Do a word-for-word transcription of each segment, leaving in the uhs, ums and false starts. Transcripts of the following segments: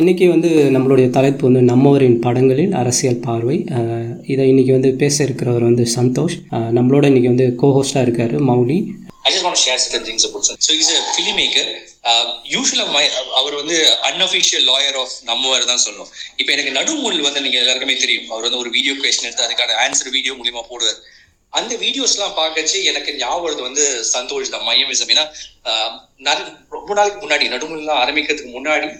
இன்றைக்கி வந்து நம்மளுடைய தலைப்பு வந்து நம்மவரின் படங்களில் அரசியல் பார்வை. இதை இன்றைக்கி வந்து பேச இருக்கிறவர் வந்து சந்தோஷ். நம்மளோட இன்றைக்கி வந்து கோஹோஸ்டாக இருக்கார் Mouli. I just want to share certain things about him. So he's a filmmaker. Uh, usually, my, அவர் வந்து unofficial lawyer of நம்மவர் தான் சொல்லணும். இப்போ எனக்கு நடுமூல் வந்து நீங்கள் எல்லாருக்குமே தெரியும், அவர் வந்து ஒரு வீடியோ கொஸ்டின் எடுத்து அதுக்கான ஆன்சர் வீடியோ மூலிமா போடுவார். அந்த வீடியோஸ்லாம் பார்க்கச்சு எனக்கு ஞாபகம் வந்து சந்தோஷ் தான் மையம் இஸ். அப்படின்னா ரொம்ப நாளைக்கு முன்னாடி நடுமூலாம் ஆரம்பிக்கிறதுக்கு முன்னாடி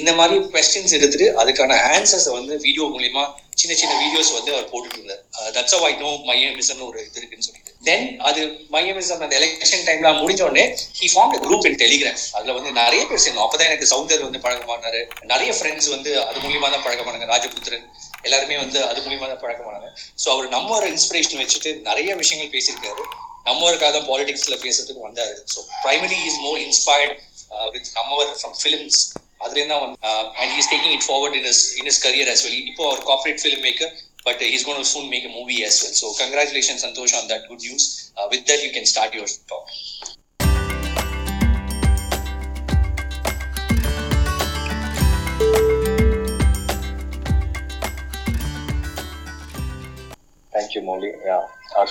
இந்த மாதிரி கொஸ்டின்ஸ் எடுத்துட்டு அதுக்கான ஆன்சர்ஸை வந்து வீடியோ மூலிமா சின்ன சின்ன வீடியோஸ் வந்து அவர் போட்டுட்டு இருந்தார். தட்ஸ் ஹவ் ஐ நோ மையமிசம்னு ஒரு இது இருக்குன்னு சொல்லிட்டு தென் அது மையமிசம் அந்த எலெக்ஷன் டைம்லாம் முடிஞ்சோடனே he form a group in Telegram. அதுல வந்து நிறைய பேர் சேர்ந்தோம். அப்பதான் எனக்கு சௌந்தர் வந்து பழக்கமானாரு, நிறைய ஃப்ரெண்ட்ஸ் வந்து அது மூலியமா தான் பழக்கமானாங்க, ராஜபுத்திரன் எல்லாருமே வந்து அது மூலியமா தான் பழக்கமானாங்க. ஸோ அவர் நம்ம ஒரு இன்ஸ்பிரேஷன் வச்சுட்டு நிறைய விஷயங்கள் பேசியிருக்காரு. நம்மவருக்காக தான் பாலிடிக்ஸ்ல பேசுறதுக்கு வந்தாரு. So primary is more inspired with Nammavar from films. அதுலேருந்து அவன் and he's taking it forward in is in is career as well. இப்போ அவர் corporate film maker, but he's gone to soon make a movie as well. So congratulation Santhosh on that good news. With that you can start your talk. Thank you Mouli.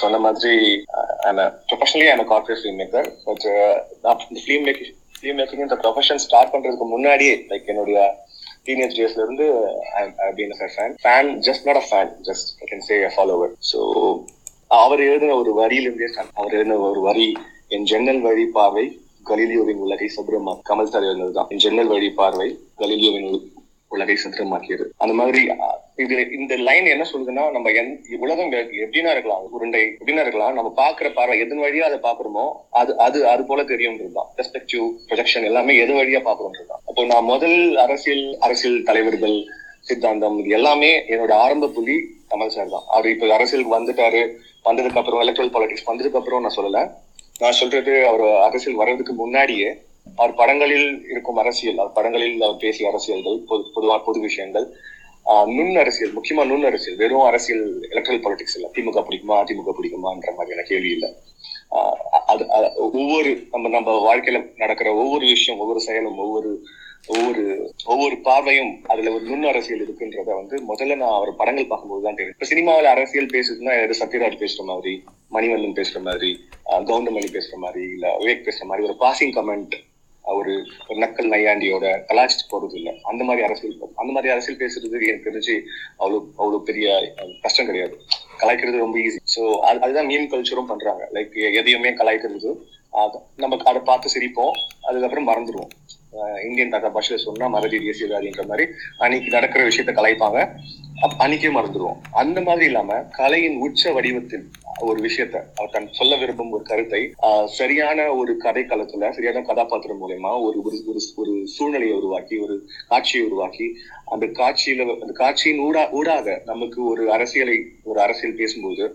சொன்ன மாதிரி professionally I am a corporate film maker, but film making film making இந்த profession start பண்றதுக்கு முன்னாடியே like என்னுடைய teenage டேஸ்ல இருந்து fan, just not a fan, just I can say a follower. So அவர் எழுதின ஒரு வரியிலிருந்தே அவர் எழுதின ஒரு வரி என் ஜன்னல் வழி பார்வை கலீலியோவின் உலகை சதுரமா, கமல் சார் எழுதினதுதான். என் ஜன்னல் வழி பார்வை கலீலியோவின் உலகை சதுரமாக்கியது. அந்த மாதிரி இது இந்த லைன் என்ன சொல்லுதுன்னா, நம்ம என் உலகம் எப்படின்னா இருக்கலாம், உருண்டை எப்படின்னா இருக்கலாம், நம்ம பாக்குற பார்வை எதன் வழியா அதை பாக்குறோமோ அது அது அது போல தெரியும்ன்றதுதான். பெர்ஸ்பெக்டிவ், ப்ரொஜெக்ஷன் எல்லாமே எது வழியா பாக்குறோம்ன்றதுதான். அப்போ நான் முதல் அரசியல் அரசியல் தலைவர்கள் சித்தாந்தம் இது எல்லாமே என்னோட ஆரம்ப புள்ளி கமல் சார் தான். அவர் இப்ப அரசியலுக்கு வந்துட்டாரு, வந்ததுக்கு அப்புறம் எலக்ட்ரல் பாலிடிக்ஸ் வந்ததுக்கு அப்புறம் நான் சொல்லல, நான் சொல்றது அவர் அரசியல் வர்றதுக்கு முன்னாடியே அவர் படங்களில் இருக்கும் அரசியல், அவர் படங்களில் அவர் பேசிய அரசியல்கள், பொது பொதுவாக பொது விஷயங்கள், நுண் அரசியல், முக்கியமா நுண் அரசியல், வெறும் அரசியல் எலக்ட்ரல் பாலிடிக்ஸ் இல்லை. திமுக பிடிக்குமா அதிமுக பிடிக்குமான்ற மாதிரியான கேள்வி இல்லை. அது ஒவ்வொரு நம்ம நம்ம வாழ்க்கையில நடக்கிற ஒவ்வொரு விஷயம், ஒவ்வொரு செயலும், ஒவ்வொரு ஒவ்வொரு ஒவ்வொரு பார்வையும் அதுல ஒரு நுண் அரசியல் இருக்குன்றத வந்து முதல்ல நான் அவர் படங்கள் பார்க்கும்போது தான் தெரியும். இப்ப சினிமாவில் அரசியல் பேசுறதுன்னா சத்யராஜ் பேசுற மாதிரி, மணிவண்ணன் பேசுற மாதிரி, கவுண்டமணி பேசுற மாதிரி, இல்ல விவேக் பேசுற மாதிரி ஒரு பாசிங் கமெண்ட், ஒரு நக்கல் நையாண்டியோட கலாச்சிட்டு போறது இல்லை. அந்த மாதிரி அரசியல் அந்த மாதிரி அரசியல் பேசுறது எனக்கு தெரிஞ்சு அவ்வளவு அவ்வளவு பெரிய கஷ்டம் கிடையாது. கலாய்க்கிறது ரொம்ப ஈஸி. ஸோ அது அதுதான் மீம் கல்ச்சரும் பண்றாங்க. லைக் எதையுமே கலாய்க்கிறது, நம்ம அதை பார்த்து சிரிப்போம், அதுக்கப்புறம் மறந்துடுவோம். இந்தியன் தாத்தா பாஷையில சொன்னா மறதி தேசியவாதின்ற மாதிரி அன்னைக்கு நடக்கிற விஷயத்த கலாய்ப்பாங்க, அன்னைக்கே மறந்துடுவோம். அந்த மாதிரி இல்லாம கலையின் உச்ச வடிவத்தில் ஒரு விஷயத்த அவர் தன் சொல்ல விரும்பும் ஒரு கருத்தை சரியான ஒரு கதை களத்துல சரியான கதாபாத்திரம் மூலமா ஒரு ஒரு சூழ்நிலையை உருவாக்கி ஒரு காட்சியை உருவாக்கி அந்த காட்சியில அந்த காட்சியின் ஊடா ஊடாக நமக்கு ஒரு அரசியலை ஒரு அரசியல் பேசும்போது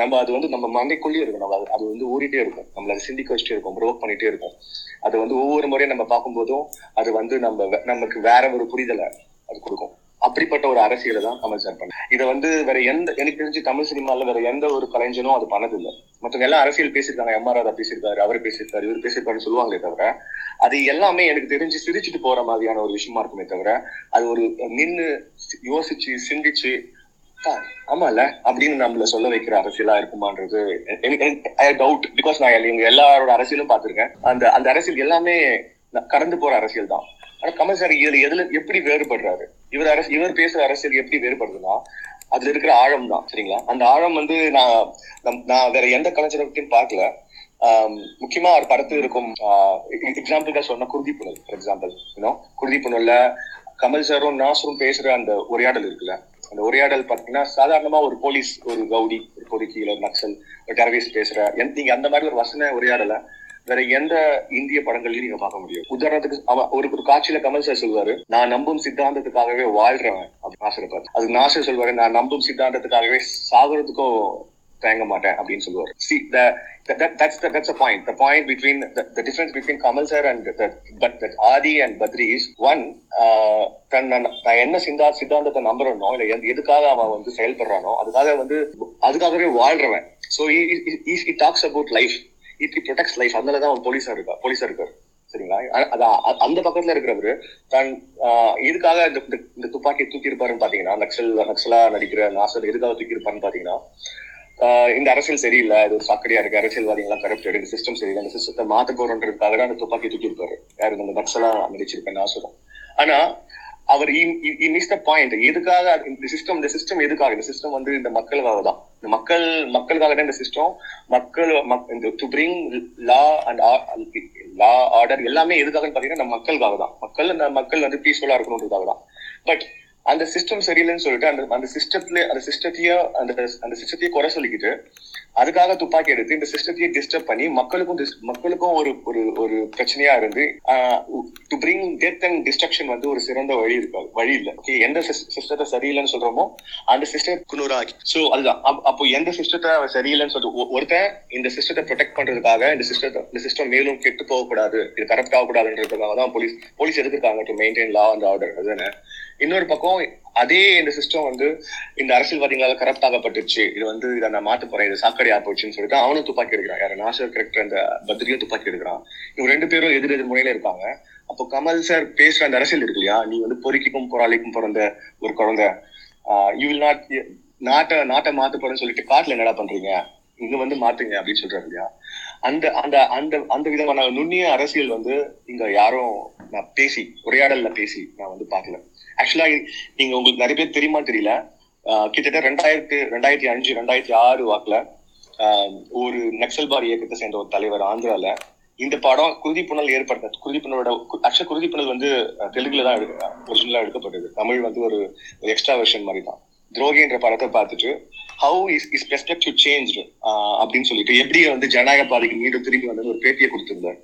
நம்ம அது வந்து நம்ம மண்டைக்குள்ளேயே இருக்கும், நம்ம அது வந்து ஓடிட்டே இருக்கும், நம்மள அதை சிந்திக்க வச்சுட்டே இருக்கும், ப்ரோக் பண்ணிட்டே இருக்கும். அது வந்து ஒவ்வொரு முறையும் நம்ம பார்க்கும்போதும் அது வந்து நம்ம நமக்கு வேற ஒரு புரிதலை அது கொடுக்கும். அப்படிப்பட்ட ஒரு அரசியலை தான் கமல் சார் பண்ண. இதை வந்து வேற எந்த எனக்கு தெரிஞ்சு தமிழ் சினிமாவில் வேற எந்த ஒரு கலைஞனும் அது பண்ணதில்லை. மற்றவங்க எல்லாம் அரசியல் பேசியிருக்காங்க, எம் ஆர் ராதா பேசியிருக்காரு, அவர் பேசியிருக்காரு, இவர் பேசியிருக்காருன்னு சொல்லுவாங்களே தவிர அது எல்லாமே எனக்கு தெரிஞ்சு சிரிச்சுட்டு போற மாதிரியான ஒரு விஷயமா இருக்குமே தவிர அது ஒரு நின்று யோசிச்சு சிந்திச்சு ஆமால அப்படின்னு நம்மள சொல்ல வைக்கிற அரசியலா இருக்குமான்றது ஐ டவுட். பிகாஸ் நான் இவங்க எல்லாரோட அரசியலும் பார்த்திருக்கேன். அந்த அந்த அரசியல் எல்லாமே கடந்து போற அரசியல் தான். ஆனா கமல் சார் இதுல எதுல எப்படி வேறுபடுறாரு, இவர் அரசு இவர் பேசுற அரசியல் எப்படி வேறுபடுதுன்னா அதுல இருக்கிற ஆழம் தான். சரிங்களா, அந்த ஆழம் வந்து நான் நான் வேற எந்த கலைஞரையும் பார்க்கல. ஆஹ் முக்கியமா அவர் படத்துல இருக்கும் எக்ஸாம்பிள்கா சொன்னா குருதி புனல் ஃபார் எக்ஸாம்பிள், யூனோ குருதி புனல்ல கமல் சாரும் நாசரும் பேசுற அந்த உரையாடல் இருக்குல்ல, அந்த உரையாடல் பார்த்தீங்கன்னா சாதாரணமா ஒரு போலீஸ் ஒரு கவுடி ஒரு பொதுக்கீழ நக்சல் ஒரு டெரரிஸ்ட் பேசுற நீங்க அந்த மாதிரி ஒரு வசன உரையாடலை வேற எந்த இந்திய படங்கள்லயும் நீங்க பார்க்க முடியும். உதாரணத்துக்கு அவன் ஒரு ஒரு காட்சியில கமல் சார் சொல்வாரு, நான் நம்பும் சித்தாந்தத்துக்காகவே வாழ்றவன் அப்படின்னு நாசர் பாரு. அது நாசர் சொல்வாரு, நான் நம்பும் சித்தாந்தத்துக்காகவே சாகுறதுக்கும் தயங்க மாட்டேன் அப்படின்னு சொல்லுவாரு. See, the, that, that, that's the, that's the point. The point between, the, the difference between Kamal sir and that, but that Adi and Badri is, one, தன் நான் என்ன சிந்தா சித்தாந்தத்தை நம்புறேனோ இல்லை எதுக்காக அவன் வந்து செயல்படுறானோ அதுக்காக வந்து அதுக்காகவே வாழ்றவன். So he talks about life. It protects life. அதனாலதான் அவன் போலீஸா இருக்கா போலீஸா இருக்காரு. சரிங்களா? அந்த பக்கத்துல இருக்கிறவரு தான் எதுக்காக இந்த துப்பாக்கி தூக்கி இருப்பாருன்னு பாத்தீங்கன்னா, நக்சல் நக்சலா நடிக்கிற நாசர் எதுக்காக தூக்கி இருப்பாருன்னு பாத்தீங்கன்னா, இந்த அரசியல் சரியில்லை, இது ஒரு சாக்கடியா இருக்கு, அரசியல்வாதிகள்லாம் கரப்டட், இந்த சிஸ்டம் சரியில்லை, இந்த சிஸ்டத்தை மாத்த போறோன்றதுக்காக தான் அந்த துப்பாக்கி தூக்கி இருப்பாரு யாரு, இந்த நக்சலா நடிச்சிருப்பேன் நாசரும். ஆனா அவர் மிஸ் த பாயிண்ட். எதுக்காக இந்த சிஸ்டம் இந்த சிஸ்டம் எதுக்காக இந்த சிஸ்டம் வந்து இந்த மக்களுக்காக தான், இந்த மக்கள் மக்களுக்காக தான் இந்த சிஸ்டம். மக்கள் to bring law and law order எல்லாமே எதுக்காகன்னு பாத்தீங்கன்னா நம்ம மக்களுக்காக தான். மக்கள் மக்கள் வந்து பீஸ்ஃபுல்லா இருக்கணுன்றதுக்காக தான். பட் அந்த சிஸ்டம் சரியில்லைன்னு சொல்லிட்டு அந்த அந்த சிஸ்டத்துல அந்த சிஸ்டத்தையே அந்த அந்த சிஸ்டத்தையே குறை சொல்லிக்கிட்டு அதுக்காக துப்பாக்கி எடுத்து இந்த சிஸ்டத்தையே டிஸ்டர்ப் பண்ணி மக்களுக்கும் மக்களுக்கும் ஒரு ஒரு பிரச்சனையா இருந்து to bring death and destruction வந்து ஒரு சிறந்த வழி இருக்காது, வழி இல்லை. ஓகே, எந்த சிஸ்டத்தை சரியில்லைன்னு சொல்றோமோ அந்த சிஸ்டத்துக்கு நூறாகி. சோ அதுதான், அப்போ எந்த சிஸ்டத்தை சரியில்லைன்னு சொல்லிட்டு ஒருத்தன் இந்த சிஸ்டத்தை ப்ரொடெக்ட் பண்றதுக்காக இந்த சிஸ்டத்தை இந்த சிஸ்டம் மேலும் கெட்டு போகக்கூடாது, இது கரெக்ட் ஆகக்கூடாதுன்றதுக்காக தான் போலீஸ் போலீஸ் எடுத்துருக்காங்க, to maintain law and order. அதுதானே. இன்னொரு பக்கம் அதே இந்த சிஸ்டம் வந்து இந்த அரசியல்வாதிகளால கரெக்ட் ஆகப்பட்டுச்சு, இது வந்து இதை நான் மாற்ற போறேன், இது சாக்கடை ஆப்போச்சுன்னு சொல்லிட்டு அவனும் துப்பாக்கி எடுக்கிறான். யார நாசர் கரெக்டர் அந்த பத்திரிகையும் துப்பாக்கி எடுக்கிறான். இவங்க ரெண்டு பேரும் எதிர் எதிர் முறையில இருக்காங்க. அப்போ கமல் சார் பேசுற அந்த அரசியல் இருக்கு இல்லையா, நீ வந்து பொறுக்கிக்கும் போராளிக்கும் பிறந்த ஒரு குழந்தை, ஆஹ் யூ வில் நாட் நாட்டை நாட்டை மாற்ற போறேன்னு சொல்லிட்டு காட்டுல என்னடா பண்றீங்க, இங்க வந்து மாத்துங்க அப்படின்னு சொல்றாரு இல்லையா. அந்த அந்த அந்த அந்த விதமான நுண்ணிய அரசியல் வந்து இங்க யாரும் நான் பேசி உரையாடல்ல பேசி நான் வந்து பாக்கல. ஆக்சுவலா நீங்க உங்களுக்கு நிறைய பேர் தெரியுமா தெரியல, கிட்டத்தட்ட ரெண்டாயிரத்தி ரெண்டாயிரத்தி அஞ்சு ரெண்டாயிரத்தி ஆறு வாக்குல ஒரு நக்சல்பாரி இயக்கத்தை சேர்ந்த ஒரு தலைவர் ஆந்திரால இந்த படம் குருதி புனல் ஏற்படுத்த குருதி புனலோட ஆக்சுவலா குருதி புனல் வந்து தெலுங்குல தான் ஒரிஜினலா எடுக்கப்பட்டது. தமிழ் வந்து ஒரு எக்ஸ்ட்ரா வெர்ஷன் மாதிரி தான். துரோகின்ற படத்தை பார்த்துட்டு how is is perspective change அப்படின்னு சொல்லிட்டு எப்படி வந்து ஜனநாயக பாதைக்கு மீண்டும் திரும்பி வந்து ஒரு பேட்டியை கொடுத்திருந்தாரு.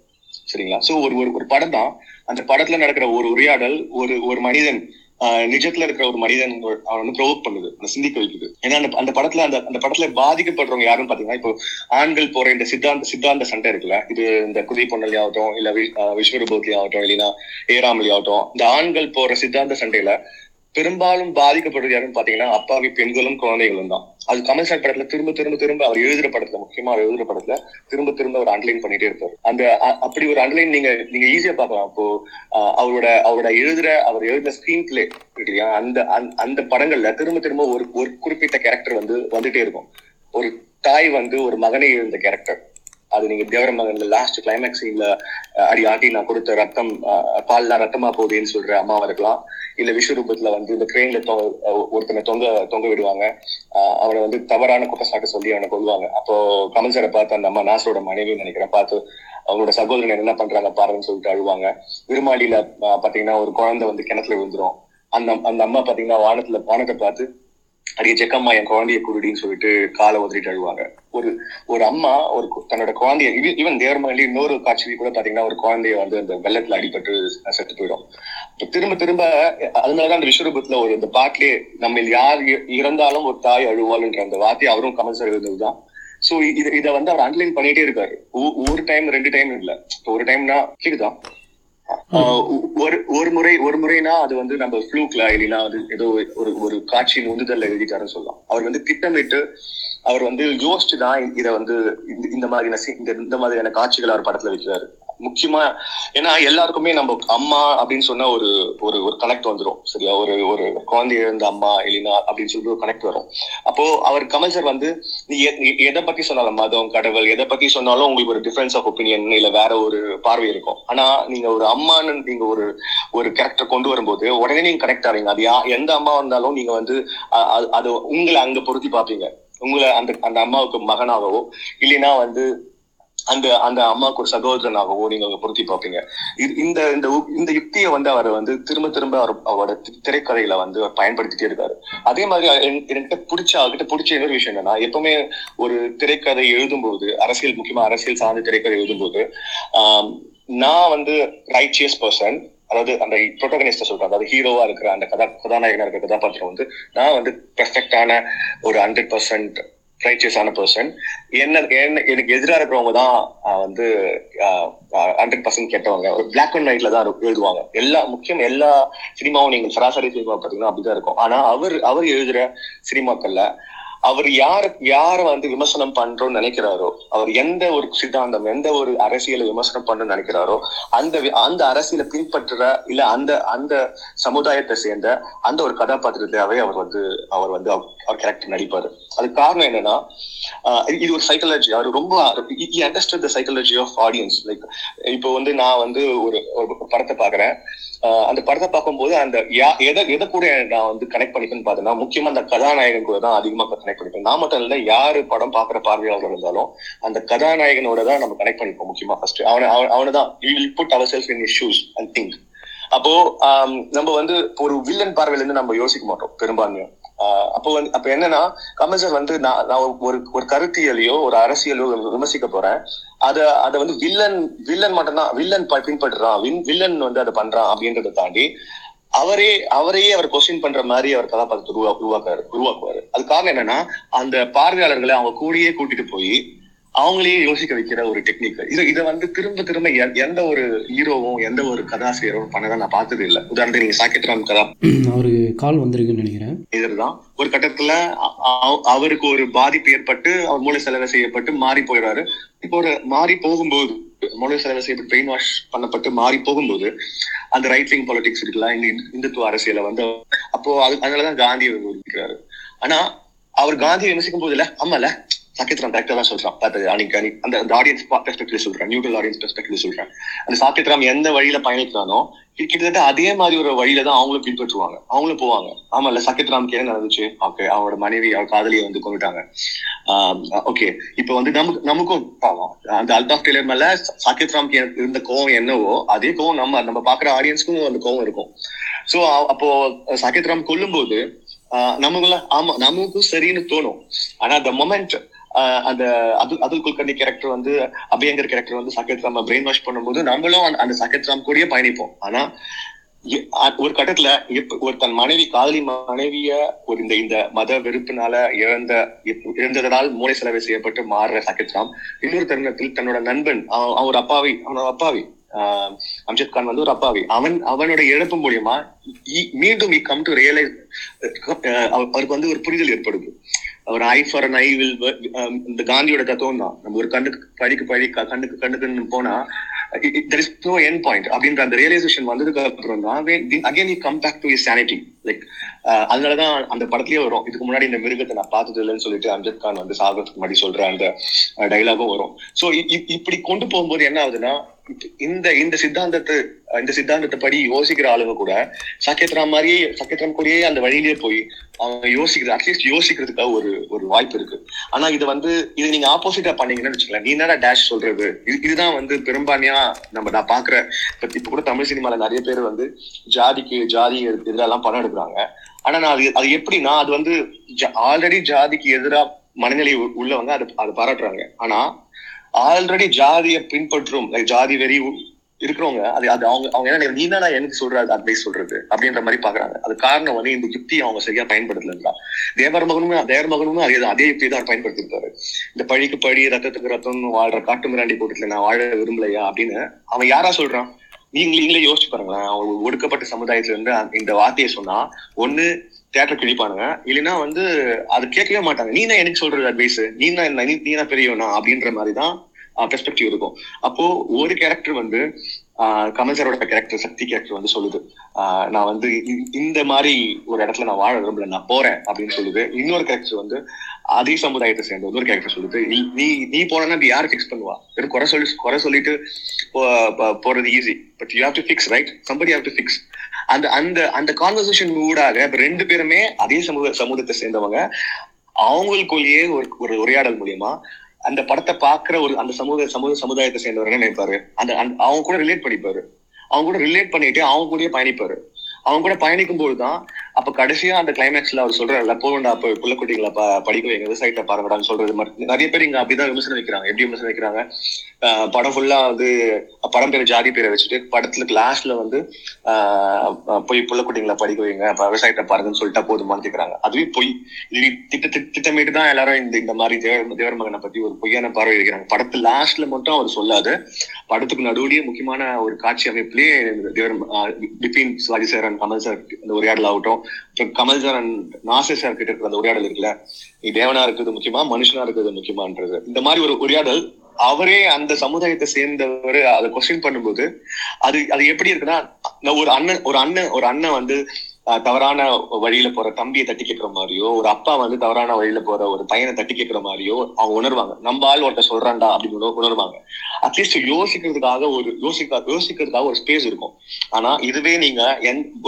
சரிங்களா? சோ ஒரு ஒரு படம் தான். அந்த படத்துல நடக்கிற ஒரு உரையாடல் ஒரு ஒரு மனிதன் நிஜத்துல இருக்கிற ஒரு மனிதன் அவன் வந்து ப்ரொவோக் பண்ணுது, அந்த சிந்திக்க வைக்குது. ஏன்னா அந்த அந்த படத்துல அந்த அந்த படத்துல பாதிக்கப்படுறவங்க யாருன்னு பாத்தீங்கன்னா, இப்போ ஆண்கள் போற இந்த சித்தாந்த சித்தாந்த சண்டை இருக்குல்ல, இது இந்த குதி பொன்னலி ஆகட்டும், இல்ல விஸ்வரூபோத்லி ஆகட்டும், இல்லைன்னா ஏராமலி ஆகட்டும், இந்த ஆண்கள் போற சித்தாந்த சண்டையில பெரும்பாலும் பாதிக்கப்படுறது யாருன்னு பாத்தீங்கன்னா அப்பாவி பெண்களும் குழந்தைகளும் தான். அது கமல் சார் படத்துல திரும்ப திரும்ப திரும்ப அவர் எழுதுற படத்துல முக்கியமா அவர் எழுதுற படத்துல திரும்ப திரும்ப அவர் அண்டர்லைன் பண்ணிட்டே இருப்பாரு. அந்த அப்படி ஒரு அண்டர்லைன் நீங்க நீங்க ஈஸியா பாக்கலாம். அப்போ அவரோட அவரோட எழுதுற அவர் எழுதுற ஸ்கிரீன் பிளே இல்லையா, அந்த அந்த படங்கள்ல திரும்ப திரும்ப ஒரு ஒரு குறிப்பிட்ட கேரக்டர் வந்து வந்துட்டே இருக்கும். ஒரு தாய் வந்து ஒரு மகனை எழுந்த கேரக்டர், அது நீங்க தேவர மகன்ல லாஸ்ட் கிளைமேக்ஸ் சீன்ல அடி ஆட்டி நான் கொடுத்த ரத்தம் பால்லாம் ரத்தமா போகுதுன்னு சொல்ற அம்மாவா இருக்கலாம், இல்ல விஸ்வரூபத்துல வந்து இந்த கிரெயின்ல ஒருத்தனை தொங்க தொங்க விடுவாங்க, அவனை வந்து தவறான குற்றச்சாட்டு சொல்லி அவனை கொள்வாங்க. அப்போ கமல் சாரை பார்த்து அந்த அம்மா நாசரோட மனைவி நினைக்கிறேன் பார்த்து அவங்களோட சகோதரன் என்ன பண்றாங்க பாருன்னு சொல்லிட்டு அழுவாங்க. விருமாடியில பாத்தீங்கன்னா ஒரு குழந்தை வந்து கிணத்துல விழுந்துரும். அந்த அந்த அம்மா பாத்தீங்கன்னா வானத்துல வானத்தை பார்த்து அடிய ஜெக்கம்மா என் குழந்தைய குருடின்னு சொல்லிட்டு காலை உதறிட்டு அழுவாங்க. ஒரு ஒரு அம்மா ஒரு தன்னோட குழந்தைய ஈவன் தேவர்மகன்ல இன்னொரு காட்சியில கூட பாத்தீங்கன்னா ஒரு குழந்தைய வந்து அந்த வெள்ளத்துல அடிபட்டு செத்து போயிடும். திரும்ப திரும்ப அதனாலதான் அந்த விஸ்வரூபத்துல ஒரு இந்த பாட்டிலே நம்ம யார் இறந்தாலும் ஒரு தாய் அழுவாளுன்ற அந்த வார்த்தையை அவரும் கமல் சார் எழுதுதான். சோ இதை இதை வந்து அவர் அண்டர்லைன் பண்ணிட்டே இருக்காரு. ஒரு டைம் ரெண்டு டைம் இல்ல, ஒரு டைம்னா கேக்குதா, ஒரு ஒரு முறை ஒரு முறைனா அது வந்து நம்ம ஃப்ளூக்ல இல்லைன்னா அது ஏதோ ஒரு ஒரு காட்சியின் உந்துதல்ல எழுதிட்டாருன்னு சொல்லலாம். அவர் வந்து திட்டமிட்டு அவர் வந்து யோசிச்சுதான் இதை வந்து இந்த மாதிரியான இந்த மாதிரியான காட்சிகள் அவர் படத்துல வைக்கிறாரு. முக்கியமா ஏன்னா எல்லாருக்குமே நம்ம அம்மா அப்படின்னு சொன்னா ஒரு ஒரு ஒரு கனெக்ட் வந்துடும். சரியா? ஒரு ஒரு குழந்தை இருந்த அம்மா இல்லைன்னா அப்படின்னு சொல்லிட்டு ஒரு கனெக்ட் வரும். அப்போ அவர் கமல் சார் வந்து நீ எதை பத்தி சொன்னாலும் மதம் கடவுள் எதை பத்தி சொன்னாலும் உங்களுக்கு ஒரு டிஃபரன்ஸ் ஆஃப் ஒப்பீனியன் இல்ல வேற ஒரு பார்வை இருக்கும். ஆனா நீங்க ஒரு அம்மான்னு நீங்க ஒரு ஒரு கேரக்டர் கொண்டு வரும்போது உடனே நீங்க கனெக்ட் ஆறீங்க. அது யா எந்த அம்மா இருந்தாலும் நீங்க வந்து அது உங்களை அங்க பொருத்தி பாப்பீங்க. உங்களை அந்த அந்த அம்மாவுக்கு மகனாகவோ இல்லைன்னா வந்து அந்த அந்த அம்மாவுக்கு ஒரு சகோதரனாகவோ நீங்க அவங்க பொருத்தி பார்ப்பீங்க. இந்த இந்த யுக்தியை வந்து அவர் வந்து திரும்ப திரும்ப அவர் அவரோட திரைக்கதையில வந்து அவர் பயன்படுத்திட்டே இருக்காரு. அதே மாதிரி என்கிட்ட பிடிச்ச அவர்கிட்ட பிடிச்ச இன்னொரு விஷயம் என்னன்னா, எப்பவுமே ஒரு திரைக்கதை எழுதும்போது அரசியல் முக்கியமா அரசியல் சார்ந்த திரைக்கதை எழுதும்போது ஆஹ் நான் வந்து ரைச்சியஸ் பர்சன், அதாவது அந்த புரோட்டகனிஸ்ட சொல்றேன், அதாவது ஹீரோவா இருக்கிற அந்த கதா கதாநாயகனா இருக்கிற கதாபாத்திரம் வந்து நான் வந்து பெர்ஃபெக்டான ஒரு ஹண்ட்ரட் பர்சன்ட் ரைச்சியஸான பர்சன், என்ன எனக்கு எதிராக இருக்கிறவங்க தான் வந்து ஹண்ட்ரட் பர்சன்ட் கேட்டவங்க, ஒரு பிளாக் அண்ட் ஒயிட்ல தான் எழுதுவாங்க. எல்லா முக்கியம் எல்லா சினிமாவும் நீங்க சராசரி சினிமா பார்த்தீங்கன்னா அப்படிதான் இருக்கும். ஆனா அவர் அவர் எழுதுற சினிமாக்கள்ல அவர் யார் யார வந்து விமர்சனம் பண்றோம்னு நினைக்கிறாரோ, அவர் எந்த ஒரு சித்தாந்தம் எந்த ஒரு அரசியலை விமர்சனம் பண்றோம்னு நினைக்கிறாரோ அந்த அந்த அரசியலை பின்பற்றுற இல்ல அந்த அந்த சமுதாயத்தை சேர்ந்த அந்த ஒரு கதாபாத்திரத்தாவே அவர் வந்து அவர் வந்து அவர் கேரக்டர் நடிப்பாரு. அதுக்கு காரணம் என்னன்னா, இது ஒரு சைக்காலஜி. அவர் ரொம்ப he understood the psychology of audience. Like இப்போ வந்து நான் வந்து ஒரு படத்தை பாக்குறேன், அந்த படத்தை பார்க்கும்போது அந்த எதை எதை கூட நான் வந்து கனெக்ட் பண்ணிப்பேன்னு பார்த்தேன்னா முக்கியமா அந்த கதாநாயகன் கூட தான் அதிகமா கனெக்ட் பண்ணிப்பேன். நான் மட்டும் இல்லை, யாரு படம் பார்க்குற பார்வையாளர்கள் இருந்தாலும் அந்த கதாநாயகனோட தான் நம்ம கனெக்ட் பண்ணிப்போம். முக்கியமா ஃபர்ஸ்ட் அவனை அவனைதான் we put ourselves in his shoes and think. அப்போ நம்ம வந்து ஒரு வில்லன் பார்வையில இருந்து நம்ம யோசிக்க மாட்டோம் பெரும்பான்மையா. ஆஹ் அப்போ வந்து அப்ப என்னன்னா, கமல் சார் வந்து நான் நான் ஒரு ஒரு கருத்தியலையோ ஒரு அரசியலையோ விமர்சிக்க போறேன், அத அதை வந்து வில்லன் வில்லன் மட்டும்தான் வில்லன் பின்பற்றுறான் வில்லன் வந்து அதை பண்றான் அப்படின்றத தாண்டி அவரே அவரையே அவர் கொஸ்டின் பண்ற மாதிரி அவர் கதாபாத்திரத்தை உருவா உருவாக்குவாரு உருவாக்குவாரு அது காரணம் என்னன்னா, அந்த பார்வையாளர்களை அவங்க கூடயே கூட்டிட்டு போய் அவங்களையே யோசிக்க வைக்கிற ஒரு டெக்னிக். இது இதை வந்து திரும்ப திரும்ப எந்த ஒரு ஹீரோவும் எந்த ஒரு கதாசிரியரும் பண்ணதான் நான் பார்த்தது இல்லை. உதாரணத்துக்கு நீங்க சாக்கெட் ராம் கதா, அவரு கால் வந்திருக்குன்னு நினைக்கிறேன், இதுதான் ஒரு கட்டத்துல அவருக்கு ஒரு பாதிப்பு ஏற்பட்டு அவர் மூளை செலவு செய்யப்பட்டு மாறி போயிடுறாரு. இப்போ ஒரு மாறி போகும்போது மூளை செலவு செய்யப்பட்டு பிரெயின் வாஷ் பண்ணப்பட்டு மாறி போகும்போது அந்த ரைட் விங் பாலிடிக்ஸ் இருக்குல்ல, இந்துத்துவ அரசியலை வந்து அப்போ அது அதனாலதான் காந்தி விமர்சிக்கிறாரு. ஆனா அவர் காந்தி விமர்சிக்கும் போதுல ஆமால சாக்கித்ராம் கரெக்டா தான் சொல்றான், அந்த ஆடியன்ஸ் பெர்ஸ்பெக்டிவ்ல சொல்றேன், நியூட்ரல் ஆடியன்ஸ் பெர்ஸ்பெக்டிவ்ல சொல்றேன். அந்த சாக்கித்ராம் எந்த வழியில பயணிக்கிறானோ கிட்டத்தட்ட அதே மாதிரி ஒரு வழியில தான் அவங்களும் பின்பற்றுவாங்க, அவங்களும் போவாங்க. ஆமா இல்ல, சாக்கித்ராம்க்கு என்ன நடந்துச்சு, ஓகே அவரோட மனைவி அவர் காதலியை வந்து கொண்டுட்டாங்க, ஓகே இப்ப வந்து நமக்கு நமக்கும் பாவம் அந்த அல்தாஃப் டெய்லர் மேல சாக்கித்ராம்க்கு இருந்த கோவம் என்னவோ அதே கோவம் நம்ம நம்ம பாக்குற ஆடியன்ஸ்க்கும் அந்த கோவம் இருக்கும். சோ அப்போ சாக்கித்ராம் கொல்லும் போது ஆஹ் நமக்குள்ள ஆமா நமக்கும் சரின்னு தோணும். ஆனா அந்த மொமெண்ட் அந்த அதுல் அதுல் குல்கர்னி கேரக்டர் வந்து அபியங்கர் கேரக்டர் வந்து சாக்கித்ராம பிரெயின் வாஷ் பண்ணும்போது நம்மளும் அந்த சாக்கித்ராம் கூடயே பயணிப்போம். ஆனா ஒரு கட்டத்துல ஒரு தன் மனைவி காதலி மனைவிய ஒரு இந்த இந்த மத வெறுப்புனால இழந்த இழந்ததனால் மூளை செலவை செய்யப்பட்டு மாறுற சாக்கித்ராம் இன்னொரு தருணத்தில் தன்னோட நண்பன் அவன் ஒரு அப்பாவி அவனோட அப்பாவி ஆஹ் அம்ஜத் கான் வந்து ஒரு அப்பாவி அவன் அவனோட இழப்பு மூலியமா மீண்டும் இ கம் டு ரியலைஸ் அவருக்கு வந்து ஒரு புரிதல் ஏற்படுது. ஒரு eye for an eye will, இந்த காந்தியோட தத்துவம் தான். நம்ம ஒரு கண்ணுக்கு படிக்க படிக்க கண்ணுக்கு கண்ணுக்குன்னு போனா there is no end point அப்படின்ற அந்த ரியலைசேஷன் வந்ததுக்கு அப்புறம் தான் again he come back to his sanity. Like அதனாலதான் அந்த படத்திலேயே வரும், இதுக்கு முன்னாடி இந்த மிருகத்தை நான் பார்த்தது இல்லைன்னு சொல்லிட்டு அம்ஜத் கான் வந்து சாகரத்துக்கு முன்னாடி சொல்ற அந்த டைலாகும் வரும். சோ இப்படி கொண்டு போகும்போது என்ன ஆகுதுன்னா, இந்த இந்த சித்தாந்தத்தை இந்த சித்தாந்தத்தை படி யோசிக்கிற ஆளுங்க கூட சாக்கித்ராம் மாதிரியே சாக்கித்ராம் கூடயே அந்த வழியிலேயே போய் அவங்க யோசிக்கிறது அட்லீஸ்ட் யோசிக்கிறதுக்காக ஒரு ஒரு வாய்ப்பு இருக்கு. ஆனா இது வந்து இது நீங்க ஆப்போசிட்டா பண்ணீங்கன்னு வச்சுக்கலாம், நீ என்னடா டேஷ் சொல்றது, இதுதான் வந்து பெரும்பான்மையா நம்ம நான் பாக்குற. இப்ப இப்ப கூட தமிழ் சினிமால நிறைய பேர் வந்து ஜாதிக்கு ஜாதி எதிரெல்லாம் படம் எடுக்கிறாங்க. ஆனா நான் அது அது எப்படின்னா, அது வந்து ஆல்ரெடி ஜாதிக்கு எதிரா மனநிலை உள்ளவங்க அது அதை பாராட்டுறாங்க. ஆனா ஆல்ரெடி ஜாதியை பின்பற்றும் ஜாதி வெறி இருக்கிறவங்க அது அது அவங்க அவங்க என்ன நீ என்னடா எனக்கு சொல்றது அட்வைஸ் சொல்றது அப்படின்ற மாதிரி பாக்குறாங்க. அது காரணம் வந்து இந்த யுக்தியை அவங்க சரியா பயன்படுத்தலா. தேவர் மகனுமே தேவர் மகனுமே அதே அதே யுக்தி தான் பயன்படுத்திருக்காரு. இந்த பழிக்கு பழி ரத்தத்துக்கு ரத்தம்னு வாழ்ற காட்டு மிராண்டி கூட்டத்துல நான் வாழ விரும்பலையா அப்படின்னு அவன் யாரா சொல்றான்? நீங்களே நீங்களே யோசிச்சு பாருங்களேன். அவங்க ஒடுக்கப்பட்ட சமுதாயத்துல இருந்து இந்த வார்த்தையை சொன்னா ஒண்ணு தியேட்டர் கிழிப்பானுங்க, இல்லைன்னா வந்து அது கேட்கவே மாட்டாங்க. நீ என்ன எனக்கு சொல்றது அட்வைஸ், நீ என்ன நீ என்ன பெரியவனா அப்படின்ற மாதிரிதான் பெர்ஸ்பெக்டிவ் இருக்கும். அப்போ ஒரு கேரக்டர் வந்து ஆஹ் கமல் சாரோட கேரக்டர் சக்தி கேரக்டர் வந்து சொல்லுது, ஆஹ் நான் வந்து இந்த மாதிரி ஒரு இடத்துல நான் வாழ விரும்பல நான் போறேன் அப்படின்னு சொல்லுது. இன்னொரு கேரக்டர் வந்து அதே சமுதாயத்தை சேர்ந்த இன்னொரு கேரக்டர் சொல்லுது, நீ நீ போனா அப்படி யாரு ஃபிக்ஸ் பண்ணுவா, வெறும் குறை சொல்லி குறை சொல்லிட்டு போறது easy, but you have to fix right, somebody have to fix. அந்த அந்த அந்த கான்வர்சேஷன் ஊடாக ரெண்டு பேருமே அதே சமூக சமூகத்தை சேர்ந்தவங்க அவங்களுக்குள்ளேயே ஒரு ஒரு உரையாடல் மூலியமா அந்த படத்தை பாக்குற ஒரு அந்த சமூக சமூக சமுதாயத்தை சேர்ந்தவர் என்ன நினைப்பாரு, அந்த அவங்க கூட ரிலேட் பண்ணிப்பாரு, அவங்க கூட ரிலேட் பண்ணிட்டு அவங்க கூட பயணிப்பாரு. அவங்க கூட பயணிக்கும் போதுதான் அப்ப கடைசியா அந்த கிளைமேக்ஸ்ல அவர் சொல்றாருல, போகண்டா புள்ளக்குட்டிகளை படிக்க வைங்க விவசாயத்தை பாருங்கடான்னு சொல்றது மாதிரி நிறைய பேர் இங்க அப்படிதான் விமர்சனம் வைக்கிறாங்க. எப்படி விமர்சனம் வைக்கிறாங்க, ஆஹ் படம் ஃபுல்லா வந்து படம் பேரை ஜாதி பேரை வச்சுட்டு படத்துல கிளாஸ்ல வந்து ஆஹ் போய் புள்ளக்குட்டிங்களை படிக்க வைங்க விவசாயத்தை பாருங்கன்னு சொல்லிட்டா போதுமான்னு கேட்கறாங்க. அதுவே பொய், இது திட்ட திட்டமிட்டு தான் எல்லாரும் இந்த இந்த மாதிரி தேவர் தேவர் மகனை பத்தி ஒரு பொய்யான பார்வை வைக்கிறாங்க. படத்து லாஸ்ட்ல மட்டும் அவர் சொல்லாது, படத்துக்கு நடுவுலயே முக்கியமான ஒரு காட்சி அமைப்புலயே தேவர் பிபின் சிவாஜி சேரன் கமல் சார் இந்த உரையாடல் ஆகட்டும் இப்போ Kamal sir and Nassar sir கிட்ட இருக்கிற அந்த உரையாடல் இருக்குல்ல, நீ தேவனா இருக்கிறது முக்கியமா மனுஷனா இருக்கிறது முக்கியமான்றது, இந்த மாதிரி ஒரு உரையாடல் அவரே அந்த சமுதாயத்தை சேர்ந்தவர் அதை கொஸ்டின் பண்ணும்போது அது அது எப்படி இருக்குன்னா, ஒரு அண்ணன் ஒரு அண்ணன் ஒரு அண்ணன் வந்து தவறான வழியில போற தம்பியை தட்டி கேட்கிற மாதிரியோ, ஒரு அப்பா வந்து தவறான வழியில போற ஒரு பையனை தட்டி கேட்கிற மாதிரியோ அவங்க உணர்வாங்க. நம்ம ஆள் ஒருத்த சொல்றான்டா அப்படின்னு உணர்வாங்க. அட்லீஸ்ட் யோசிக்கிறதுக்காக ஒரு யோசிக்க யோசிக்கிறதுக்காக ஒரு ஸ்பேஸ் இருக்கும். ஆனா இதுவே நீங்க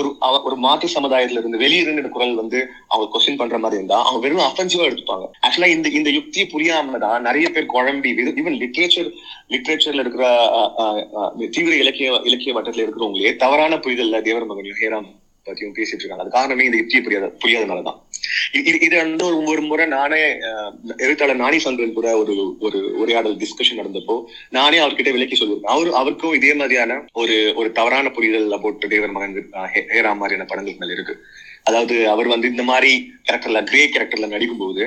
ஒரு ஒரு மாற்று சமுதாயத்துல இருந்து வெளியிருந்து குரல் வந்து அவங்க கொஸ்டின் பண்ற மாதிரி இருந்தா அவங்க வெறும் அஃபென்சிவா எடுத்துப்பாங்க. ஆக்சுவலா இந்த இந்த யுக்தியை புரியாமதான் நிறைய பேர் குழம்பி, ஈவன் லிட்ரேச்சர் லிட்ரேச்சர்ல இருக்கிற தீவிர இலக்கிய இலக்கிய வட்டத்துல இருக்கிறவங்களே தவறான புரிதல்ல தேவர் மகனையும் ஹேராம் பத்தியும் பேசிட்டு இருக்காங்க. அது காரணமே இந்த யுக்தியை புரியாத புரியாதனாலதான் இது வந்து ஒரு முறை நானே எழுத்தாளர் நானி சந்திரன் கூட ஒரு ஒரு உரையாடல் டிஸ்கஷன் நடந்தப்போ நானே அவர்கிட்ட விலக்கி சொல்லியிருக்கேன். அவரு அவருக்கும் இதே மாதிரியான ஒரு ஒரு தவறான புரிதல் போட்டு தேவர் மகன் ஹேராம் மாதிரியான படங்கள் மேல இருக்கு. அதாவது அவர் வந்து இந்த மாதிரி கேரக்டர்ல கிரே கேரக்டர்ல நடிக்கும்போது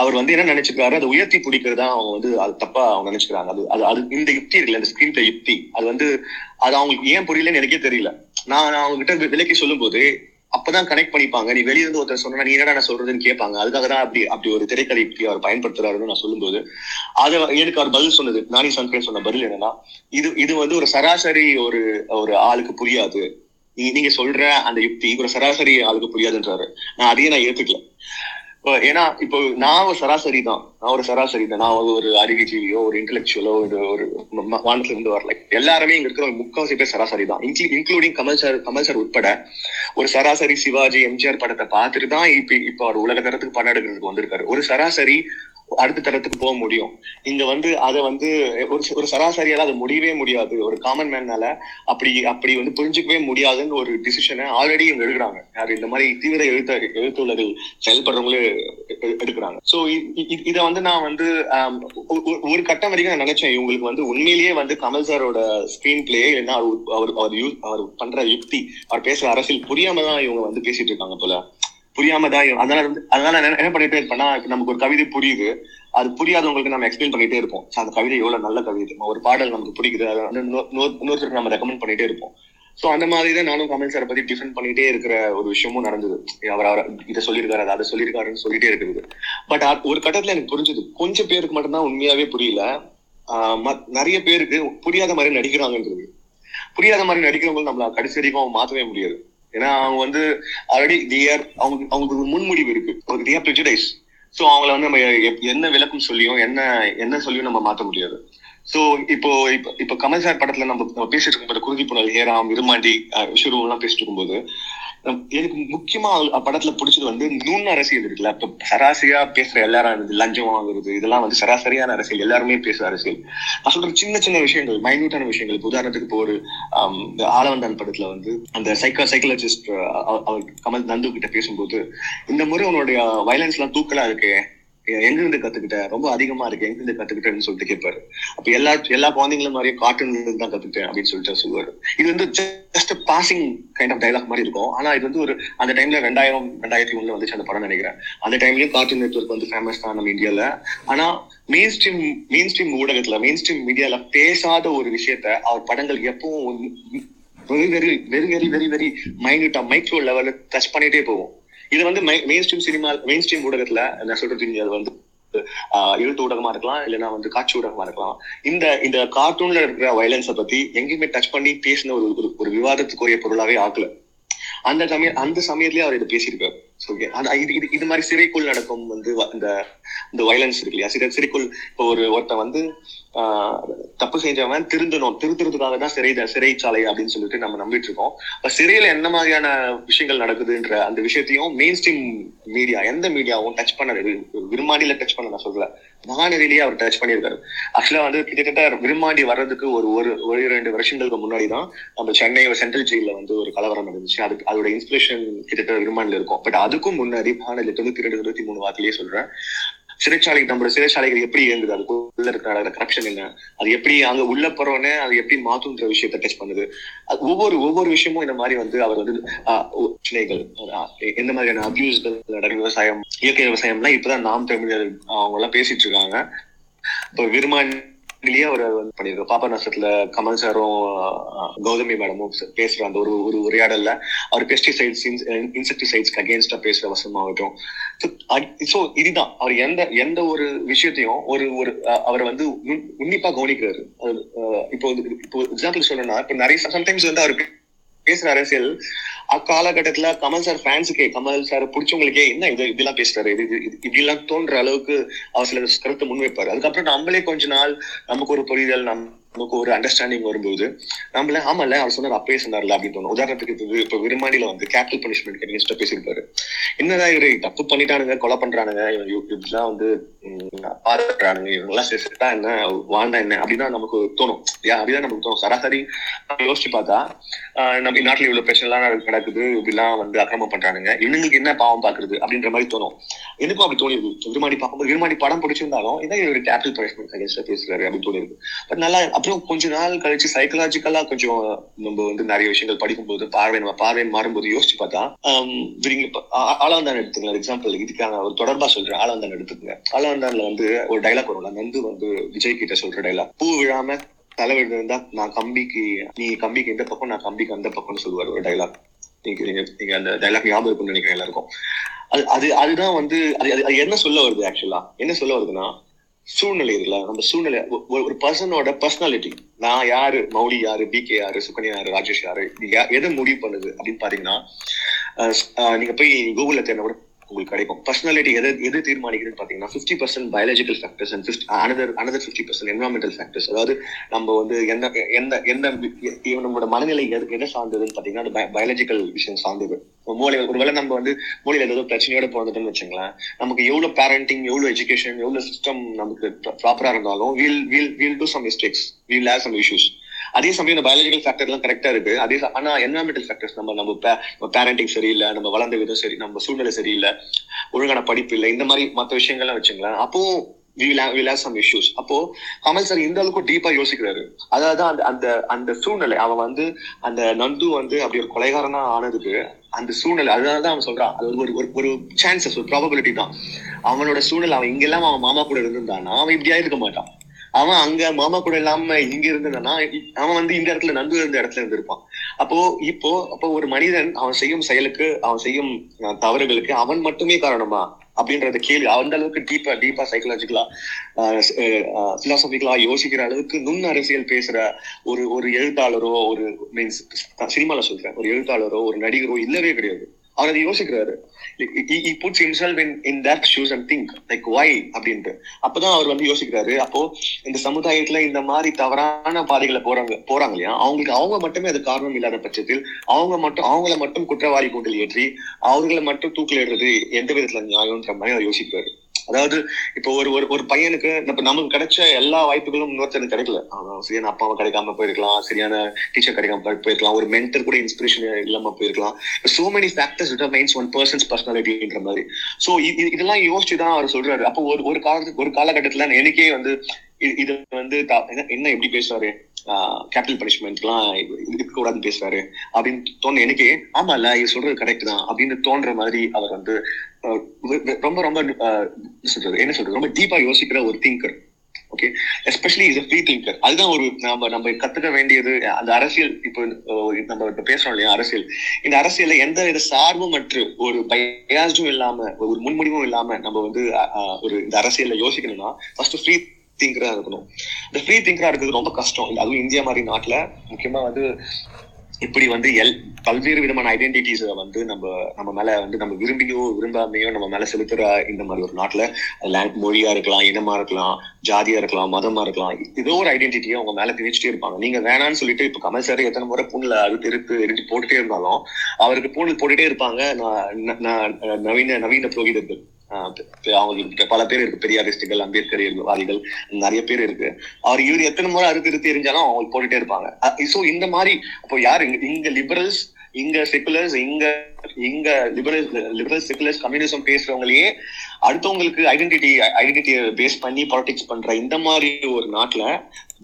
அவர் வந்து என்ன நினைச்சுக்கிறாரு, அதை உயர்த்தி பிடிக்கிறதா அவங்க வந்து அது தப்பா அவங்க நினைச்சுக்கிறாங்க. அது அது அது இந்த யுக்தி இருக்குல்ல, இந்த ஸ்கிரீன் பிளே யுக்தி, அது வந்து அது அவங்களுக்கு ஏன் புரியலன்னு எனக்கே தெரியல. நான் நான் அவங்ககிட்ட விலக்கி சொல்லும் போது அப்பதான் கனெக்ட் பண்ணிப்பாங்க. நீ வெளியிருந்து ஒருத்தர் சொன்னா நீ என்னடா நான் சொல்றதுன்னு கேட்பாங்க. அதுக்காக தான் அப்படி அப்படி ஒரு திரைக்கதை யுக்தி அவர் பயன்படுத்துறாருன்னு நான் சொல்லும் போது அது எனக்கு அவர் பதில் சொன்னது, நானி சங்கரன் சொன்ன பதில் என்னன்னா, இது இது வந்து ஒரு சராசரி ஒரு ஒரு ஆளுக்கு புரியாது, நீங்க சொல்ற அந்த யுக்தி ஒரு சராசரி ஆளுக்கு புரியாதுன்றாரு. நான் அதையே நான் ஏத்துக்கல. ஏன்னா இப்போ நான் ஒரு சராசரி தான் நான் ஒரு சராசரி தான் நான் ஒரு அறிவுஜீவியோ ஒரு இன்டலெக்சுவலோ ஒரு வானத்துல இருந்து வரல. எல்லாருமே இங்க இருக்கிற ஒரு முக்காவாசி பேர் சராசரி தான், including Kamal sir Kamal sir உட்பட ஒரு சராசரி சிவாஜி எம்ஜிஆர் படத்தை பார்த்துட்டு தான் இப்ப இப்ப அவர் உலக தரத்துக்கு படம் எடுக்கிறதுக்கு வந்திருக்காரு. ஒரு சராசரி அடுத்த தரத்துக்கு போக முடியும். இங்க வந்து அதை வந்து ஒரு ஒரு சராசரியால அது முடியவே முடியாது, ஒரு காமன் மேனால அப்படி அப்படி வந்து புரிஞ்சுக்கவே முடியாதுன்னு ஒரு டிசிஷனை ஆல்ரெடி இவங்க எடுக்கிறாங்க. யாரு இந்த மாதிரி தீவிர எழுத்த எழுத்துள்ளர்கள் செயல்படுறவங்களே எடுக்கிறாங்க. சோ இத வந்து நான் வந்து ஒரு கட்டம் வரைக்கும் நான் நினைச்சேன் இவங்களுக்கு வந்து உண்மையிலேயே வந்து கமல் சாரோட ஸ்கிரீன் பிளே இல்லைன்னா அவர் அவர் பண்ற யுக்தி அவர் பேசுற அரசியல் புரியாம தான் இவங்க வந்து பேசிட்டு இருக்காங்க போல, புரியாமதான். அதனால வந்து அதனால என்ன பண்ணிட்டே இருப்பேன்னா, நமக்கு ஒரு கவிதை புரியுது, அது புரியாதவங்களுக்கு நம்ம எக்ஸ்பிளைன் பண்ணிட்டே இருப்போம். அந்த கவிதை எவ்வளவு நல்ல கவிதை, ஒரு பாடல் நமக்கு புரியுது, இன்னொருத்தருக்கு நம்ம ரெக்கமெண்ட் பண்ணிட்டே இருப்போம். சோ அந்த மாதிரிதான் நானும் கமல் சாரை பத்தி டிஃபெண்ட் பண்ணிட்டே இருக்கிற ஒரு விஷயமும் நடந்தது. அவர் அவர் இதை சொல்லியிருக்காரு, அதை சொல்லியிருக்காருன்னு சொல்லிட்டே இருக்குது. பட் ஒரு கட்டத்துல எனக்கு புரிஞ்சது, கொஞ்சம் பேருக்கு மட்டும்தான் உண்மையாவே புரியல, ஆஹ் நிறைய பேருக்கு புரியாத மாதிரி நடிக்கிறாங்கன்றது. புரியாத மாதிரி நடிக்கிறவங்க நம்மள கடைசி வரைக்கும் மாத்தவே முடியாது. ஏன்னா அவங்க வந்து ஆல்ரெடி தேர் அவங்க அவங்களுக்கு முன்முடிவு இருக்கு, அவங்க தேர் ப்ரிஜுடைஸ். ஸோ அவங்கள வந்து நம்ம என்ன விளக்கம் சொல்லியும் என்ன என்ன சொல்லியும் நம்ம மாற்ற முடியாது. ஸோ இப்போ இப்போ இப்போ கமல் சார் படத்துல நம்ம நம்ம பேசிட்டு இருக்கும்போது குருதி புனல், ஹேராம், இருமாண்டி, ஷுரூம் எல்லாம் பேசிட்டு இருக்கும்போது எனக்கு முக்கியமா படத்துல பிடிச்சது வந்து நுண் அரசியல் இருக்குல்ல. இப்போ சராசரியா பேசுற எல்லாரும் லஞ்சம் வாங்குறது இதெல்லாம் வந்து சராசரியான அரசியல், எல்லாருமே பேசுற அரசியல். நான் சொல்ற சின்ன சின்ன விஷயங்கள், மைன்யூட்டான விஷயங்கள். உதாரணத்துக்கு இப்போ ஒரு ஆளவந்தான் படத்துல வந்து அந்த சைக்கா சைக்காலஜிஸ்ட் அவர் கமல் நந்து கிட்ட பேசும்போது, இந்த முறை உன்னுடைய வயலன்ஸ் எல்லாம் தூக்கலா இருக்கு, எங்கிருந்து கத்துக்கிட்ட, ரொம்ப அதிகமா இருக்கு, எங்கிருந்து கத்துக்கிட்டேன்னு சொல்லிட்டு கேட்பாரு. அப்ப எல்லா எல்லா குழந்தைங்களும் மாதிரியே கார்ட்டூன்ல தான் கத்துக்கிட்டேன் அப்படின்னு சொல்லிட்டு சொல்லுவாரு. இது வந்து just passing kind of dialogue மாதிரி இருக்கும். ஆனா இது வந்து ஒரு அந்த டைம்ல ரெண்டாயிரம் ரெண்டாயிரத்தி ஒண்ணுல வந்துச்சு அந்த படம் நினைக்கிறேன். அந்த டைம்லயும் கார்ட்டூன் நெட்வொர்க் வந்து ஃபேமஸ் தான் நம்ம இந்தியால. ஆனா மெயின் ஸ்ட்ரீம் மெயின் ஸ்ட்ரீம் ஊடகத்துல மெயின் ஸ்ட்ரீம் மீடியால பேசாத ஒரு விஷயத்த அவர் படங்கள் எப்பவும் very very very very very very மைன்யூட்டா மைக்ரோ லெவல்ல டச் பண்ணிட்டே போவோம். இது வந்து mainstream cinema mainstream ஊடகத்துல நான் சொல்றது வந்து எழுத்து ஊடகமா இருக்கலாம், இல்லைன்னா வந்து காட்சி ஊடகமா இருக்கலாம். இந்த இந்த கார்ட்டூன்ல இருக்கிற வயலன்ஸை பத்தி எங்கேயுமே டச் பண்ணி பேசின ஒரு ஒரு விவாதத்துக்குரிய பொருளாவே ஆக்கல. அந்த சமய அந்த சமயத்திலேயே அவர் இதை பேசியிருக்காரு. இது மாதிரி சிறைக்குள் நடக்கும் வந்து இந்த இந்த வயலன்ஸ் இருக்கு இல்லையா, சிறை சிறைக்குள் இப்போ ஒரு ஒருத்த வந்து ஆஹ் தப்பு செஞ்சவன் திருந்தணும், திருத்துறதுக்காக தான் சிறை சிறைச்சாலை அப்படின்னு சொல்லிட்டு நம்ம நம்பிட்டு இருக்கோம். இப்ப சிறையில என்ன மாதிரியான விஷயங்கள் நடக்குதுன்ற அந்த விஷயத்தையும் மெயின் ஸ்ட்ரீம் மீடியா எந்த மீடியாவும் டச் பண்ண, விரும்மாண்டியில டச் பண்ண நான் சொல்றேன், மகாநதியிலேயே அவர் டச் பண்ணியிருக்காரு. ஆக்சுவலா வந்து கிட்டத்தட்ட விரும்மாண்டி வர்றதுக்கு ஒரு ஒரு இரண்டு வருஷங்களுக்கு முன்னாடிதான் நம்ம சென்னை சென்ட்ரல் ஜெயில வந்து ஒரு கலவரம் நடந்துச்சு. அதுக்கு அதோட இன்ஸ்பிரேஷன் கிட்டத்தட்ட விரும்மாண்டில இருக்கும். பட் அதுக்கும் முன்னாடி மகாநதி தொண்ணூத்தி ரெண்டு இருபத்தி மூணு வார்த்தையிலேயே சொல்றேன், சிறைச்சாலை நம்மளோட சிறைச்சாலைகள் எப்படி இயங்குது, அதுக்குள்ள இருக்கிற கரப்ஷன் என்ன, அது எப்படி அங்க உள்ள போறோன்னு அது எப்படி மாத்துன்ற விஷயத்த டச் பண்ணுது. ஒவ்வொரு ஒவ்வொரு விஷயமும் இந்த மாதிரி வந்து அவர் வந்து பிரச்சனைகள் எந்த மாதிரியான அபியூஸ்கள் நடக்கிற, விவசாயம், இயற்கை விவசாயம்லாம் இப்பதான் நாம் தமிழர் அவங்க எல்லாம் பேசிட்டு இருக்காங்க. இப்போ விரும்மாண்டி இதுலயே அவர் வந்து பண்ணிருக்கோம். பாப்பா நஷ்டத்துல கமல் சாரும் கௌதமி மேடமும் பேசுற அந்த ஒரு ஒரு உரையாடல்ல அவர் பெஸ்டிசைட்ஸ் இன்செக்டிசைட்ஸ்க்கு அகேன்ஸ்டா பேசுற வசமாகட்டும், இதுதான் அவர் எந்த எந்த ஒரு விஷயத்தையும் ஒரு ஒரு அவர் வந்து உன்னிப்பா கவனிக்கிறாரு. இப்போ இப்போ எக்ஸாம்பிள் சொல்லணும்னா இப்போ நிறைய சம்டைம்ஸ் வந்து அவருக்கு பேசுற அரசியல் அக்காலகட்டத்துல கமல் சார் ஃபேன்ஸுக்கே, கமல் சார் பிடிச்சவங்களுக்கே என்ன இது இதெல்லாம் பேசுறாரு, இது இப்படி எல்லாம் தோன்ற அளவுக்கு அவர் சில கருத்தை முன்வைப்பாரு. அதுக்கப்புறம் நம்மளே கொஞ்ச நாள் நமக்கு ஒரு புரிதல் நமக்கு ஒரு அண்டர்ஸ்டாண்டிங் வரும்போது நம்மள ஆமால அவர் சொன்னார் அப்பயே சொன்னார்ல அப்படின்னு தோணும். உதாரணத்துக்கு இப்ப விருமானில வந்து கேபிட்டல் பனிஷ்மெண்ட் அகேன்ஸ்டா பேசியிருப்பாரு, என்னதான் இவரு தப்பு பண்ணிட்டானுங்க, கொலை பண்றானுங்க, இப்படிலாம் வந்து பாதுகாக்கிறானுங்க, இவங்கெல்லாம் சேர்த்துட்டா என்ன வாழ்ந்தா என்ன அப்படின்னா நமக்கு தோணும். அப்படிதான் நமக்கு தோணும். சராசரி யோசிச்சு பார்த்தா நம்ம நாட்டுல இவ்வளவு பிரச்சனை எல்லாம் நடக்குது, இப்படிலாம் வந்து அக்கிரமம் பண்றானுங்க, இவங்களுக்கு என்ன பாவம் பாக்குறது அப்படின்ற மாதிரி தோணும். எனக்கும் அப்படி தோணிருக்கு. விருமானி பார்க்கும்போது விருமானி படம் பிடிச்சிருந்தாலும் இதான் இவரு கேபிட்டல் பனிஷ்மெண்ட் அகேன்ஸ்டா பேசுறாரு அப்படின்னு தோணிருக்கு. பட் நல்லா அப்புறம் கொஞ்ச நாள் கழிச்சு சைக்கலாஜிக்கலா கொஞ்சம் நம்ம வந்து நிறைய விஷயங்கள் படிக்கும்போது பார்வை நம்ம பார்வை மாறும்போது யோசிச்சு பார்த்தா ஆளவந்தான் எடுத்துக்கலாம் எக்ஸாம்பிள். இதுக்கான ஒரு தொடர்பா சொல்றேன். ஆளவந்தான் எடுத்துக்கங்க. ஆளவந்தான்ல வந்து ஒரு டைலாக் வரும்ல, நந்து வந்து விஜய் கிட்ட சொல்ற டைலாக், பூ விழாம தலை விழுந்தா நான் கம்பிக்கு நீ கம்பிக்கு இந்த பக்கம் நான் கம்பிக்கு அந்த பக்கம்னு சொல்லுவார் ஒரு டைலாக். நீங்க நீங்க அந்த டைலாக் ஞாபகம் இருக்கும்னு நினைக்கிறேன் எல்லாருக்கும். அது அது அதுதான் வந்து அது என்ன சொல்ல வருது ஆக்சுவலா என்ன சொல்ல வருதுன்னா சூழ்நிலை இருக்குல்ல, நம்ம சூழ்நிலை ஒரு பர்சனோட பர்சனாலிட்டி. நான் யாரு, மௌலி யாரு, பி கே யாரு, சுகன்யா யாரு, ராஜேஷ் யாரு, நீங்க எதை முடிவு பண்ணுது அப்படின்னு பாத்தீங்கன்னா நீங்க போய் கூகுள்ல தேர்னா கூட உங்களுக்கு கிடைக்கும். பர்சனாலிட்டி எது எது தீர்மானிக்கிறதுன்னு பாத்தீங்கன்னா fifty percent biological factors and another another fifty percent environmental factors. அதாவது நம்ம வந்து எந்த எந்த எந்த நம்மளோட மனநிலை எது எதை சார்ந்ததுன்னு பாத்தீங்கன்னா பயாலஜிக்கல் விஷயம் சார்ந்தது. மூளை ஒருவேளை நம்ம வந்து மூளையில ஏதாவது பிரச்சனையோட பிறந்துட்டோம்னு வச்சுக்கலாம், நமக்கு எவ்வளவு பேரண்டிங், எவ்வளவு எஜுகேஷன், எவ்வளவு சிஸ்டம் நமக்கு ப்ராப்பரா இருந்தாலும் we'll we'll we'll do some mistakes, we'll have some issues. அதே சமயம் இந்த பயாலஜிக்கல் ஃபேக்டர் எல்லாம் கரெக்டா இருக்கு. அதே ஆனா என்வரான்மெண்டல் ஃபேக்டர்ஸ் நம்ம நம்ம பேரண்டிங் சரியில்லை, நம்ம வளர்ந்த விதம் சரி, நம்ம சூழ்நிலை சரியில்லை, ஒழுங்கான படிப்பு இல்லை, இந்த மாதிரி மற்ற விஷயங்கள்லாம் வச்சுக்கலாம். அப்போ அப்போ கமல் சார் இந்த அளவுக்கு டீப்பா யோசிக்கிறாரு. அதாவது அந்த அந்த சூழ்நிலை அவன் வந்து அந்த நந்து வந்து அப்படி ஒரு கொலைகாரனா ஆனதுக்கு அந்த சூழ்நிலை, அதனாலதான் அவன் சொல்றான் அது ஒரு ஒரு சான்சஸ், ஒரு ப்ராபபிலிட்டி தான். அவனோட சூழ்நிலை அவன் இங்கெல்லாம் அவன் மாமா கூட இருந்திருந்தானா அவன் இப்படியா இருக்க மாட்டான். அவன் அங்க மாமா கூட இல்லாம இங்க இருந்தானா அவன் வந்து இந்த இடத்துல நந்து இருந்த இடத்துல இருந்திருப்பான். அப்போ இப்போ அப்போ ஒரு மனிதன் அவன் செய்யும் செயலுக்கு, அவன் செய்யும் தவறுகளுக்கு அவன் மட்டுமே காரணமா அப்படின்றத கேள்வி அந்த அளவுக்கு டீப்பா டீப்பா சைக்கலாஜிக்கலா பிலாசபிக்கலா யோசிக்கிற அளவுக்கு நுண் அரசியல் பேசுற ஒரு ஒரு எழுத்தாளரோ ஒரு மீன்ஸ் சினிமால சொல்றேன் ஒரு எழுத்தாளரோ ஒரு நடிகரோ இல்லவே கிடையாது. அவர் அதை யோசிக்கிறாரு. He puts himself in in that shoes and think like why அப்படின்ட்டு. அப்பதான் அவர் வந்து யோசிக்கிறாரு. அப்போ இந்த சமுதாயத்துல இந்த மாதிரி தவறான பாதைகளை போறாங்க போறாங்க இல்லையா, அவங்களுக்கு அவங்க மட்டுமே அது காரணம் இல்லாத பட்சத்தில் அவங்க மட்டும் அவங்கள மட்டும் குற்றவாளி கூண்டில் ஏற்றி அவர்களை மட்டும் தூக்கில் ஏடுறது எந்த விதத்துல நியாயம்ன்ற மாதிரி அவர் யோசிக்கிறாரு. அதாவது இப்போ ஒரு ஒரு பையனுக்கு நமக்கு கிடைச்ச எல்லா வாய்ப்புகளும் இன்னொருத்தருக்கு கிடைக்கல. சரியான அப்பா அம்மா கிடைக்காம போயிருக்கலாம், சரியான டீச்சர் கிடைக்காம போயிருக்கலாம், ஒரு மென்டர் கூட இன்ஸ்பிரேஷன் இல்லாம போயிருக்கலாம். So many factors determines one person's பர்சனாலிட்டின்ற மாதிரி. சோ இதெல்லாம் யோசிச்சுதான் அவர் சொல்றாரு. அப்போ ஒரு ஒரு காலத்துக்கு ஒரு காலகட்டத்துல எனக்கே வந்து இது வந்து என்ன எப்படி பேசுறாரு, கேபிட்டல் பனிஷ்மெண்ட் எல்லாம் இருக்க கூடாதுன்னு பேசுறாரு அப்படின்னு தோணு எனக்கு. ஆமா இல்ல இது சொல்றது கரெக்ட் தான் அப்படின்னு தோன்ற மாதிரி அவர் வந்து ரொம்ப ரொம்ப சொல்றது என்ன சொல்றது ரொம்ப டீப்பா யோசிக்கிற ஒரு thinker. Okay, especially is a free thinker. அதுதான் ஒரு நம்ம நம்ம கத்துக்க வேண்டியது. அந்த அரசியல் இப்போ நம்ம இப்ப பேசுறோம் இல்லையா அரசியல், இந்த அரசியல்ல எந்த வித சார்பும் மற்றும் ஒரு பயாசும் இல்லாம ஒரு முன்முடிவும் இல்லாம நம்ம வந்து ஒரு இந்த அரசியல்ல யோசிக்கணும்னா ஃபர்ஸ்ட் ஃப்ரீ திங்கரா இருக்கணும். இந்த ஃப்ரீ திங்கரா இருக்கிறது ரொம்ப கஷ்டம். அதுவும் இந்தியா மாதிரி நாட்டுல முக்கியமா வந்து இப்படி வந்து எல் பல்வேறு விதமான ஐடென்டிட்டிஸை வந்து நம்ம நம்ம மேல வந்து நம்ம விரும்பியோ விரும்பாமையோ நம்ம மேல செலுத்துற இந்த மாதிரி ஒரு நாட்டுல லேண்ட் மொழியா இருக்கலாம், இனமா இருக்கலாம், ஜாதியா இருக்கலாம், மதமா இருக்கலாம், ஏதோ ஒரு ஐடென்டிட்டியை அவங்க மேல திணிச்சுட்டே இருப்பாங்க. நீங்க வேணான்னு சொல்லிட்டு இப்ப கமல் சார் எத்தனை முறை பூண்ல அறுத்து எடுத்து எரிஞ்சு போட்டுட்டே இருந்தாலும் அவருக்கு பூணல் போட்டுட்டே இருப்பாங்க. நான் நவீன நவீன புரோகிதர்கள் அவங்களுக்கு பல பேர் இருக்கு, பெரியாரிஸ்டுகள், அம்பேத்கரியவாதிகள், நிறைய பேர் இருக்கு. அவர் இவர் எத்தனை முறை அறுத்து இறுத்து எரிஞ்சாலும் அவங்களுக்கு போட்டுட்டே இருப்பாங்க. சோ இந்த மாதிரி அப்போ யாரு இங்க லிபரல்ஸ், இங்க செகுலர்ஸ், இங்க இங்க லிபரல் லிபரல் செகுலர்ஸ் கம்யூனிசம் பேசுறவங்களையே அடுத்தவங்களுக்கு ஐடென்டிட்டி ஐடென்டிட்டியை பேஸ் பண்ணி பாலிடிக்ஸ் பண்ற இந்த மாதிரி ஒரு நாட்டுல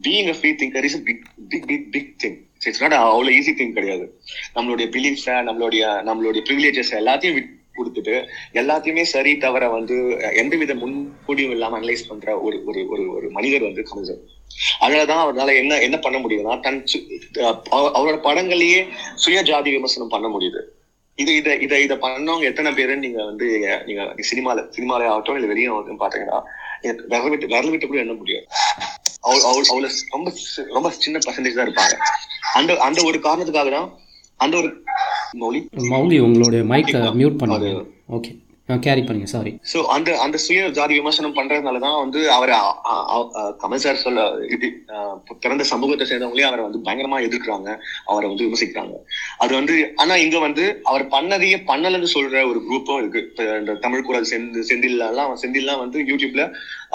being free thinker is big big big big thing. It's not அவ்வளவு ஈஸி திங் கிடையாது. நம்மளுடைய பிலீஃப்ஸ, நம்மளுடைய நம்மளுடைய ப்ரிவிலேஜஸ் எல்லாத்தையும் கொடுத்துட்டு எல்லாத்தையுமே சரி தவிர வந்து எந்தவித முன்கூடியும் இல்லாம அனலைஸ் பண்ற ஒரு ஒரு ஒரு மனிதர் வந்து கமல்ஹாசன். அதனாலதான் அவரால் என்ன என்ன பண்ண முடியுதுன்னா தன் அவரோட படங்களையே சுய ஜாதி விமர்சனம் பண்ண முடியுது. இது இதை இதை இதை பண்ணவங்க எத்தனை பேருன்னு நீங்க வந்து நீங்க சினிமால சினிமால ஆகட்டும் இல்லை வெளியே ஆகட்டும் பாத்தீங்கன்னா விரல் விட்டு விரல் விட்டு கூட எண்ண முடியாது. அவள் அவள் அவளை ரொம்ப ரொம்ப சின்ன பர்சன்டேஜ் தான் இருப்பாங்க. அந்த அந்த ஒரு காரணத்துக்காக தான் அந்த ஒரு மௌலி உங்களுடைய மைக்கை மியூட் பண்ணாரு. ஓகே, கேரி பண்ணுங்க, சாரி. ஸோ அந்த அந்த சுய ஜாதி விமர்சனம் பண்றதுனால தான் வந்து அவர் கமல் சார் சொல்ல இது பிறந்த சமூகத்தை சேர்ந்தவங்களே அவரை வந்து பயங்கரமா எதிர்க்கிறாங்க, அவரை வந்து விமர்சிக்கிறாங்க. அது வந்து ஆனா இங்க வந்து அவர் பண்ணதையே பண்ணலன்னு சொல்ற ஒரு குரூப்பும் இருக்கு. இப்போ இந்த தமிழ் குரல் செந்தில் செந்தில்லாம் செந்தில்லாம் வந்து யூடியூப்ல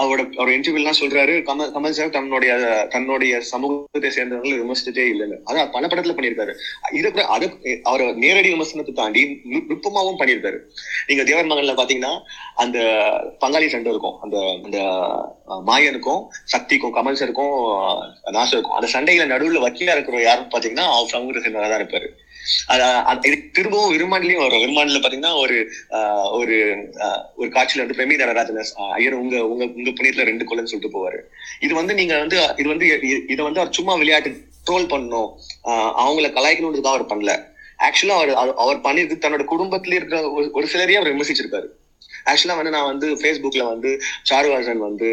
அவரோட அவரோட இன்டர்வியூலாம் சொல்றாரு, கமல் கமல் சார் தன்னுடைய தன்னுடைய சமூகத்தை சேர்ந்தவங்களை விமர்சிச்சுட்டே இல்லைன்னு. அதான் பல படத்துல பண்ணியிருக்காரு. இருக்கிற அதை அவரை நேரடி விமர்சனத்தை தாண்டி நுட்பமாவும் பண்ணியிருக்காரு. நீங்க தேவர் பாத்தீங்கன்னா அந்த பங்காளி சண்டை இருக்கும், அந்த அந்த மாயனுக்கும் சக்திக்கும் கமல் சருக்கும் நாசம் இருக்கும். அந்த சண்டையில நடுவில் வக்கீலா இருக்கிற யாருன்னு பாத்தீங்கன்னா அவர் சமூகத்தை சேர்ந்தவங்க தான் இருப்பாரு. திரும்பவும் விருமாண்டிலையும் வரும். விருமாண்டில பாத்தீங்கன்னா ஒரு ஆஹ் ஒரு ஒரு காட்சியில வந்து பிரேமி நடராஜன் ஐயர் உங்க உங்க உங்க புண்ணியத்துல ரெண்டு கொலைன்னு சொல்லிட்டு போவாரு. இது வந்து நீங்க வந்து இது வந்து இதை வந்து அவர் சும்மா விளையாட்டு ட்ரோல் பண்ணும், அவங்களை கலாய்க்கணுன்றதுக்காக அவர் பண்ணல. ஆக்சுவலா அவர் அவர் பண்ணிருக்கு தன்னோட குடும்பத்திலே இருக்கிற ஒரு சிலரையும் அவர் விமர்சிச்சிருக்காரு. ஆக்சுவலா வந்து நான் வந்து ஃபேஸ்புக்ல வந்து சாருவாசன் வந்து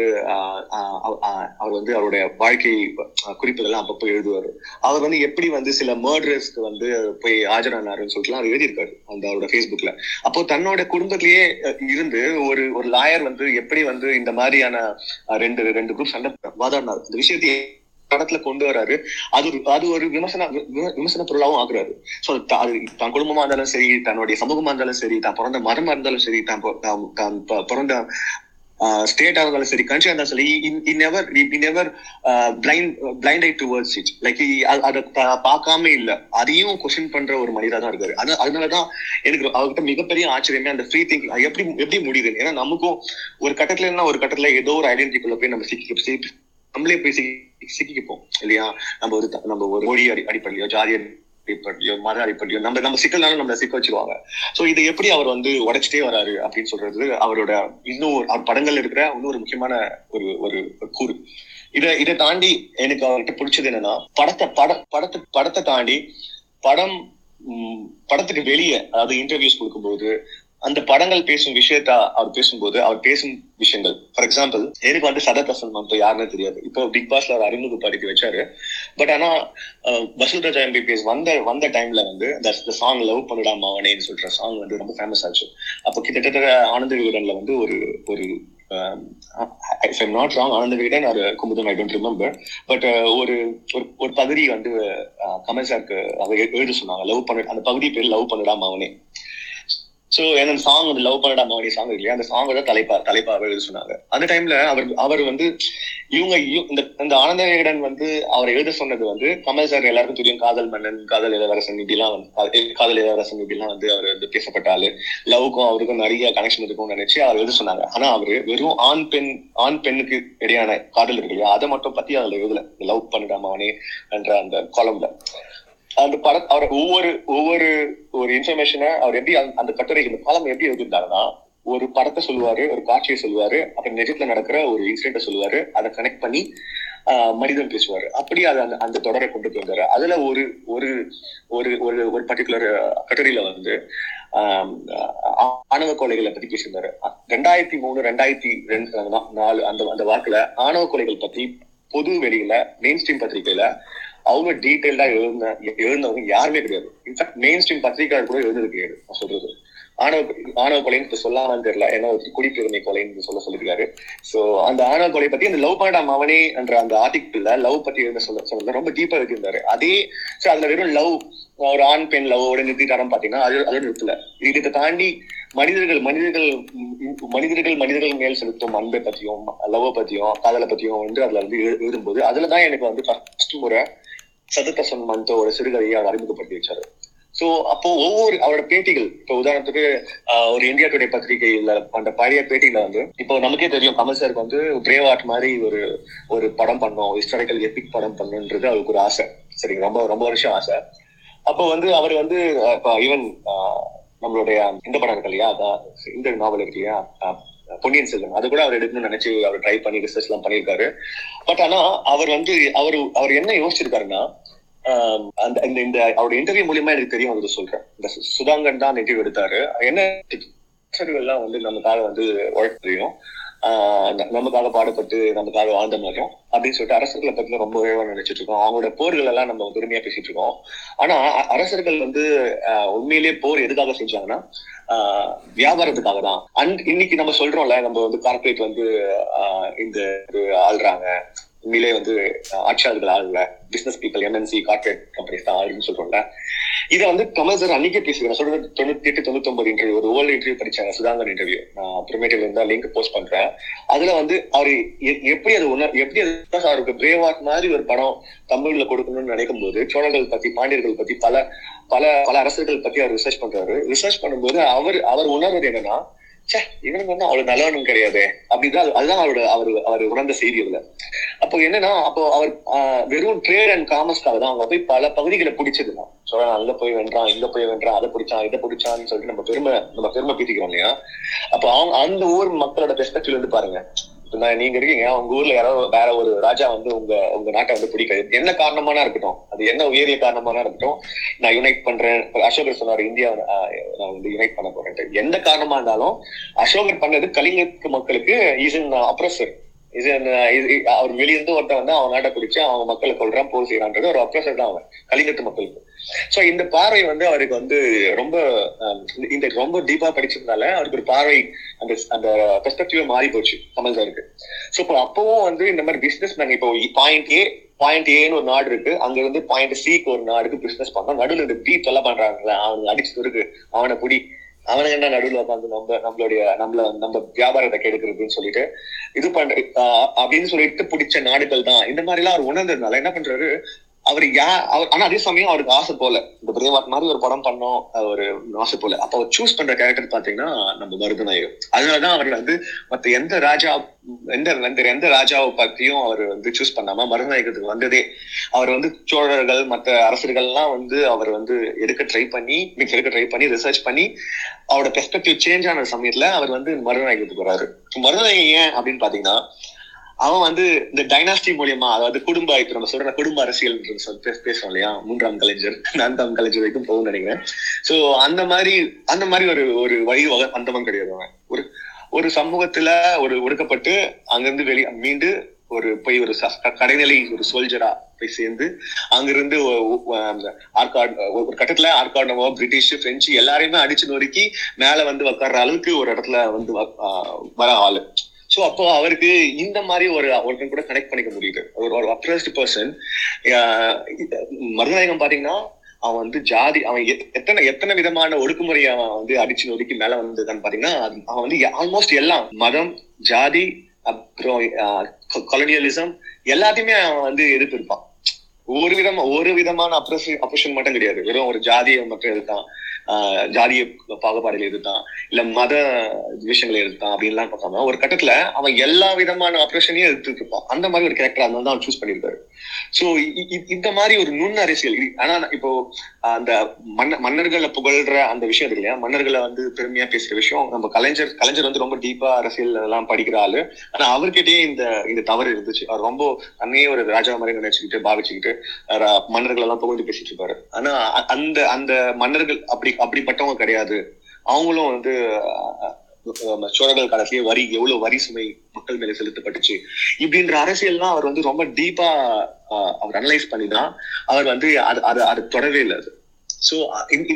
அவர் வந்து அவருடைய வாழ்க்கை குறிப்புகள்லாம் அப்பப்போ எழுதுவாரு. அவர் வந்து எப்படி வந்து சில மர்டரர்ஸ்க்கு வந்து போய் ஆஜரானாருன்னு சொல்லிட்டு அவர் எழுதியிருக்காரு அந்த அவரோட ஃபேஸ்புக்ல. அப்போ தன்னோட குடும்பத்திலேயே இருந்து ஒரு ஒரு லாயர் வந்து எப்படி வந்து இந்த மாதிரியான ரெண்டு ரெண்டு குரூப் சண்டை வாதாடினார் இந்த விஷயத்தையே படத்துல கொண்டு வராரு. அது அது ஒரு விமர்சன விமர்சன பொருளாவும் ஆகுறாரு. ஸோ அது தான் குடும்பமா இருந்தாலும் சரி, தன்னுடைய சமூகமா இருந்தாலும் சரி, தான் பிறந்த மதமா இருந்தாலும் சரி, தான் தான் பிறந்த ஸ்டேட்டா இருந்தாலும் சரி, கண்ட்ரியா இருந்தாலும் சரி, I never I never blind blind eye towards it. Like அதை பார்க்காம இல்லை, அதையும் கொஸ்டின் பண்ற ஒரு மனிதா தான் இருக்காரு. அது அதனாலதான் எனக்கு அவர்கிட்ட மிகப்பெரிய ஆச்சரியமே அந்த ஃப்ரீ திங்க் எப்படி எப்படி முடியுது. ஏன்னா நமக்கும் ஒரு கட்டத்துல இல்லைன்னா ஒரு கட்டத்துல ஏதோ ஒரு ஐடென்டிக்குள்ள போய் நம்ம சிக்கி நம்மளே போய் சிக்கி சிக்கிப்போம் இல்லையா. நம்ம ஒரு நம்ம ஒரு மொழி அடி அடிப்படையோ ஜாதி அடிப்படையோ மத அடிப்படையோ நம்ம நம்ம சிக்கல்னாலும் நம்மளை சிக்க வச்சிருவாங்க. ஸோ இது எப்படி அவர் வந்து உடைச்சிட்டே வராரு அப்படின்னு சொல்றது அவரோட இன்னும் அவர் படங்கள்ல இருக்கிற இன்னும் ஒரு முக்கியமான ஒரு ஒரு கூறு. இதை இதை தாண்டி எனக்கு அவர்கிட்ட பிடிச்சது என்னன்னா படத்தை பட படத்தை படத்தை தாண்டி படம் படத்துக்கு வெளியே அதாவது இன்டர்வியூஸ் கொடுக்கும்போது அந்த படங்கள் பேசும் விஷயத்த அவர் பேசும்போது அவர் பேசும் விஷயங்கள். ஃபார் எக்ஸாம்பிள், எனக்கு வந்து சதத் அசல்மான் இப்போ யாருன்னு தெரியாது. இப்போ பிக் பாஸ்ல அவர் அறிமுகப்படுத்தி வச்சாரு. பட் ஆனா வசூல்ராஜா எம்பிபிஎஸ் வந்த வந்த டைம்ல வந்து இந்த சாங் லவ் பண்ணடா மாவனேன்னு சொல்ற சாங் வந்து ரொம்ப ஃபேமஸ் ஆச்சு. அப்போ கிட்டத்தட்ட ஆனந்த விகடன்ல வந்து ஒரு ஒரு if I'm not wrong Ananda Vikatan ஒரு Kumudam I don't remember but ஒரு ஒரு பகுதி வந்து கமல் சாருக்கு அவர் எழுத சொன்னாங்க லவ் பண்ண. அந்த பகுதி பேர் லவ் பண்ணடா மாவனே. சோ என்னோட சாங் வந்து லவ் பண்ணடா மகனி சாங் இல்லையா, அந்த சாங் தான் தலைப்பா தலைப்பாக எழுத சொன்னாங்க. அந்த டைம்ல அவர் அவர் வந்து இவங்க இந்த ஆனந்த விகடன் வந்து அவர் எழுத சொன்னது வந்து கமல் சார் எல்லாருக்கும் தெரியும், காதல் மன்னன், காதல் இளவரசன் இப்படிலாம் வந்து காதல் இளவரசன் இப்படிலாம் வந்து அவர் வந்து பேசப்பட்ட ஆளு. லவ்க்கும் அவருக்கும் நிறைய கனெக்ஷன் இருக்கும்னு நினைச்சு அவர் எழுத சொன்னாங்க. ஆனா அவரு வெறும் ஆண் பெண் ஆண் பெண்ணுக்கு இடையான காதல் இருக்கு இல்லையா, அதை மட்டும் பத்தி அதுல எழுதல. லவ் பண்ணடா மகனி என்ற அந்த காலம்ல அந்த பட அவர் ஒவ்வொரு ஒவ்வொரு ஒரு இன்ஃபர்மேஷனை அவர் எப்படி அந்த கட்டுரைக்கு இந்த காலம் எப்படி எழுதியிருந்தாங்கன்னா ஒரு படத்தை சொல்லுவாரு, ஒரு காட்சியை சொல்லுவாரு, அப்புறம் நிஜத்துல நடக்கிற ஒரு இன்சிடென்ட்டை சொல்லுவாரு, அதை கனெக்ட் பண்ணி ஆஹ் மனிதன் பேசுவாரு. அப்படியே அதை அந்த அந்த தொடரை கொண்டு போயிருந்தாரு. அதுல ஒரு ஒரு ஒரு ஒரு பர்டிகுலர் கட்டுரையில வந்து ஆஹ் ஆணவ கொலைகளை பத்தி பேசியிருந்தாரு. ரெண்டாயிரத்தி மூணு ரெண்டாயிரத்தி ரெண்டு நாலு அந்த அந்த வாக்குல ஆணவ கொலைகள் பத்தி பொது வெளியில மெயின் ஸ்ட்ரீம் பத்திரிகையில அவ்வளோ டீட்டெயில்டா எழுந்த எழுந்தவங்க யாருமே கிடையாது. இன்ஃபேக்ட் மெயின் ஸ்ட்ரீம் பத்திரிகை கூட எழுந்தது கிடையாது. நான் சொல்றது ஆணவ ஆணவ கொலைன்னு சொல்லாமன்னு தெரியல, ஏன்னா குடிப்பெருமை கொலைன்னு சொல்ல சொல்லியிருக்காரு. ஸோ அந்த ஆணவ கொலை பத்தி அந்த லவ் பண்ணடா மவனே என்ற அந்த ஆர்டிக்கிள்ல லவ் பத்தி எழுத சொல்ல சொல்ல ரொம்ப டீப்பா எழுதியிருந்தாரு. அதே ஸோ அதுல வெறும் லவ் ஒரு ஆண் பெண் லவ்வோட நிறுத்திட்டாரன்னு பாத்தீங்கன்னா அது அதோட நிறுத்தல. இதை தாண்டி மனிதர்கள் மனிதர்கள் மனிதர்கள் மனிதர்கள் மேல் செலுத்தும் அன்பை பத்தியும் லவ்வை பத்தியும் காதலை பத்தியும் வந்து அதுல வந்து எழுதும்போது அதுலதான் எனக்கு வந்து ஃபர்ஸ்ட் முறை சதத் அசல்மானோட சிறுகதையை அவர் அறிமுகப்படுத்தி வச்சாரு. சோ அப்போ ஒவ்வொரு அவரோட பேட்டிகள் இப்போ உதாரணத்துக்கு ஆஹ் ஒரு இந்தியா டுடே பத்திரிகையில அந்த பழைய பேட்டியில வந்து இப்போ நமக்கே தெரியும் கமல் சாருக்கு வந்து பிரேவ் ஆர்ட் மாதிரி ஒரு ஒரு படம் பண்ணோம், ஹிஸ்டாரிக்கல் எபிக் படம் பண்ணுன்றது அவருக்கு ஒரு ஆசை. சரிங்க, ரொம்ப ரொம்ப வருஷம் ஆசை. அப்போ வந்து அவர் வந்து ஈவன் நம்மளுடைய இந்த படம் இருக்கு இல்லையா, இந்த நாவல் இருக்கு இல்லையா பொன்னியின் செல்வன், அது கூட அவர் எடுக்கணும்னு நினைச்சு அவர் ட்ரை பண்ணி ரிசர்ச் எல்லாம் பண்ணியிருக்காரு. பட் ஆனா அவர் வந்து அவர் அவர் என்ன யோசிச்சிருக்காருன்னா, அந்த இந்த அவருடைய இன்டர்வியூ மூலியமா எனக்கு தெரியும் வந்து சொல்றேன், இந்த சுதாங்கன் தான் இன்டர்வியூ எடுத்தாரு, என்ன எல்லாம் வந்து நமக்காக வந்து உழைக்க தெரியும், நமக்காக பாடுபட்டு நமக்காக வாழ்ந்த மாதிரியும் அப்படின்னு சொல்லிட்டு அரசர்களை பத்தில ரொம்ப உயர்வா நினைச்சிட்டு இருக்கோம். அவங்களோட போர்கள் எல்லாம் நம்ம பெருமையா பேசிட்டு இருக்கோம். ஆனா அரசர்கள் வந்து உண்மையிலேயே போர் எதுக்காக செஞ்சாங்கன்னா வியாபாரத்துக்காக தான். அண்ட் இன்னைக்கு நம்ம சொல்றோம்ல, நம்ம வந்து கார்பரேட் வந்து ஆஹ் இந்த ஆள்றாங்க, உண்மையிலே வந்து ஆட்சியாளர்கள் ஆளுல business people MNC corporate companies தான் ஆளுன்னு சொல்றோம்ல. இதை வந்து கமல் சார் அன்னைக்கே பேசுகிறேன் சொல்ற தொண்ணூத்தி எட்டு தொண்ணூத்தி ஒன்பது இன்டர்வியூ, ஒரு ஓல்டு இன்டர்வியூ படிச்சாங்க சுதாங்கர் இன்டர்வியூ, நான் ப்ரிமேட்டிவ்ல இருந்தா லிங்க் போஸ்ட் பண்றேன். அதுல வந்து அவரு எப்படி அது உணர் எப்படி அது அவருக்கு பிரேவ் ஆர்ட் மாதிரி ஒரு படம் தமிழ்ல கொடுக்கணும்னு நினைக்கும் போது சோழர்கள் பத்தி பாண்டியர்கள் பத்தி பல பல பல அரசர்கள் பத்தி அவர் ரிசர்ச் பண்றாரு. ரிசர்ச் பண்ணும்போது அவர் அவர் உணர்வது என்னன்னா, சே இவனுக்கு வந்து அவ்வளவு நல்லவனும் கிடையாது அப்படிதான். அதுதான் அவரோட அவரு அவர் உணர்ந்த செய்தி. அதுல அப்போ என்னன்னா, அப்போ அவர் வெறும் ட்ரேட் அண்ட் காமர்ஸ்க்காக தான் அவங்க போய் பல பகுதிகளை பிடிச்சதுதான். சோ அங்க போய் வென்றான், இங்க போய் வென்றான், அதை பிடிச்சான் இதை பிடிச்சான்னு சொல்லிட்டு நம்ம பெருமை நம்ம பெருமை பீத்திக்கிறோம் இல்லையா. அப்போ அவங்க அந்த ஊர் மக்களோட பெர்ஸ்பெக்டிவ்ல இருந்து பாருங்க, நீங்க இருக்கீங்க, உங்க ஊர்ல யாராவது வேற ஒரு ராஜா வந்து உங்க உங்க நாட்டை வந்து பிடிக்காது, என்ன காரணமானா இருக்கட்டும், அது என்ன உயரிய காரணமானா இருக்கட்டும், நான் யுனைட் பண்றேன். அசோகர் சொன்னார் இந்தியா நான் வந்து யுனைட் பண்ண போறேன். எந்த காரணமா இருந்தாலும் அசோகர் பண்ணது கலிங்க மக்களுக்கு இஸ் இன் அப்ரஸர், இஸ் இன் அவர் வெளியிருந்து ஒருத்த வந்து அவன் நாட்டை பிடிச்சு அவங்க மக்களை கொள்றான் போர் செய்யறான்றது ஒரு அப்ரஸர் தான் அவன் கலிங்கத்து மக்களுக்கு. சோ இந்த பார்வை வந்து அவருக்கு வந்து ரொம்ப இந்த ரொம்ப டீப்பா படிச்சதுனால அவருக்கு ஒரு பார்வை அந்த அந்த பெர்ஸ்பெக்டிவ் மாறி போச்சு கமல் சாருக்கு. சோ இப்போ அப்பவும் வந்து இந்த மாதிரி பிசினஸ் மேன், இப்போ பாயிண்ட் ஏ பாயிண்ட் ஏன்னு ஒரு நாடு இருக்கு, அங்க இருந்து பாயிண்ட் சிக்கு ஒரு நாடுக்கு பிசினஸ் பண்றோம், நடுவில் இந்த பி தொல்லை பண்றாங்க, அவனுக்கு அடிச்சு இருக்கு, அவனை புடி அவனுக்கு என்ன நடுவில் உட்காந்து நம்ம நம்மளுடைய நம்மள நம்ம வியாபாரத்தை கெடுக்கிறதுன்னு சொல்லிட்டு இது பண்ற அப்படின்னு சொல்லிட்டு பிடிச்ச நாடுகள் தான் இந்த மாதிரி எல்லாம் அவர் உணர்ந்ததுனால என்ன பண்றாரு அவரு யா அவர். ஆனா அதே சமயம் அவருக்கு ஆசை போல இந்த பிரேவாட் மாதிரி ஒரு படம் பண்ணோம் ஒரு ஆசை போல. அப்ப அவர் சூஸ் பண்ற கேரக்டர் பாத்தீங்கன்னா நம்ம மருதநாயகர். அதனாலதான் அவர் வந்து மத்த எந்த ராஜா எந்த எந்த ராஜாவை பத்தியும் அவர் வந்து சூஸ் பண்ணாம மருதநாயகத்துக்கு வந்ததே. அவர் வந்து சோழர்கள் மற்ற அரசர்கள்லாம் வந்து அவர் வந்து எடுக்க ட்ரை பண்ணி மிக்ஸ் எடுக்க ட்ரை பண்ணி ரிசர்ச் பண்ணி அவரோட பெர்ஸ்பெக்டிவ் சேஞ்ச் ஆன சமயத்துல அவர் வந்து மருதநாயகத்துக்கு வர்றாரு. மருதநாயகன் ஏன் அப்படின்னு பாத்தீங்கன்னா, அவன் வந்து இந்த டைனாஸ்டி மூலியமா, அதாவது குடும்ப இப்போ நம்ம சொல்ற குடும்ப அரசியல் பேசுறோம் இல்லையா, மூன்றாம் கலைஞர் நான்காம் கலைஞர் வரைக்கும் போகும்னு நினைக்கிறேன். சோ அந்த மாதிரி அந்த மாதிரி ஒரு ஒரு வழி அந்தமும் கிடையாது. அவன் ஒரு ஒரு சமூகத்துல ஒரு ஒடுக்கப்பட்டு அங்கிருந்து வெளி மீண்டு ஒரு போய் ஒரு கடைநிலை ஒரு சோல்ஜரா போய் சேர்ந்து அங்கிருந்து ஆர்காட் ஒரு கட்டத்துல ஆர்காட் நம்ம பிரிட்டிஷ் பிரெஞ்சு எல்லாரையுமே அடிச்சு நொறுக்கி மேல வந்து உக்காடுற அளவுக்கு ஒரு இடத்துல வந்து வர ஆளு. சோ அப்போ அவருக்கு இந்த மாதிரி ஒரு ஒருத்தன் கூட கனெக்ட் பண்ணிக்க முடியுது, ஒரு அப்ரெஸ்ட் பர்சன். மருதநாயகம் பாத்தீங்கன்னா அவன் வந்து ஜாதி அவன் எத்தனை எத்தனை விதமான ஒடுக்குமுறையை அவன் வந்து அடிச்சு ஒடுக்கி மேல வந்ததுன்னு பாத்தீங்கன்னா, அவன் வந்து ஆல்மோஸ்ட் எல்லாம் மதம் ஜாதி அப்புறம் கொலோனியலிசம் எல்லாத்தையுமே அவன் வந்து எதிர்த்திருப்பான். ஒரு விதமா ஒரு விதமான அப்ரஷன் அப்ரஷன் மட்டும் கிடையாது, வெறும் ஒரு ஜாதியை மட்டும் எதிர்த்தான், ஆஹ் ஜாதிய பாகுபாடுகளை எதிர்த்தான், இல்ல மத விஷயங்களை எதிர்த்தான் அப்படின்லாம் பார்க்காம ஒரு கட்டத்துல அவன் எல்லா விதமான ஆப்ரேஷனையும் எடுத்துட்டு இருப்பான். அந்த மாதிரி ஒரு கேரக்டர் அதனால தான் அவன் சூஸ் பண்ணியிருக்காரு. சோ இந்த மாதிரி ஒரு நுண் அரசியல். ஆனா இப்போ அந்த மன்ன மன்னர்களை புகழ்ற அந்த விஷயம் இருக்கு இல்லையா, மன்னர்களை வந்து பெருமையா பேசுற விஷயம், நம்ம கலைஞர் கலைஞர் வந்து ரொம்ப டீப்பா அரசியல் எல்லாம் படிக்கிற ஆளு. ஆனா அவர்கிட்டயே இந்த இந்த தவறு இருந்துச்சு. அவர் ரொம்ப அன்னையே ஒரு ராஜா மாதிரி நினைச்சுக்கிட்டு பாவிச்சுக்கிட்டு மன்னர்கள் எல்லாம் புகழ்ந்து பேசிட்டு இருப்பாரு. ஆனா அந்த அந்த மன்னர்கள் அப்படி அப்படிப்பட்டவங்க கிடையாது. அவங்களும் வந்து சோழர்கள் காலத்திலேயே வரி எவ்வளவு வரி சுமை மக்கள் மேல செலுத்தப்பட்டுச்சு இப்படின்ற அரசியல்லாம் அவர் வந்து ரொம்ப டீப்பா அவர் அனலைஸ் பண்ணிதான் அவர் வந்து அது அது அது தொடவே இல்லை. அது சோ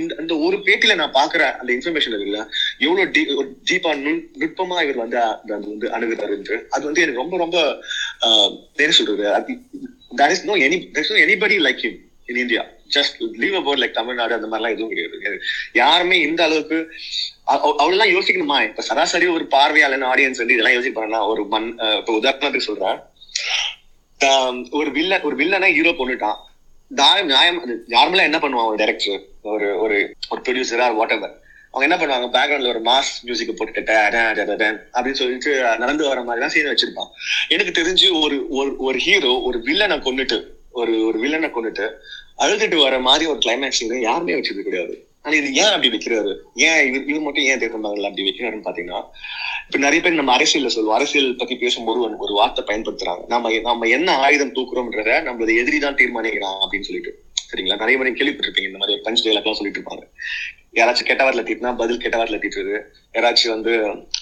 இந்த ஒரு பேட்டில நான் பாக்குற அந்த இன்ஃபர்மேஷன் இருக்குல்ல, எவ்வளவு டீ ஒரு டீப்பா நுண் நுட்பமா இவர் வந்து வந்து அணுகுறாருன்ட்டு அது வந்து எனக்கு ரொம்ப ரொம்ப ஆஹ் என்ன சொல்றது, there is no any there is no anybody like him in India. Just leave about like Tamil Nadu அந்த மாதிரிலாம் எதுவும் கிடையாது. யாருமே இந்த அளவுக்கு அவ்வளவுலாம் யோசிக்கணுமா? இப்ப சராசரி ஒரு பார்வையாளன் ஆடியன்ஸ் வந்து இதெல்லாம் யோசிப்பாங்கன்னா ஒரு மண் இப்ப உதாரணத்துக்கு சொல்றேன், ஒரு வில்ல ஒரு வில்லனா ஹீரோ கொண்டுட்டான், நியாயம் நார்மலா என்ன பண்ணுவான் ஒரு டைரக்டர் ஒரு ஒரு ஒரு ப்ரொடியூசரா வாட் எவர் அவங்க என்ன பண்ணுவாங்க, பேக்ரவுண்ட்ல ஒரு மாஸ் மியூசிக் போட்டுக்கிட்ட அப்படின்னு சொல்லிட்டு நடந்து வர மாதிரி தான் சீன் வச்சிருப்பான். எனக்கு தெரிஞ்சு ஒரு ஒரு ஹீரோ ஒரு வில்லனை கொண்டுட்டு ஒரு ஒரு வில்லனை கொண்டுட்டு அழுதுட்டு வர மாதிரி ஒரு கிளைமேக்ஸ் யாருமே வச்சது கிடையாது. ஆனா இது ஏன் அப்படி வைக்கிறாரு, ஏன் இது இது மட்டும் ஏன் தேர்தல் அப்படி வைக்கிறாருன்னு பாத்தீங்கன்னா, இப்ப நிறைய பேர் நம்ம அரசியல்ல சொல்லுவோம், அரசியல் பத்தி பேசும்போது ஒரு வார்த்தை பயன்படுத்துறாங்க, நம்ம நம்ம என்ன ஆயுதம் தூக்குறோம்ன்றத நம்மளோட எதிரிதான் தீர்மானிக்கிறான் அப்படின்னு சொல்லிட்டு. சரிங்களா, நிறைய பேரும் கேள்விப்பட்டிருப்பீங்க இந்த மாதிரி பஞ்ச் டயலாக்லாம் சொல்லிட்டு இருப்பாங்க. யாராச்சும் கெட்ட வாரில் தீட்டினா பதில் கெட்ட வாரில் தீட்டுறது, யாராச்சும் வந்து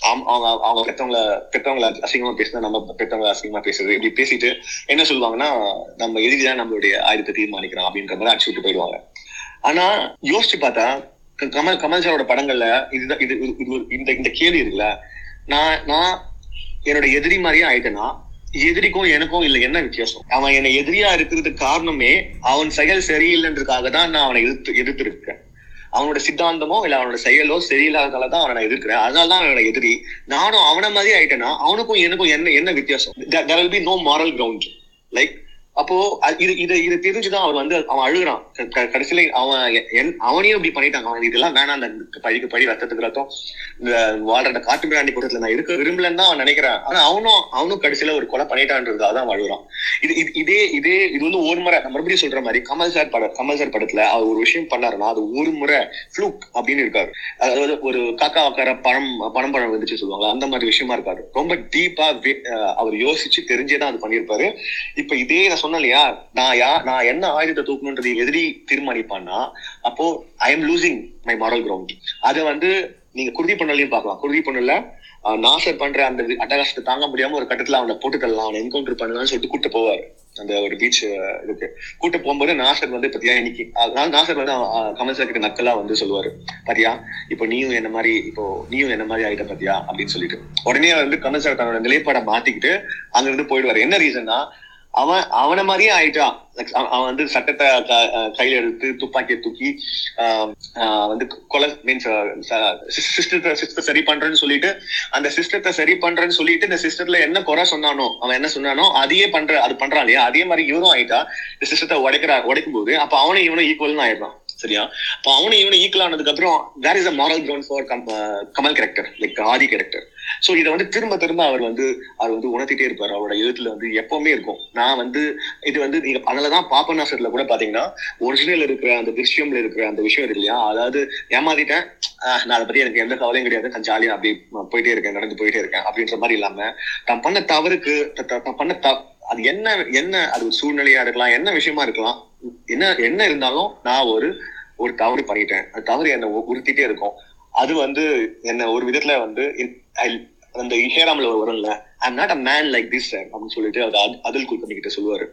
அவங்க அவங்க பெற்றவங்களை பெற்றவங்களை அசிங்கமா பேசினா நம்ம பெற்றவங்களை அசிங்கமா பேசுறது, இப்படி பேசிட்டு என்ன சொல்லுவாங்கன்னா, நம்ம எதிரிதான் நம்மளுடைய ஆயுதத்தை தீர்மானிக்கிறோம் அப்படின்ற மாதிரி அடிச்சு விட்டு போயிடுவாங்க. ஆனா யோசிச்சு பார்த்தா கமல் கமல் சாரோட படங்கள்ல இதுதான் இது இந்த இந்த கேள்வி இருக்குல்ல, நான் நான் என்னோட எதிரி மாதிரியே ஆயிட்டேன்னா எதிரிக்கும் எனக்கும் இல்ல என்ன வித்தியாசம்? அவன் என்னை எதிரியா இருக்கிறதுக்கு காரணமே அவன் செயல் சரியில்லைன்றதுக்காக தான் நான் அவனை எதிர்த்து எதிர்த்து இருக்கேன். அவனோட சித்தாந்தமோ இல்ல அவனோட செயலோ சரியில்லாததால தான் அவனை நான் எதிர்க்கிறேன், அதனால தான் அவனோட எதிரி. நானும் அவனை மாதிரி ஆயிட்டேன்னா அவனுக்கும் எனக்கும் என்ன என்ன வித்தியாசம்? there will be no moral ground. Like அப்போ இது இதை இதை தெரிஞ்சுதான் அவர் வந்து அவன் அழுகுறான். கடைசியில அவன் அவனையும் இப்படி பண்ணிட்டாங்க, அவன் இதெல்லாம் வேணாம், அந்த படிக்கு படி ரத்தத்துக்கு ரத்தம் இந்த வாழ்ற காட்டு பிராண்டி கூட்டத்துல நான் இருக்க விரும்பலன்னு தான் அவன் நினைக்கிறான். ஆனா அவனும் அவனும் கடைசியில ஒரு கொலை பண்ணிட்டான்றதுக்காக தான் அவன் அழுகுறான். இது இது இதே இதே இது வந்து ஒரு முறை மறுபடியும் சொல்ற மாதிரி கமல் சார் படம் கமல் சார் படத்துல அவர் ஒரு விஷயம் பண்ணாருன்னா அது ஒரு முறை ஃப்ளூக் அப்படின்னு இருக்காரு. அதாவது ஒரு காக்கா வாக்கார பணம் பணம் பழம் வந்துச்சு சொல்லுவாங்க, அந்த மாதிரி விஷயமா இருக்காரு. ரொம்ப டீப்பா அவர் யோசிச்சு தெரிஞ்சேதான் அது பண்ணியிருப்பாரு. இப்ப இதே சொன்னலையா, நான் யா நான் என்ன ஆயுதத்தை தூக்கணும்ன்றது எதிரி தீர்மானிப்பான்னா அப்போ I am losing my moral ground. அதை வந்து நீங்க குருதி பண்ணலையும் பார்க்கலாம். குருதி பண்ணல நாசர் பண்ற அந்த அட்டகாசத்தை தாங்க முடியாம ஒரு கட்டத்துல அவனை போட்டு தரலாம், அவனை என்கவுண்டர் பண்ணலாம்னு சொல்லிட்டு கூட்டு போவாரு அந்த ஒரு பீச் இதுக்கு. கூட்டு போகும்போது நாசர் வந்து பாத்தியா இன்னைக்கு நாசர் வந்து கமல் சார் கிட்ட நக்கலா வந்து சொல்லுவாரு, பாத்தியா இப்போ நீயும் என்ன மாதிரி இப்போ நீயும் என்ன மாதிரி ஆயிட்ட பாத்தியா அப்படின்னு சொல்லிட்டு உடனே வந்து கமல் சார் தன்னோட நிலைப்பாடை மாத்திக்கிட்டு அங்க இருந்து போயிடுவாரு. என்ன ரீசன்னா, அவன் அவனை மாதிரியே ஆயிட்டான். அவன் வந்து சட்டத்தை கையில எடுத்து துப்பாக்கியை தூக்கி ஆஹ் வந்து கொலை மீன்ஸ் சிஸ்டத்தை சிஸ்டத்தை சரி பண்றேன்னு சொல்லிட்டு அந்த சிஸ்டத்தை சரி பண்றேன்னு சொல்லிட்டு இந்த சிஸ்டத்துல என்ன குறை சொன்னானோ அவன் என்ன சொன்னானோ அதையே பண்ற அது பண்றான் இல்லையா, அதே மாதிரி இவனும் ஆயிட்டா இந்த சிஸ்டத்தை உடைக்கிறா உடைக்கும் போது அப்ப அவனும் இவனும் ஈக்குவல்னு ஆயிடுறான். சரியா, அப்ப அவனும் இவனும் ஈக்குவல் ஆனதுக்கு அப்புறம் there is a moral ground for Kamal character, like Aadhi character. So இதை வந்து திரும்ப திரும்ப அவர் வந்து அவர் வந்து உணர்த்திட்டே இருப்பார். அவரோட எழுத்துல வந்து எப்பவுமே இருக்கும். நான் வந்து இது வந்து நீங்க அதனாலதான் பாப்பநாசத்துல கூட பாத்தீங்கன்னா ஒரிஜினல் இருக்கிற அந்த திருஷ்யம்ல இருக்கிற அந்த விஷயம் இருக்கு இல்லையா, அதாவது ஏமாத்திட்டேன் நான் அதை பத்தி எனக்கு எந்த கவலையும் கிடையாது, ஜாலியா அப்படி போயிட்டே இருக்கேன், நடந்து போயிட்டே இருக்கேன் அப்படின்ற மாதிரி இல்லாம தான் பண்ண தவறுக்கு தான் பண்ண த அது என்ன என்ன அது ஒரு சூழ்நிலையா இருக்கலாம், என்ன விஷயமா இருக்கலாம், என்ன என்ன இருந்தாலும் நான் ஒரு ஒரு தவறு பண்ணிட்டேன், அது தவறு என்னை உறுத்திட்டே இருக்கும். அது வந்து என்ன ஒரு விதத்துல வந்து அந்த ஹேராம்ல வரும்ல, I'm not a man like this sir அப்படின்னு சொல்லிட்டு அது அதில் குல்கர்ணிகிட்ட சொல்லுவாரு.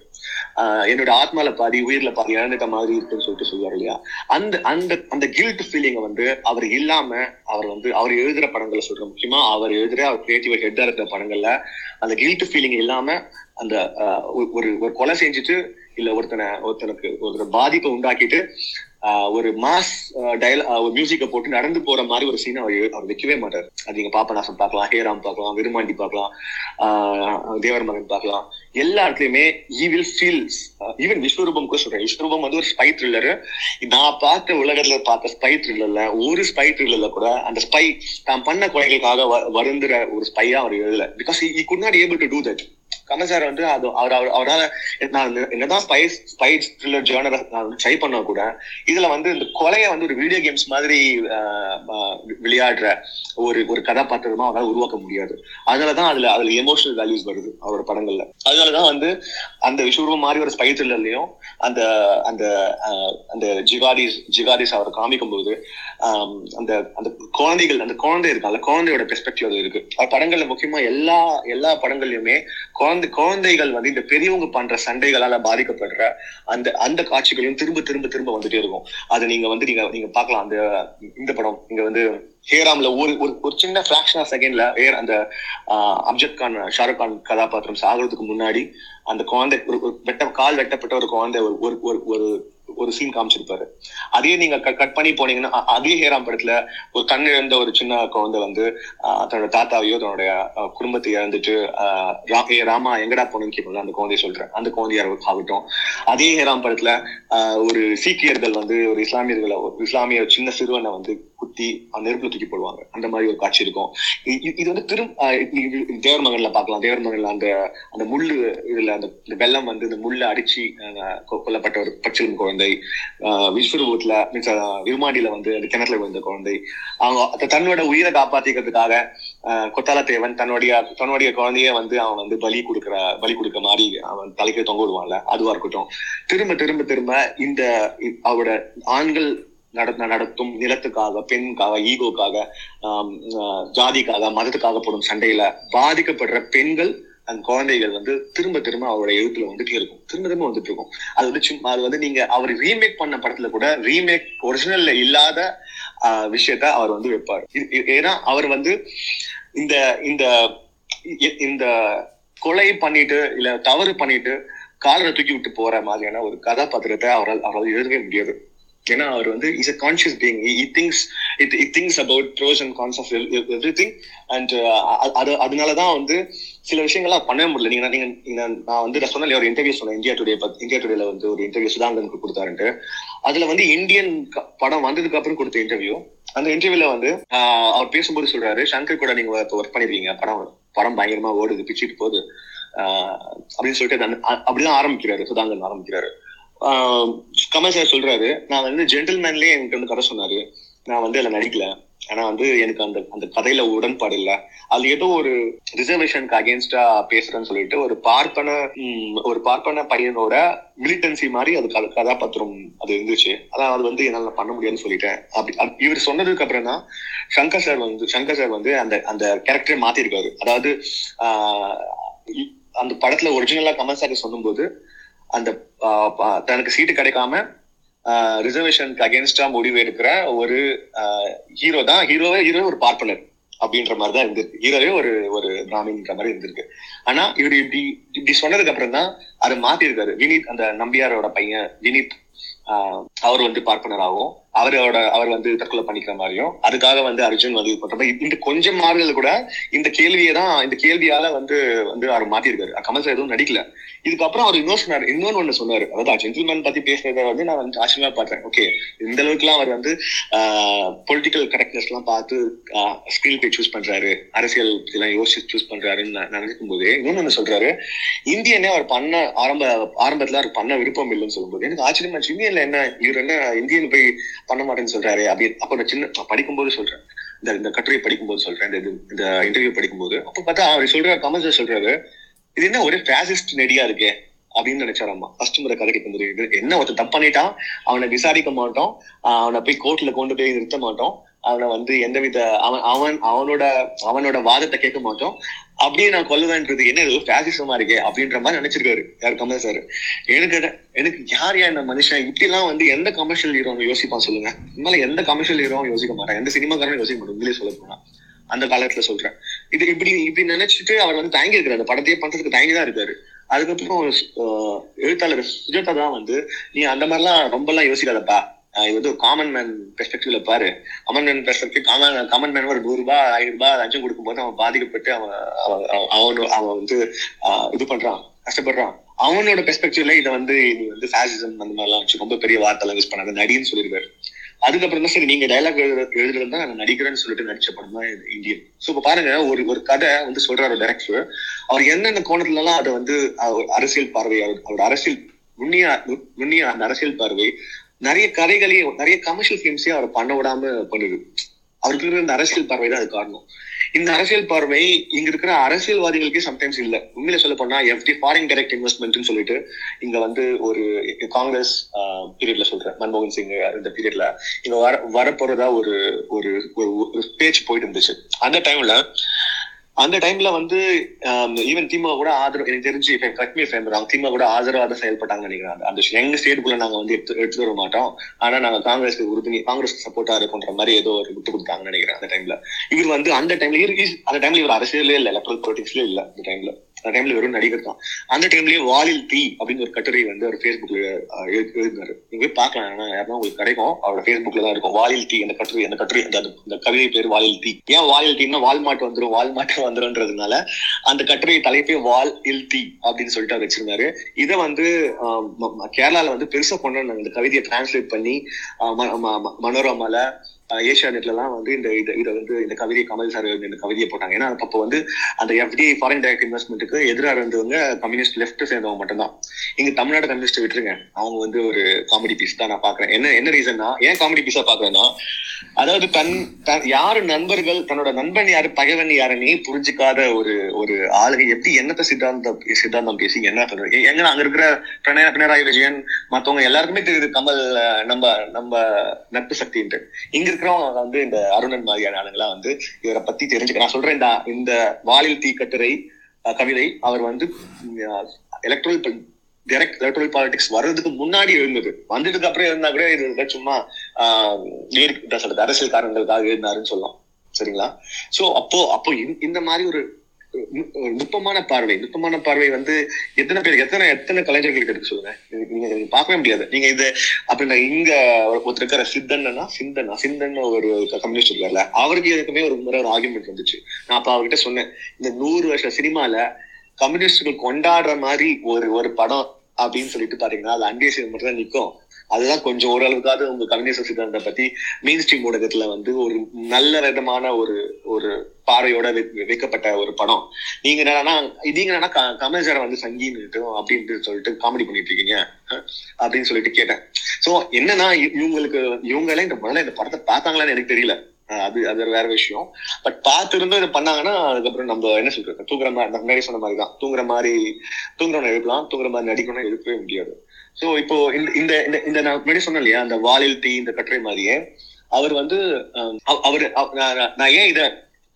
ஆஹ் என்னோட ஆத்மால பாதி உயிர்ல பாதி இழந்துட்ட மாதிரி இருக்குன்னு சொல்லிட்டு சொல்லுவாரு இல்லையா, அந்த அந்த அந்த கில்ட் ஃபீலிங்கை வந்து அவர் இல்லாம அவர் வந்து அவர் எழுதுற படங்களை சொல்றேன், முக்கியமா அவர் எழுதுற அவர் கிரியேட்டிவ் ஹெட்டா இருக்கிற படங்கள்ல அந்த கில்ட் ஃபீலிங் இல்லாம அந்த ஒரு ஒரு கொலை செஞ்சுட்டு இல்ல ஒருத்தனை ஒருத்தனுக்கு ஒரு பாதிப்பை உண்டாக்கிட்டு ஆஹ் ஒரு மாஸ் டயல் ஒரு மியூசிக்கை போட்டு நடந்து போற மாதிரி ஒரு சீனை அவர் அவர் வைக்கவே மாட்டாரு. அது நீங்க பாப்பநாசம் பார்க்கலாம், ஹேராம் பார்க்கலாம், விருமாண்டி பார்க்கலாம், ஆஹ் தேவர் மகன் பார்க்கலாம், எல்லா இடத்துலயுமே he will feel. Even Vishwaroopam கூட சொல்றேன், விஸ்வரூபம் வந்து ஒரு ஸ்பை த்ரில்லரு. நான் பார்த்த உலகத்துல பார்த்த ஸ்பை த்ரில்லர்ல ஒரு ஸ்பை த்ரில்லர்ல கூட அந்த ஸ்பை தான் பண்ண கொலைகளுக்காக வருந்துற ஒரு ஸ்பையா அவர் எழுதல. Because he could not able to do that. Kamal sir வந்து அது அவர் அவர் அவரால் நான் என்னதான் ஸ்பைஸ் ஸ்பைஸ் த்ரில்லர் ஜானரை நான் ட்ரை பண்ண கூட இதுல வந்து இந்த கொலையை வந்து ஒரு வீடியோ கேம்ஸ் மாதிரி விளையாடுற ஒரு ஒரு கதாபாத்திரமா அவரால் உருவாக்க முடியாது. அதனாலதான் அதுல அதுல எமோஷனல் வேல்யூஸ் வருது அவரோட படங்கள்ல. அதனாலதான் வந்து அந்த விஸ்வரூபம் மாதிரி ஒரு ஸ்பைஸ் த்ரில்லர்லயும் அந்த அந்த அந்த ஜிகாதிஸ் ஜிகாதிஸ் அவரை காமிக்கும் போது அந்த அந்த குழந்தைகள் அந்த குழந்தை இருக்கு, அந்த குழந்தையோட பெர்ஸ்பெக்டிவ் அது இருக்கு அவர் படங்கள்ல. முக்கியமா எல்லா எல்லா படங்கள்லயுமே குழந்தை குழந்தைகள் வந்து இந்த பெரியவங்க பண்ற சண்டைகளால பாதிக்கப்படுற அந்த அந்த காட்சிகளையும் திரும்ப திரும்ப திரும்ப வந்துட்டே இருக்கும். அது நீங்க வந்து நீங்க நீங்க பார்க்கலாம். அந்த இந்த படம் நீங்க வந்து ஹேராம்ல ஒரு ஒரு சின்ன பிராக்ஷன் ஆஃப் செகண்ட்ல ஹேர் அந்த அம்ஜத் கான் ஷாருக் கான் கதாபாத்திரம் சாகிறதுக்கு முன்னாடி அந்த குழந்தை ஒரு வெட்ட கால் வெட்டப்பட்ட ஒரு குழந்தை ஒரு ஒரு ஒரு சீன் காமிச்சிருப்பாரு. அதே நீங்க கட் பண்ணி போனீங்கன்னா அதே ஹேராம் படத்துல ஒரு கண் இழந்த ஒரு சின்ன குழந்தை வந்து தன்னோட தாத்தாவையோ தன்னுடைய குடும்பத்தை இழந்துட்டு ஆஹ் ராமா எங்கடா போனோம்னு கேட்கல அந்த குழந்தைய சொல்றேன், அந்த குழந்தையார் ஆகட்டும். அதே ஹேராம் படத்துல ஆஹ் ஒரு சீக்கியர்கள் வந்து ஒரு இஸ்லாமியர்களை ஒரு இஸ்லாமிய சின்ன சிறுவனை வந்து குத்தி அந்த நெருப்புல தூக்கி போடுவாங்க. அந்த மாதிரி ஒரு காட்சி இருக்கும். இது வந்து திரும் தேவர் மகன்ல பாக்கலாம். தேவர் மகன்ல அந்த அந்த முள்ளு இதுல அந்த வெள்ளம் வந்து இந்த முள்ள அடிச்சு கொல்லப்பட்ட ஒரு பச்சிலும் குழந்தை, ஆஹ் விஸ்வரூபத்துல மீன்ஸ் விருமாண்டியில வந்து அந்த கிணத்துல விழுந்த குழந்தை, அவங்க தன்னோட உயிரை காப்பாத்திக்கிறதுக்காக அஹ் கொத்தால தேவன் தன்னுடைய தன்னுடைய குழந்தைய வந்து அவன் வந்து பலி கொடுக்குற பலி கொடுக்குற மாதிரி அவன் தலைக்கு தொங்க விடுவான்ல, அதுவா இருக்கட்டும். திரும்ப திரும்ப திரும்ப இந்த அவரோட ஆண்கள் நடத்தும் நிலத்துக்காக, பெண்ணுக்காக, ஈகோக்காக, ஆஹ் ஜாதிக்காக, மதத்துக்காக போடும் சண்டையில பாதிக்கப்படுற பெண்கள் அந்த குழந்தைகள் வந்து திரும்ப திரும்ப அவரோட எழுத்துல வந்துட்டே இருக்கும், திரும்ப திரும்ப வந்துட்டு இருக்கும். அது வந்து அது வந்து நீங்க அவர் ரீமேக் பண்ண படத்துல கூட ரீமேக் ஒரிஜினல்ல இல்லாத ஆஹ் விஷயத்த அவர் வந்து வைப்பார். ஏன்னா அவர் வந்து இந்த இந்த இந்த கொலை பண்ணிட்டு இல்ல தவறு பண்ணிட்டு காலரை தூக்கி விட்டு போற மாதிரியான ஒரு கதாபாத்திரத்தை அவரால் அவரால் எழுத முடியாது. ஏன்னா அவர் வந்து is a conscious being. He thinks it it thinks about pros and cons of everything. And அது அதனாலதான் வந்து சில விஷயங்கள்லாம் பண்ணவே முடியல. நீங்க நீங்க நான் வந்து நான் சொன்ன ஒரு இன்டர்வியூ சொன்னேன், இந்தியா டுடே பத்தி, இந்தியா டுடேல வந்து ஒரு இன்டர்வியூ சுதாங்கனுக்கு கொடுத்தாருன்ட்டு. அதுல வந்து இந்தியன் படம் வந்ததுக்கு அப்புறம் கொடுத்த இன்டர்வியூ. அந்த இன்டர்வியூல வந்து ஆஹ் அவர் பேசும்போது சொல்றாரு, சங்கர் கூட நீங்க ஒர்க் பண்ணிருக்கீங்க, படம் படம் பயங்கரமா ஓடுது, பிச்சுட்டு போகுது ஆஹ் அப்படின்னு சொல்லிட்டு அப்படிதான் ஆரம்பிக்கிறாரு சுதாங்கன் ஆரம்பிக்கிறாரு. ஆஹ் கமல் சார் சொல்றாரு, நான் வந்து ஜென்டில்மேன்லயே எனக்கு வந்து கதை சொன்னாரு, நான் வந்து அதுல நடிக்கல, ஆனா வந்து எனக்கு அந்த அந்த கதையில உடன்பாடு இல்லை, அது ஏதோ ஒரு ரிசர்வேஷனுக்கு அகேன்ஸ்டா பேசுறேன்னு சொல்லிட்டு ஒரு பார்ப்பன ஒரு பார்ப்பன பையனோட மிலிட்டன்சி மாதிரி அது கதாபாத்திரம் அது இருந்துச்சு, அதான் அது வந்து என்னால பண்ண முடியாதுன்னு சொல்லிட்டேன் அப்படி இவர் சொன்னதுக்கு அப்புறம் தான் சங்கர் சார் வந்து சங்கர் சார் வந்து அந்த அந்த கேரக்டரை மாத்திருக்காரு. அதாவது ஆஹ் அந்த படத்துல ஒரிஜினலா கமல் சார் சொல்லும் போது அந்த தனக்கு சீட்டு கிடைக்காம ரிசர்வேஷனுக்கு அகேன்ஸ்டா முடிவு எடுக்கிற ஒரு ஹீரோ தான், ஹீரோவே ஹீரோவே ஒரு பார்ப்பனர் அப்படின்ற மாதிரிதான் இருந்திருக்கு, ஹீரோவே ஒரு ஒரு பிராமின்ற மாதிரி இருந்திருக்கு. ஆனா இவரு இப்படி இப்படி சொன்னதுக்கு அப்புறம் தான் அதை மாத்திருக்காரு. வினீத் அந்த நம்பியாரோட பையன் வினீத், ஆஹ் அவர் வந்து பார்ப்பனர் ஆகும், அவரோட அவர் வந்து தற்கொலை பண்ணிக்கிற மாதிரியும், அதுக்காக வந்து அர்ஜுன் வந்து பண்ற மாதிரி இந்த கொஞ்சம் மாறுதல் கூட இந்த கேள்வியதான் இந்த கேள்வியால வந்து வந்து அவர் மாத்திருக்காரு. கமல் சார் எதுவும் நடிக்கல. இதுக்கப்புறம் அவர் இன்னொரு சொன்னார், இன்னொன்னு ஒண்ணு சொன்னாரு, அதாவது ஜென்டில்மேன் பத்தி பேசுறத வந்து நான் வந்து ஆச்சரியமா பாத்தேன். ஓகே, இந்த அளவுக்கு எல்லாம் அவர் வந்து ஆஹ் பொலிட்டிக்கல் கரெக்ட்னஸ் எல்லாம் பார்த்து ஸ்கில் பே சூஸ் பண்றாரு, அரசியல் எல்லாம் யோசிச்சு சூஸ் பண்றாருன்னு நான் நினைக்கும் போது இன்னொன்னு ஒண்ணு சொல்றாரு, இந்தியனே அவர் பண்ண ஆரம்ப ஆரம்பத்துல அவர் பண்ண விருப்பம் இல்லைன்னு சொல்லும்போது எனக்கு ஆச்சரியமா, இந்தியன்ல என்ன இவர் என்ன இந்தியன் போய் பண்ண மாட்டேன்னு சொல்றாரு அப்படின்னு. அப்ப நான் சின்ன படிக்கும் போது சொல்றேன், இந்த இந்த கட்டுரை படிக்கும் போது சொல்றேன், இந்த இந்த இன்டர்வியூ படிக்கும் போது அப்ப பார்த்தா அவர் சொல்றாரு, கமல் சார் சொல்றாரு, இது என்ன ஒரே பேசிஸ்ட் நெடியா இருக்கே அப்படின்னு நினைச்சாராமா. ஃபர்ஸ்ட் முறை கதை கேட்கும் போது என்ன ஒருத்தன் தப்பு பண்ணிட்டான், அவனை விசாரிக்க மாட்டோம், அவனை போய் கோர்ட்ல கொண்டு போய் நிறுத்த மாட்டோம், அவனை வந்து எந்தவித அவன் அவன் அவனோட அவனோட வாதத்தை கேட்க மாட்டோம், அப்படியே நான் கொல்லுவேன்றது என்ன ஏதோ பேசிசமா இருக்கே அப்படின்ற மாதிரி நினைச்சிருக்காரு யார் கமல் சார். எனக்கு எனக்கு யார் யார் இந்த மனுஷன் இப்படி எல்லாம் வந்து எந்த கமர்ஷியல் ஹீரோ யோசிப்பான் சொல்லுங்க, இனிமேல எந்த கமர்ஷியல் ஹீரோவும் யோசிக்க மாட்டான், எந்த சினிமாக்காரனும் யோசிக்க மாட்டோம், உங்களே சொல்ல போனா அந்த காலத்துல சொல்றேன். இது இப்படி இப்படி நினைச்சிட்டு அவர் வந்து தயங்கி இருக்கிறார், அந்த படத்தையே பண்றதுக்கு தயங்கி தான் இருக்காரு. அதுக்கப்புறம் எழுத்தாளர் சுஜாதா தான் வந்து, நீ அந்த மாதிரி எல்லாம் ரொம்ப எல்லாம் யோசிக்காதப்பா, இது வந்து ஒரு காமன் மேன் பெர்ஸ்பெக்டிவ்ல பாரு, common man perspective common common man ஒரு நூறு ரூபாய் ஆயிரம் ரூபாய் லஞ்சம் கொடுக்கும் போது அவன் பாதிக்கப்பட்டு அவன் அவன் அவன் வந்து ஆஹ் இது பண்றான், கஷ்டப்படுறான், அவனோட பெர்ஸ்பெக்டிவ்ல இதை வந்து நீ வந்து ஃபேசிசம் அந்த மாதிரி எல்லாம் வச்சு ரொம்ப பெரிய வார்த்தை யூஸ் பண்ணாத நடின்னு சொல்லியிருக்காரு. அதுக்கப்புறம் தான் சரி நீங்க டைலாக் எழுது எழுதுறது தான் நான் நடிக்கிறேன்னு சொல்லிட்டு நடிச்ச படம் தான் இந்தியன். ஸோ இப்போ பாருங்க, ஒரு ஒரு கதை வந்து சொல்றாரு டைரக்டர், அவர் என்னென்ன கோணத்துல எல்லாம் அதை வந்து அரசியல் பார்வை, அவரோட அரசியல் நுண்ணிய நுண்ணிய அந்த அரசியல் பார்வை நிறைய கதைகளே நிறைய கமர்ஷியல் ஃபிலிம்ஸே அவரை பண்ண விடாம பண்ணுது. அவருக்கு இருக்கிற இந்த அரசியல் பார்வை தான் அது காரணம். இந்த அரசியல் பார்வை இங்க இருக்கிற அரசியல்வாதிகளுக்கே சம்டைம்ஸ் இல்ல. உண்மையில சொல்ல போனா எஃப்டி ஃபாரின் டைரக்ட் இன்வெஸ்ட்மெண்ட்னு சொல்லிட்டு இங்க வந்து ஒரு காங்கிரஸ் பீரியட்ல சொல்றேன், மன்மோகன் சிங் இந்த பீரியட்ல இங்க வர வரப்போறதா ஒரு ஒரு ஒரு பேச்சு போயிட்டு இருந்துச்சு. அந்த டைம்ல அந்த டைம்ல வந்து ஈவன் திமுக கூட ஆதரவு, எனக்கு தெரிஞ்சு கட்மி ஃபேமராங்க, திமுக கூட ஆதரவாக செயல்பட்டாங்கன்னு நினைக்கிறாங்க. அந்த எங்க ஸ்டேட்டுக்குள்ள நாங்க வந்து எடுத்து எடுத்துட்டு வர மாட்டோம், ஆனா நாங்க காங்கிரஸ்க்கு உறுதி காங்கிரஸ்க்கு சப்போர்ட்டா இருக்குன்ற மாதிரி ஏதோ ஒரு விட்டு கொடுத்தாங்கன்னு நினைக்கிறேன். அந்த டைம்ல இவர் வந்து அந்த டைம்ல அந்த டைம்ல இவர் அரசியலே இல்ல, எலக்ட்ரல் பொலிட்டிக்ஸ்ல இல்ல, அந்த டைம்ல அந்த டைம்ல வெறும் நடிகர் தான். அந்த டைம்லயே வாலில் தீ அப்படின்னு ஒரு கட்டுரை வந்து அவர் ஃபேஸ்புக்ல எழுதினாரு, நீங்க போய் பாக்கலாம், ஏன்னா யாரும் உங்களுக்கு கிடைக்கும், அவரோட ஃபேஸ்புக்ல தான் இருக்கும். வாலில் தீ அந்த கட்டுரை, அந்த கட்டுரை அந்த கவிதை பேர் வாலில் தீ. ஏன் வாலில் தீன்னா வால்மார்ட் வந்துடும், வால்மார்ட் வந்துடும்ன்றதுனால அந்த கட்டுரை தலைப்பே வால் இல் தீ அப்படின்னு சொல்லிட்டு அவர் வச்சிருந்தாரு. இதை வந்து கேரளால வந்து பெருசா கொண்டாடினாங்க, இந்த கவிதையை டிரான்ஸ்லேட் பண்ணி மனோரமால ஏஷியா நெட்லாம் வந்து இந்த இதை வந்து இந்த கவிதையை கமல் சார் இந்த கவிதையை போட்டாங்க. ஏன்னா அப்போ வந்து அந்த எஃப்டிஐ ஃபாரின் டைரக்ட் இன்வெஸ்ட்மெண்ட்டுக்கு எதிராக இருந்தவங்க கம்யூனிஸ்ட் லெஃப்ட் சேர்ந்தவங்க மட்டும்தான். இங்க தமிழ்நாடு கம்யூனிஸ்ட் விட்டுருங்க, அவங்க வந்து ஒரு காமெடி பீஸ் தான் நான் பாக்குறேன். என்ன என்ன ரீசன்னா, ஏன் காமெடி பீஸா பாக்குறேன்னா, அதாவது தன் யாரு நண்பர்கள் தன்னோட நண்பன் யாரு பகைவன் யாருன்னு புரிஞ்சுக்காத ஒரு ஒரு ஆளுகை எப்படி என்னத்த சித்தாந்த சித்தாந்தம் பேசி என்ன சொல்றது. ஏன்னா அங்க இருக்கிற பிரணய பினராயி விஜயன் மத்தவங்க எல்லாருக்குமே தெரியுது கமல் நம்ம நம்ம நட்பு சக்தின்ட்டு. இங்க இருக்கிறவங்க வந்து இந்த அருணன் மாதிரியான ஆளுங்களா வந்து இவரை பத்தி தெரிஞ்சுக்க நான் சொல்றேன். இந்த இந்த வாலில் தீ கட்டுரை கவிதை அவர் வந்து எலக்ட்ரல் டைரக்ட் எலக்ட்ரல் பாலிடிக்ஸ் வர்றதுக்கு முன்னாடி எழுந்தது. வந்ததுக்கு அப்புறம் இருந்தா கூட இது சும்மா ஆஹ் சொல்றது அரசியல் காரணங்களுக்காக எழுந்தாருன்னு சொல்லலாம். சரிங்களா? சோ அப்போ அப்போ இந்த மாதிரி ஒரு நுட்பமான பார்வை நுட்பமான பார்வை வந்து எத்தனை பேருக்கு எத்தனை எத்தனை கலைஞர்களுக்கு இருக்கு சொல்லுங்க. நீங்க பார்க்கவே முடியாது. நீங்க இது அப்படின்னா இங்க ஒருத்தர் இருக்கிற சித்தன்னா சிந்தனா சிந்தன் ஒரு கம்யூனிஸ்ட் இருக்காருல்ல, அவருக்கு எதுக்குமே ஒரு முறை ஒரு ஆர்குமெண்ட் வந்துச்சு. நான் அப்ப அவர்கிட்ட சொன்னேன், இந்த நூறு வருஷ சினிமால கம்யூனிஸ்டுகள் கொண்டாடுற மாதிரி ஒரு ஒரு படம் அப்படின்னு சொல்லிட்டு பாத்தீங்கன்னா அது அண்டிய சினிமா மட்டும் தான் நிற்கும். அதுதான் கொஞ்சம் ஓரளவுக்காவது உங்க கம்யூனிஸ்ட் சித்தாந்தத்தை பத்தி மெயின் ஸ்ட்ரீம் ஊடகத்துல வந்து ஒரு நல்ல விதமான ஒரு ஒரு பார்வையோட வைக்கப்பட்ட ஒரு படம். நீங்க என்னன்னா நீங்க என்னன்னா கமல் சாரை வந்து சங்கிட்டும் அப்படின்ட்டு சொல்லிட்டு காமெடி பண்ணிட்டு இருக்கீங்க அப்படின்னு சொல்லிட்டு கேட்டேன். சோ என்னன்னா இவங்களுக்கு இவங்களே இந்த முதல்ல இந்த படத்தை பார்த்தாங்களான்னு எனக்கு தெரியல, அது அது வேற விஷயம். பட் பார்த்துருந்தும் இதை பண்ணாங்கன்னா அதுக்கப்புறம் நம்ம என்ன சொல்றது, தூங்குற மாதிரி முன்னாடி சொன்ன மாதிரி தான், தூங்குற மாதிரி தூங்குறவனை எழுப்பலாம், தூங்குற மாதிரி நடிக்கணும்னு எழுப்பவே முடியாது. சோ இப்போ இந்த இந்த நான் முன்னாடி சொன்னேன் இல்லையா, அந்த வாலில் தீ இந்த கட்டுரை மாதிரியே அவர் வந்து அவரு நான் ஏன் இத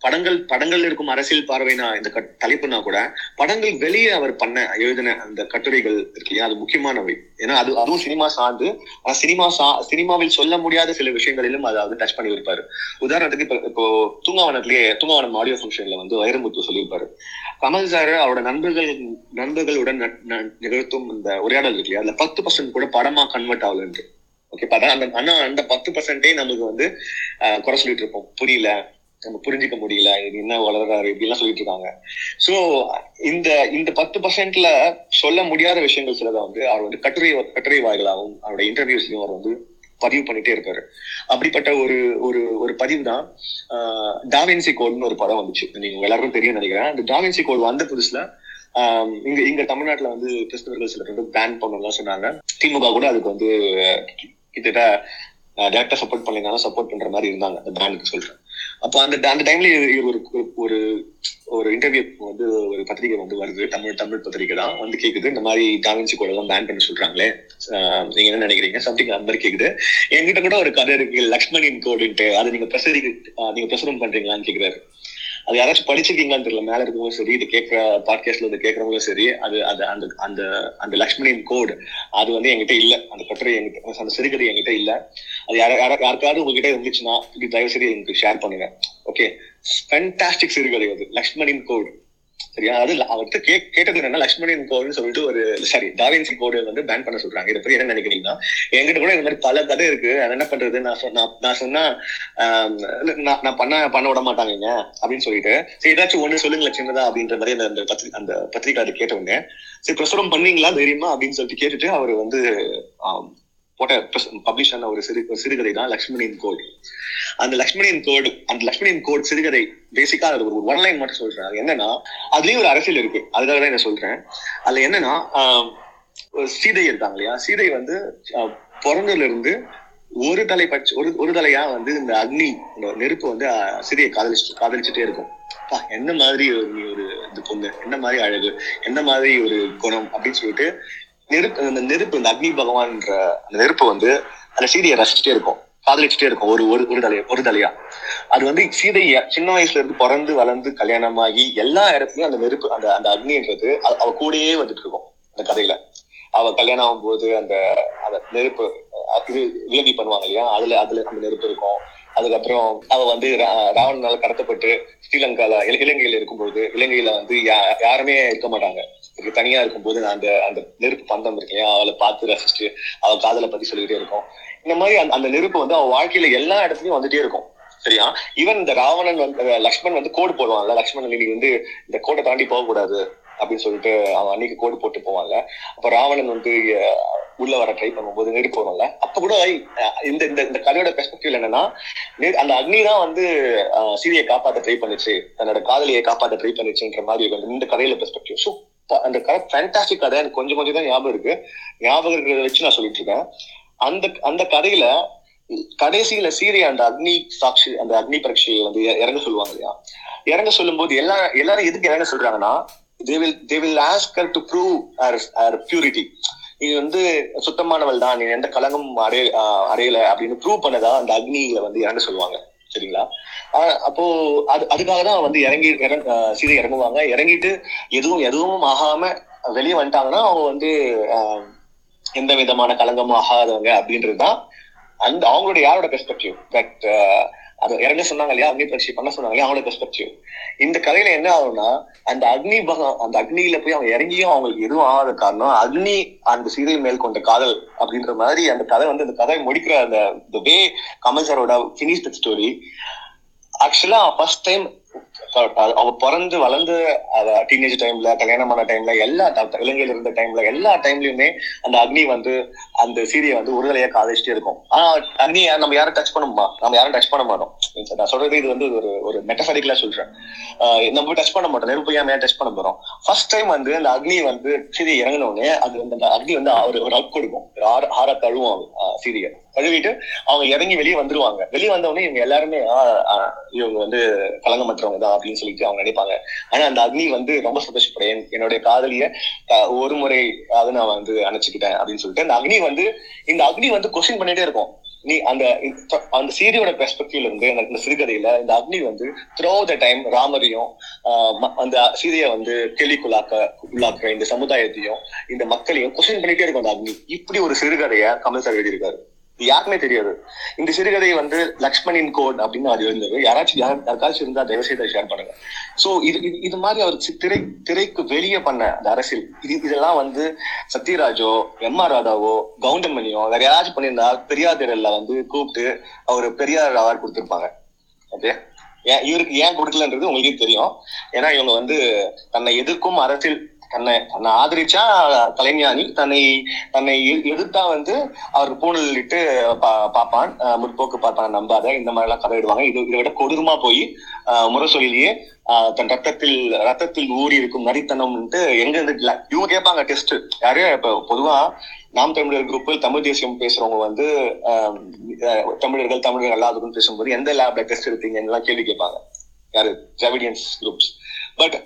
படங்கள் படங்கள்ல இருக்கும் அரசியல் பார்வை நான் இந்த தலைப்புனா கூட படங்கள் வெளியே அவர் பண்ண எழுதின அந்த கட்டுரைகள் இருக்கு இல்லையா, அது முக்கியமானவை. ஏன்னா அது அதுவும் சினிமா சார்ந்து, ஆனா சினிமா சா சினிமாவில் சொல்ல முடியாத சில விஷயங்களிலும் அதாவது டச் பண்ணி இருப்பாரு. உதாரணத்துக்கு இப்போ இப்போ தூங்காவனத்திலேயே தூங்காவனம் ஆடியோ ஃபங்க்ஷன்ல வந்து வைரமுத்து சொல்லியிருப்பாரு, கமல் சார் அவரோட நண்பர்கள் நண்பர்களுடன் நிகழ்த்தும் அந்த உரையாடல் இருக்கு இல்லையா, அதுல பத்து பர்சன்ட் கூட படமா கன்வெர்ட் ஆகலன்ட்டு. ஓகே, ஆனா அந்த பத்து பர்சன்டே நமக்கு வந்து குறை சொல்லிட்டு இருப்போம், புரியல, நம்ம புரிஞ்சுக்க முடியல, இது என்ன வளர்றாரு இப்படிலாம் சொல்லிட்டு இருக்காங்க. சோ இந்த இந்த பத்து பர்சன்ட்ல சொல்ல முடியாத விஷயங்கள் சிலதை வந்து அவர் வந்து கட்டுரை கட்டுரை வாயிலாகவும் அவருடைய இன்டர்வியூஸ்லயும் அவர் வந்து பதிவு பண்ணிட்டே இருக்காரு. அப்படிப்பட்ட ஒரு ஒரு ஒரு பதிவு தான் டாவின்சி கோட்னு ஒரு படம் வந்துச்சு, நீங்க எல்லாருக்கும் தெரியும் நினைக்கிறேன். அந்த டாவின்சி கோட் வந்த புதுசுல ஆஹ் இங்க இங்க தமிழ்நாட்டுல வந்து கிறிஸ்தவர்கள் சிலர் வந்து பேன் பண்ணணும்லாம் சொன்னாங்க. திமுக கூட அதுக்கு வந்து கிட்டத்தட்ட டேரக்டா சப்போர்ட் பண்ணலாம் சப்போர்ட் பண்ற மாதிரி இருந்தாங்க அந்த பேனுக்கு சொல்றேன். அப்போ அந்த அந்த டைம்ல ஒரு ஒரு ஒரு இன்டர்வியூ வந்து ஒரு பத்திரிகை வந்து வருது, தமிழ் தமிழ் பத்திரிகை தான் வந்து கேக்குது, இந்த மாதிரி டாவின்சி கோட் எல்லாம் பேன் பண்ண சொல்றாங்களே, நீங்க என்ன நினைக்கிறீங்க சம்திங் அந்த மாதிரி கேக்குது. என்கிட்ட கூட ஒரு கதை இருக்கு, லக்ஷ்மணின் கோடுன்ட்டு, அது நீங்க பிரசரி நீங்க பிரசுரம் பண்றீங்களான்னு கேக்குறாரு. அது யாராச்சும் படிச்சிருக்கீங்களான்னு தெரியல, மேல இருக்கவங்களும் சரி, இது கேட்கிற பாட்காஸ்ட்ல வந்து கேட்கறவங்களும் சரி, அது அது அந்த அந்த அந்த லக்ஷ்மணியின் கோடு அது வந்து என்கிட்ட இல்ல, அந்த கட்டுரை என்கிட்ட அந்த சிறுகதை என்கிட்ட இல்ல, அது யார யார யாருக்காவது உங்ககிட்ட இருந்துச்சுன்னா இப்படி தயவு சரி எனக்கு ஷேர் பண்ணுங்க. ஓகே, ஃபேண்டாஸ்டிக் சிறுகதை அது லக்ஷ்மணியின் கோடு. சரியா? அது அவர்கிட்ட கே கேட்டது என்னன்னா லக்ஷ்மணியின் கோடுன்னு சொல்லிட்டு ஒரு சாரி டாவின்சி கோடு வந்து பேன் பண்ண சொல்றாங்க, இதை பத்தி என்ன நினைக்கிறீங்கன்னா, என்கிட்ட கூட இந்த மாதிரி பல கதை இருக்கு, அது என்ன பண்றது, நான் சொன்ன நான் சொன்னா நான் பண்ண பண்ண விட மாட்டாங்க அப்படின்னு சொல்லிட்டு, சரி ஏதாச்சும் ஒண்ணு சொல்லுங்களேன் சின்னதா அப்படின்ற மாதிரி அந்த பத்திரிகை அந்த பத்திரிகை அதை கேட்டவங்க சரி பிரசுரம் பண்ணீங்களா தெரியுமா அப்படின்னு சொல்லிட்டு கேட்டுட்டு அவர் வந்து போட்ட பப்ளிஷ் ஆன ஒரு சிறு சிறுகதை தான் லக்ஷ்மணியின் கோடு. அந்த லக்ஷ்மணியின் கோடு அந்த லக்ஷ்மணியின் கோடு சிறுகதை பேசிக்கா அது ஒரு ஒன் லைன் மட்டும் சொல்றேன். அது என்னன்னா அதுலயும் ஒரு அரசியல் இருக்கு, அதுக்காக தான் என்ன சொல்றேன். அதுல என்னன்னா சீதை இருக்காங்க இல்லையா, சீதை வந்து பிறந்ததுல இருந்து ஒரு தலை பட்ச ஒரு ஒரு தலையா வந்து இந்த அக்னி நெருப்பு வந்து சீதையை காதலிச்சு காதலிச்சுட்டே இருக்கும். என்ன மாதிரி ஒரு இது பொண்ணு, என்ன மாதிரி அழகு, என்ன மாதிரி ஒரு குணம் அப்படின்னு சொல்லிட்டு நெருப்பு அந்த நெருப்பு இந்த அக்னி பகவான்ற அந்த நெருப்பு வந்து அந்த சீதையை ரசிச்சுட்டே இருக்கும், காதலிச்சுட்டே இருக்கும் ஒரு ஒரு தலையா ஒரு தலையா. அது வந்து சீதைய சின்ன வயசுல இருந்து பிறந்து வளர்ந்து கல்யாணமாகி எல்லா இடத்துலயும் அந்த நெருப்பு அந்த அந்த அக்னின்றது அவ கூடயே வந்துட்டு இருக்கும். அந்த கதையில அவ கல்யாணம் ஆகும் போது அந்த அந்த நெருப்பு இது விலகி பண்ணுவாங்க இல்லையா, அதுல அதுல அந்த நெருப்பு இருக்கும். அதுக்கப்புறம் அவ வந்து ராவணனால கடத்தப்பட்டு ஸ்ரீலங்கால இலங்கையில இருக்கும்போது இலங்கையில வந்து யாருமே இருக்க மாட்டாங்க, தனியா இருக்கும்போது அந்த அந்த நெருப்பு பந்தம் இருக்கு இல்லையா, அவளை பார்த்து ரசிச்சுட்டு அவ காதலை பத்தி சொல்லிக்கிட்டே இருக்கும். இந்த மாதிரி அந்த நெருப்பு வந்து அவ வாழ்க்கையில எல்லா இடத்துலயும் வந்துட்டே இருக்கும். சரியா? ஈவன் இந்த ராவணன் வந்து லக்ஷ்மணன் வந்து கோடு போடுவாங்கல்ல, லக்ஷ்மணன் நீங்க வந்து இந்த கோட்டை தாண்டி போகக்கூடாது அப்படின்னு சொல்லிட்டு அவன் அன்னைக்கு கோடு போட்டு போவாங்க. அப்ப ராவணன் வந்து உள்ள வர ட்ரை பண்ணும்போது நெருப்பு வரும்ல, அப்ப கூட இந்த இந்த கதையோட பெர்ஸ்பெக்டிவ்ல என்னன்னா, அந்த அக்னி தான் வந்து சீதையை காப்பாற்ற ட்ரை பண்ணிச்சு, தன்னோட காதலியை காப்பாற்ற ட்ரை பண்ணிச்சுன்ற மாதிரி இந்த கதையில பெர்ஸ்பெக்டிவ். ஸோ அந்த கதை ஃபேண்டாஸ்டிக் கதை, எனக்கு கொஞ்சம் கொஞ்சம் தான் ஞாபகம் இருக்கு, ஞாபகம் இருக்கிறத வச்சு நான் சொல்லிட்டு இருக்கேன். அந்த அந்த கதையில கடைசியில சீதையை அந்த அக்னி சாட்சி அந்த அக்னி பரீட்சையை வந்து இறங்க சொல்லுவாங்க இல்லையா, இறங்க சொல்லும் போது எல்லா எல்லாரும் எதுக்கு இறங்க சொல்றாங்கன்னா, they will they will ask her to prove her her purity. நீ வந்து சுத்தமானவள் தான், நீ எந்த கலங்கம் அடைய அடையல அப்படின்னு ப்ரூவ் பண்ணதா அந்த அக்னியில வந்து இறங்க சொல்லுவாங்க சரிங்களா. அப்போ அது அதுக்காக தான் வந்து இறங்கி சீதை இறங்குவாங்க. இறங்கிட்டு எதுவும் எதுவும் ஆகாம வெளியே வந்துட்டாங்கன்னா அவங்க வந்து எந்த விதமான கலங்கமும் ஆகாதவங்க அப்படின்றதுதான் அந்த அவங்களோட யாரோட பெர்ஸ்பெக்டிவ். பட் அது இறங்க சொன்னாங்க இல்லையா, அக்னி பரீட்சை பண்ண சொன்னாங்க இல்லையா, அவங்களோட பெர்ஸ்பெக்டிவ். இந்த கதையில என்ன ஆகும்னா, அந்த அக்னி பகம் அந்த அக்னியில போய் அவங்க இறங்கியும் அவங்களுக்கு எதுவும் ஆகாத காரணம் அக்னி அந்த சீதை மேல் கொண்ட காதல் அப்படின்ற மாதிரி அந்த கதை வந்து அந்த கதை முடிக்கிற அந்த தி வே கமல் சாரோட ஃபினிஷ் தி ஸ்டோரி. ஆக்சுவலா ஃபர்ஸ்ட் டைம் அவ பிறந்து வளர்ந்து டீனேஜ் டைம்ல, கல்யாணமான டைம்ல, எல்லா இலங்கையில இருந்த டைம்ல, எல்லா டைம்லயுமே அந்த அக்னி வந்து அந்த சீரியை வந்து ஒருதலையா காதலிச்சுட்டே இருக்கும். ஆனா அக்னி நம்ம யாரும் டச் பண்ணுமா, நம்ம யாரும் டச் பண்ண மாட்டோம். நான் சொல்றது இது வந்து ஒரு ஒரு மெட்டஃபரிக்கலா சொல்றேன். நம்ம டச் பண்ண மாட்டோம், நெருப்பு ஏன் டச் பண்ண போறோம். ஃபர்ஸ்ட் டைம் வந்து அந்த அக்னி வந்து சீரியை இறங்கினோடனே அது வந்து அந்த அக்னி வந்து ஒரு அக் கொடுக்கும், ஆற தழுவும் சீரியை. கழுவிட்டு அவங்க இறங்கி வெளியே வந்துருவாங்க. வெளியே வந்தவொடனே இவங்க எல்லாருமே இவங்க வந்து கலங்கமற்றவங்க தான் அப்படின்னு சொல்லிட்டு அவங்க நினைப்பாங்க. ஆனா அந்த அக்னி வந்து ரொம்ப சந்தோஷப்படும், என்னுடைய காதலிய ஒரு முறை அதை நான் வந்து அணைச்சுக்கிட்டேன் அப்படின்னு சொல்லிட்டு அந்த அக்னி வந்து இந்த அக்னி வந்து கொஸ்டின் பண்ணிட்டே இருக்கும். நீ அந்த அந்த சீரியோட பெர்ஸ்பெக்டிவ்ல இருந்து இந்த சிறுகதையில இந்த அக்னி வந்து த்ரூ அவுட் த டைம் ராமரையும் அந்த சீரியை வந்து கேள்விக்குள்ளாக்க உள்ளாக்குற இந்த சமுதாயத்தையும் இந்த மக்களையும் கொஸ்டின் பண்ணிட்டே இருக்கும் அந்த அக்னி. இப்படி ஒரு சிறுகதையை கமல் சார் எழுதியிருக்காரு, யாருமே தெரியாது. இந்த சிறுகதை வந்து லக்ஷ்மணின் கோட் அப்படின்னு அது இருந்தது. யாராச்சும் யாருக்காச்சும் இருந்தா தயவுசெய்து ஷேர் பண்ணுங்க. சோ இது இது மாதிரி அவர் திரை திரைக்கு வெளியே பண்ண அந்த அரசியல் இது இதெல்லாம் வந்து சத்யராஜோ, எம் ஆர் ராதாவோ, கவுண்டமணியோ வேற யாராச்சும் பண்ணியிருந்தா பெரியார் திரையில வந்து கூப்பிட்டு அவரு பெரியார் அவார்ட் கொடுத்திருப்பாங்க. ஓகே, ஏன் இவருக்கு ஏன் கொடுக்கலன்றது உங்களுக்கே தெரியும். ஏன்னா இவங்க வந்து தன்னை எதிர்க்கும் அரசியல், தன்னை தன்னை ஆதரிச்சா கலைஞானி, தன்னை தன்னை எதிர்த்தா வந்து அவருக்கு பூணலிட்டு பா பாப்பான் முற்போக்கு பார்ப்பான் நம்பாத இந்த மாதிரி எல்லாம் கதையிடுவாங்க. இது இதை விட கொடூரமா போய் அஹ் முரசொலியிலேயே ஆஹ் தன் ரத்தத்தில் ரத்தத்தில் ஊறி இருக்கும் நரித்தனம்ட்டு எங்க இருந்து இவங்க கேட்பாங்க டெஸ்ட் யாரு. இப்ப பொதுவா நாம் தமிழர் குரூப்பில் தமிழ் தேசியம் பேசுறவங்க வந்து அஹ் தமிழர்கள் தமிழர்கள் எல்லாத்துக்கும் பேசும்போது எந்த லேப்ல டெஸ்ட் எடுத்தீங்க எல்லாம் கேள்வி கேட்பாங்க யாரு, திராவிடியன்ஸ் குரூப்ஸ். பட்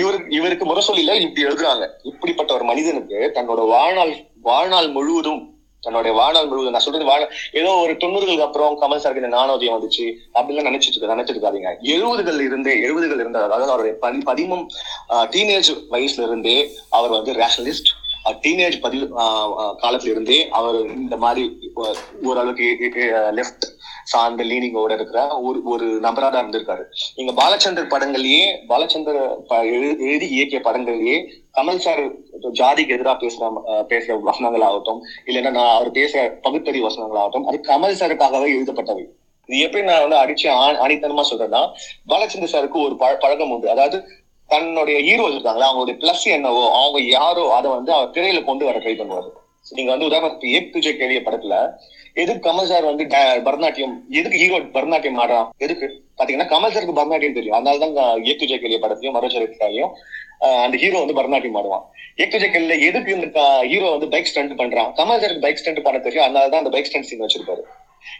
இவரு இவருக்கு முரசொலியில இப்படி எழுதுறாங்க, இப்படிப்பட்ட ஒரு மனிதனுக்கு தன்னோட வாழ்நாள் வாழ்நாள் முழுவதும் தன்னுடைய வாழ்நாள் முழுவதும் நான் சொல்றது வாழ் ஏதோ ஒரு தொண்ணூறுகளுக்கு அப்புறம் கமல் சாருக்கு இந்த நாணோதயம் வந்துச்சு அப்படின்லாம் நினைச்சிட்டு நினைச்சிருக்காதீங்க. எழுபதுகள் இருந்தே எழுபதுகள் இருந்த அதாவது அவருடைய பதி பதிமம் டீனேஜ் வயசுல இருந்தே அவர் வந்து ரேஷனலிஸ்ட். டீனேஜ் பதி காலத்துல இருந்தே அவர் இந்த மாதிரி ஓரளவுக்கு லெஃப்ட் சார்ந்த லீனிங்கோட இருக்கிற ஒரு ஒரு நபரா தான் இருந்திருக்காரு. நீங்க பாலச்சந்தர் படங்கள்லயே பாலச்சந்தர் எழுதி இயக்கிய படங்கள்லயே கமல் சார் ஜாதிக்கு எதிராக பேசுற பேசுற வசனங்கள் ஆகட்டும், இல்லைன்னா நான் அவர் பேசுற பகுத்தறி வசனங்கள் ஆகட்டும், அது கமல் சாருக்காகவே எழுதப்பட்டவை. இது எப்படி நான் வந்து அடிச்சு ஆணித்தனமா சொல்றேன்னா, பாலச்சந்தர் சாருக்கு ஒரு பழக்கம் உண்டு. அதாவது தன்னுடைய ஹீரோஸ் இருக்காங்களா அவங்களுடைய பிளஸ் என்னவோ அவங்க யாரோ அதை வந்து அவர் திரையில கொண்டு வர ட்ரை பண்ணுவாரு. நீங்க வந்து உதாரணத்துக்கு ஏ துஜே கேள்விய படத்துல எதுக்கு கமல் சார் வந்து பரதநாட்டியம், எதுக்கு ஹீரோ பரதநாட்டியம் ஆடுறான், எதுக்கு பாத்தீங்கன்னா கமல் சாருக்கு பரதநாட்டியம் தெரியும். அதனாலதான் ஏ துஜே கேள்விய படத்தையும் மரோச்சரத்தையும் அந்த ஹீரோ வந்து பரதநாட்டியம் ஆடுவான். ஏ துஜே கேள்வியில எதுக்கு இந்த ஹீரோ வந்து பைக் ஸ்டண்ட் பண்றான், கமல் சாருக்கு பைக் ஸ்டண்ட் பண்ண தெரியும். அதனாலதான் அந்த பைக் ஸ்டண்ட் சீன் வச்சிருப்பாரு.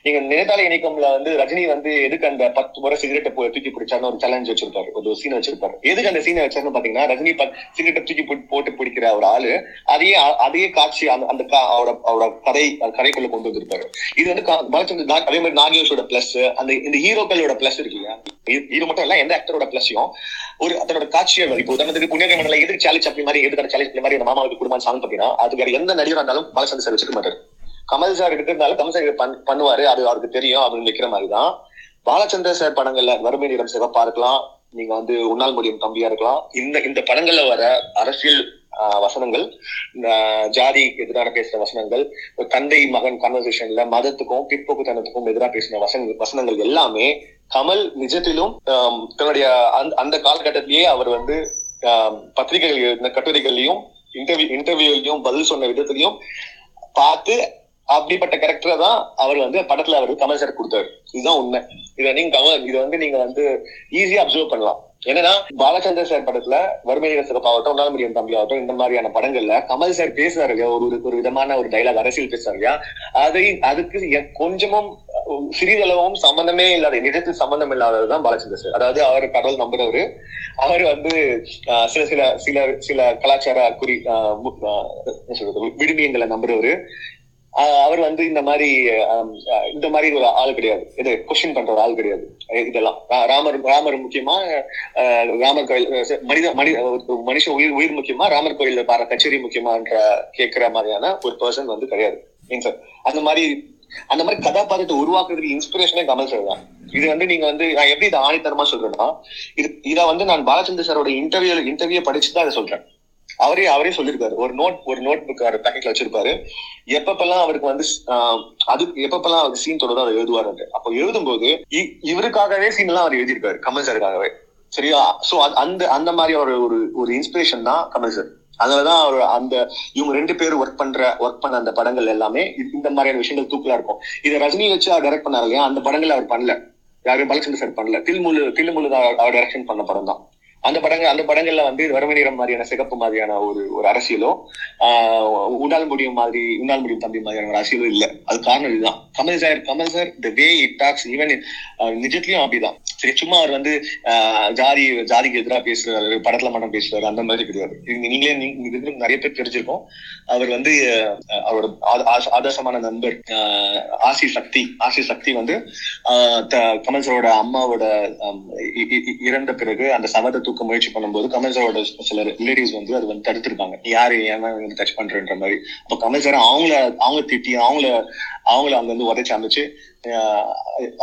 நீங்க நினைத்தாலே இணைக்கம்ல வந்து ரஜினி வந்து எதுக்கு அந்த பத்து முறை சிகரெட்டை போய் தூக்கி பிடிச்சாருன்னு ஒரு சேலஞ்ச் வச்சிருப்பாரு, ஒரு சீன் வச்சிருப்பாரு. எதுக்கு அந்த சீனை வச்சாருன்னு பாத்தீங்கன்னா, ரஜினி சிகரெட்டை தூக்கி போட்டு பிடிக்கிற ஒரு ஆளு அதையே அதே காட்சி அந்த அவரோட கதை கதைக்குள்ள கொண்டு வந்திருப்பாரு. இது வந்து பாலச்சந்தர் தான். அதே மாதிரி நாகேஷோட பிளஸ் அந்த இந்த ஹீரோக்களோட பிளஸ் இருக்கு இல்லையா, ஹீரோ மட்டும் இல்ல எந்த ஆக்டரோட பிளஸையும் ஒரு அதனோட காட்சியை இப்போ உதாரணத்துக்கு புண்ணிய மண்டல எதிர்க்கு சேலஞ்ச் அப்படி மாதிரி எதிர்க்கிற சேலஞ்ச் அப்படி மாதிரி மாமாவுக்கு குடும்பம் சாங் பாத்தீங்கன்னா அது வேற எந்த நடிகராக இருந்தாலும் பாலச்சந்தர் சார் வச்சிருக்க மாட்டாரு. கமல் சார் எடுக்கிறதுனால கமல் சார் பண்ணுவாரு, அது அவருக்கு தெரியும் அப்படின்னு வைக்கிற மாதிரிதான். பாலச்சந்தர் சார் படங்கள்ல வறுமை நிறம் சிவப்பா இருக்கலாம், நீங்க வந்து உன்னால் முடியும் தம்பியா இருக்கலாம், இந்த இந்த படங்கள்ல வர அரசியல் வசனங்கள், ஜாதிக்கு எதிராக பேசுற வசனங்கள், தந்தை மகன் கான்வர்சேஷன்ல மதத்துக்கும் பிற்போக்குத்தனத்துக்கும் எதிராக பேசின வசன வசனங்கள் எல்லாமே கமல் நிஜத்திலும் தன்னுடைய அந்த காலகட்டத்திலேயே அவர் வந்து பத்திரிகைகள் கட்டுரைகள்லயும் இன்டர்வியூ இன்டர்வியூலையும் பதில் சொன்ன விதத்திலையும் பார்த்து அப்படிப்பட்ட கேரக்டரை தான் அவர் வந்து படத்துல அவரு கமல் சார் கொடுத்தாரு. இதுதான் உண்மை. இதை நீங்க கமல் இதை வந்து நீங்க வந்து ஈஸியா அப்சர்வ் பண்ணலாம். என்னன்னா பாலச்சந்தர் சார் படத்துல வறுமை சிறப்பாகட்டும், உன்னால முடியும் தம்பி ஆகட்டும், இந்த மாதிரியான படங்கள்ல கமல் சார் பேசுறாரு இல்லையா, ஒரு ஒரு விதமான ஒரு டைலாக் அரசியல் பேசுறாரு இல்லையா, அதை அதுக்கு கொஞ்சமும் சிறிதளவும் சம்பந்தமே இல்லாத நிஜத்தில் சம்பந்தம் இல்லாததுதான் பாலச்சந்தர் சார். அதாவது அவர் கடவுள் நம்புறவரு, அவர் வந்து சில சில சில சில கலாச்சார குறி விடுமியங்களை நம்புறவரு. அவர் வந்து இந்த மாதிரி இந்த மாதிரி ஒரு ஆள் கிடையாது, இது கொஸ்டின் பண்ற ஒரு ஆள் கிடையாது. இதெல்லாம் ராமர் ராமர் முக்கியமா, ராமர் கோயில் மனித மனித மனுஷ உயிர் உயிர் முக்கியமா, ராமர் கோயில் பார கச்சேரி முக்கியமான்ற கேட்கிற மாதிரியான ஒரு பர்சன் வந்து கிடையாது. அந்த மாதிரி அந்த மாதிரி கதாபாத்திரத்தை உருவாக்குறதுக்கு இன்ஸ்பிரேஷனே கமல் சார் தான். இது வந்து நீங்க வந்து நான் எப்படி இதை ஆணித்தரமா சொல்றேன்னா, இது இதை வந்து நான் பாலச்சந்தர் சாரோட இன்டர்வியூ இன்டர்வியூ படிச்சுதான் இதை சொல்றேன். அவரே அவரே சொல்லியிருக்காரு. ஒரு நோட் ஒரு நோட் புக் அவர் பேக்கெட்ல வச்சிருப்பாரு. எப்பப்பெல்லாம் அவருக்கு வந்து அது எப்பப்பெல்லாம் அவருக்கு சீன் தொடர்ந்து அவர் எழுதுவாரு. அப்போ எழுதும்போது இவருக்காகவே சீன் எல்லாம் அவர் எழுதியிருக்காரு, கமல் சாருக்காகவே. சரியா? சோ அந்த அந்த மாதிரி அவர் ஒரு ஒரு இன்ஸ்பிரேஷன் தான் கமல் சார். அதனாலதான் அவர் அந்த இவங்க ரெண்டு பேரும் ஒர்க் பண்ற ஒர்க் பண்ண அந்த படங்கள் எல்லாமே இந்த மாதிரியான விஷயங்கள் தூக்கலா இருக்கும். இதை ரஜினி வச்சு அவர் டைரக்ட் பண்ணாரு இல்லையா, அந்த படங்கள் அவர் பண்ணல, யாரும் பாலச்சந்தர் சார் பண்ணல. தில்முழு தில்முழு அவர் டைரக்ஷன் பண்ண படம் தான். அந்த படங்கள் அந்த படங்கள்ல வந்து வறுமை நிறம் மாதிரியான சிகப்பு மாதிரியான ஒரு ஒரு அரசியலோ, ஆஹ் உண்டால் முடியும் மாதிரி உண்டால் முடியும் தம்பி மாதிரியான ஒரு அரசியலோ இல்ல. அது காரணம் இதுதான், Kamal sir Kamal sir the way it talks even நிஜத்திலயும் அப்படிதான். சரி, சும்மா அவர் வந்து ஆஹ் ஜாதி ஜாதிக்கு எதிராக பேசுறாரு, படத்துல மட்டும் பேசுறாரு, அந்த மாதிரி கிடையாது. நீங்களே நீங்க நிறைய பேர் தெரிஞ்சிருக்கோம். அவர் வந்து அவரோட ஆதர்சமான நண்பர் ஆசி சக்தி ஆசி சக்தி வந்து கமல் சாரோட அம்மாவோட இறந்த பிறகு அந்த சவத்தை தூக்க முயற்சி பண்ணும்போது கமல் சாரோட சில ரிலேட்டிவ்ஸ் வந்து அது வந்து தடுத்திருக்காங்க, யாரு ஏன்னா டச் பண்றன்ற மாதிரி. அப்ப கமல் சார் அவங்கள அவங்க திட்டி அவங்கள அவங்கள அங்க வந்து உதச்சி அமைச்சு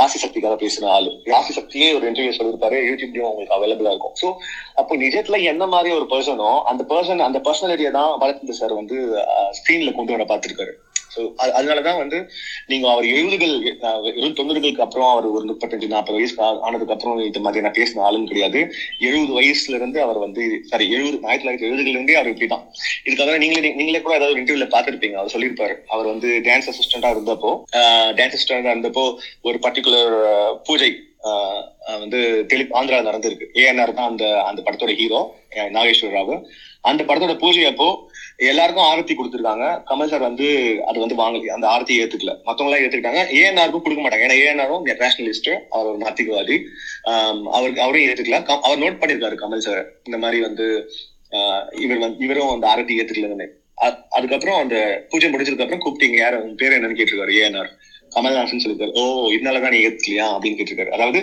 ஆசி சக்திக்காக பேசுற ஆளு. ஆசி சக்தியே ஒரு இன்டர்வியூ சொல்லியிருப்பாரு, யூடியூப்லயும் உங்களுக்கு அவைலபிளா இருக்கும். சோ அப்போ நிஜத்துல என்ன மாதிரி ஒரு பர்சனோ அந்த பர்சன் அந்த பர்சனாலிட்டியை தான் பாலச்சந்தர் சார் வந்து ஸ்கிரீன்ல கொண்டு வர பார்த்திருக்காரு. சோ அதனாலதான் வந்து நீங்க அவர் எழுபதுகள் தொண்ணூறுகளுக்கு அப்புறம் அவர் ஒரு முப்பத்தஞ்சு நாற்பது வயசு ஆனதுக்கு அப்புறம் இது மாதிரி நான் பேசின ஆளும் கிடையாது. எழுபது வயசுல இருந்து அவர் வந்து சாரி எழுபது ஆயிரத்தி தொள்ளாயிரத்தி எழுபதுல இருந்தே அவர் இப்படிதான். இதுக்காக நீங்களே நீங்களே கூட ஏதாவது இன்டர்வியூல பாத்துருப்பீங்க, அவர் சொல்லியிருப்பாரு. அவர் வந்து டான்ஸ் அசிஸ்டண்டா இருந்தப்போ டான்ஸ் அசிஸ்டண்டா இருந்தப்போ ஒரு பர்டிகுலர் பூஜை வந்து தெலுங்கு ஆந்திரா நடந்திருக்கு. ஏஎன்ஆர் தான் அந்த அந்த படத்தோட ஹீரோ, நாகேஸ்வர ராவ். அந்த படத்தோட பூஜை அப்போ எல்லாருக்கும் ஆரத்தி கொடுத்துருக்காங்க. கமல் சார் வந்து அது வந்து வாங்கல, அந்த ஆரத்தியை ஏத்துக்கல. மத்தவங்க எல்லாம் ஏத்துக்கிட்டாங்க, ஏஎன்ஆருக்கும் கொடுக்க மாட்டாங்க. ஏன்னா ஏஎன்ஆரும் ரேஷனலிஸ்ட், அவர் ஒரு நாத்திகவாதி. ஆஹ் அவருக்கு அவரும் ஏத்துக்கல. அவர் நோட் பண்ணிருக்காரு கமல் சார் இந்த மாதிரி வந்து ஆஹ் இவர் வந்து இவரும் அந்த ஆரத்தி ஏத்துக்கல. அதுக்கப்புறம் அந்த பூஜை முடிஞ்சதுக்கு அப்புறம் கூப்பிட்டீங்க, யார் பேர் என்னன்னு கேட்டிருக்காரு. ஏஎன்ஆர் கமல்ஹாசன் சொல்லிருக்காரு. ஓ, இதனாலதான் நீ ஏத்துக்கலையா அப்படின்னு கேட்டிருக்காரு. அதாவது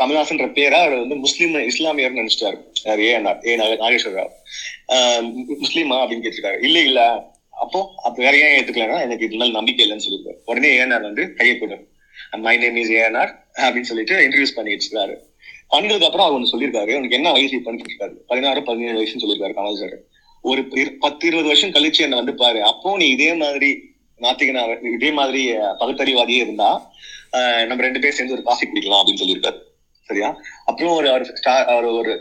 கமல்ஹாசன்ற பேரா அவர் வந்து முஸ்லீம் இஸ்லாமியர்னு நினைச்சிட்டாரு ஏஎன்ஆர், ஏ நாகேஸ்வர ராவ். ஆஹ் முஸ்லீமா அப்படின்னு கேட்டிருக்காரு. இல்ல இல்ல அப்போ அப்ப வேற ஏன் ஏத்துக்கலன்னா எனக்கு இது மேல நம்பிக்கை இல்லைன்னு சொல்லியிருக்காரு. உடனே ஏஎன்ஆர் வந்து கையை போடு, மை நேம் இஸ் ஏஎன்ஆர் அப்படின்னு சொல்லிட்டு இன்ட்ரடியூஸ் பண்ணி வச்சிருக்காரு. பண்ணதுக்கு அப்புறம் அவர் ஒண்ணு சொல்லியிருக்காரு, உனக்கு என்ன வயசு இப்பன்னு கேட்டிருக்காரு. பதினாறு பதினேழு வயசுன்னு சொல்லியிருக்காரு கமல் சார். ஒரு பத்து இருபது வருஷம் கழிச்சு என்ன வந்து பாரு, அப்போ நீ இதே மாதிரி நாத்திகனா இதே மாதிரி பகுத்தறிவாதியே இருந்தா நம்ம ரெண்டு பேரும் சேர்ந்து ஒரு காஃபி குடிக்கலாம் அப்படின்னு சொல்லியிருக்காரு. சரியா? அப்புறம் ஒரு அவர் ஒரு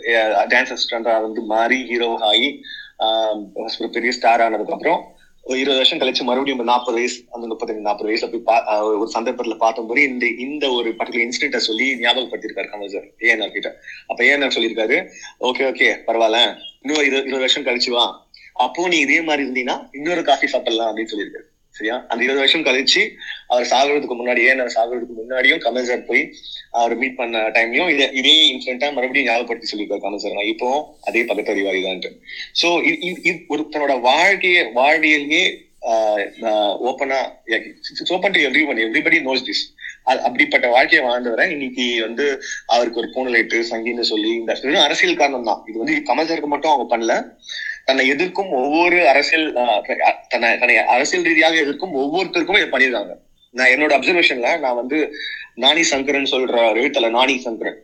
டான்ஸ் அசிஸ்டண்டா வந்து மாறி ஹீரோ ஆகி ஆஹ் பெரிய ஸ்டார் ஆனதுக்கு அப்புறம் ஒரு இருபது வருஷம் கழிச்சு மறுபடியும் நாற்பது வயசு அந்த முப்பத்தஞ்சு நாற்பது வயசுல போய் ஒரு சந்தர்ப்பத்துல பார்த்தபோது இந்த இந்த ஒரு பர்டிகுலர் இன்சிடென்ட்டை சொல்லி ஞாபகப்படுத்திருக்காரு கமல் சார் ஏஎன்ஆர் கிட்ட. அப்ப ஏஎன்ஆர் சொல்லியிருக்காரு, ஓகே ஓகே பரவாயில்ல, இன்னொரு இருபது இருபது வருஷம் கழிச்சு வா, அப்போ நீ இதே மாதிரி இருந்தீங்கன்னா இன்னொரு காஃபி சாப்பிடலாம் அப்படின்னு சொல்லியிருக்காரு. சரியா? அந்த இருபது வருஷம் கழிச்சு அவர் சாகுறதுக்கு முன்னாடி ஏஎன்ஆர் சாகுறதுக்கு முன்னாடியும் கமல் சார் போய் அவர் மீட் பண்ண டைம்லயும் இதே இதே இன்சிடென்ட்டா மறுபடியும் ஞாபகப்படுத்தி சொல்லியிருக்காரு கமல் சார், நான் இப்போ அதே பகுத்தறிவாதிதான்ட்டு. சோ இது ஒருத்தனோட வாழ்க்கைய வாழ்வியலையே ஓப்பனா open to everybody, everybody knows this. அப்படிப்பட்ட வாழ்க்கையை வாழ்ந்தவரை இன்னைக்கு வந்து அவருக்கு ஒரு பூனலைட்டு சங்கின்னு சொல்லி இந்த அரசியல் காரணம் தான். இது வந்து கமல் சாருக்கு மட்டும் அவங்க பண்ணல, தன்னை எதிர்க்கும் ஒவ்வொரு அரசியல் தன்னை தன்னை அரசியல் ரீதியாக எதிர்க்கும் ஒவ்வொருத்தருக்கும் இதை பண்ணியிருக்காங்க. நான் என்னோட அப்சர்வேஷன்ல நான் வந்து நாணி சங்கரன் சொல்ற எழுத்தாள நாணி சங்கரன்,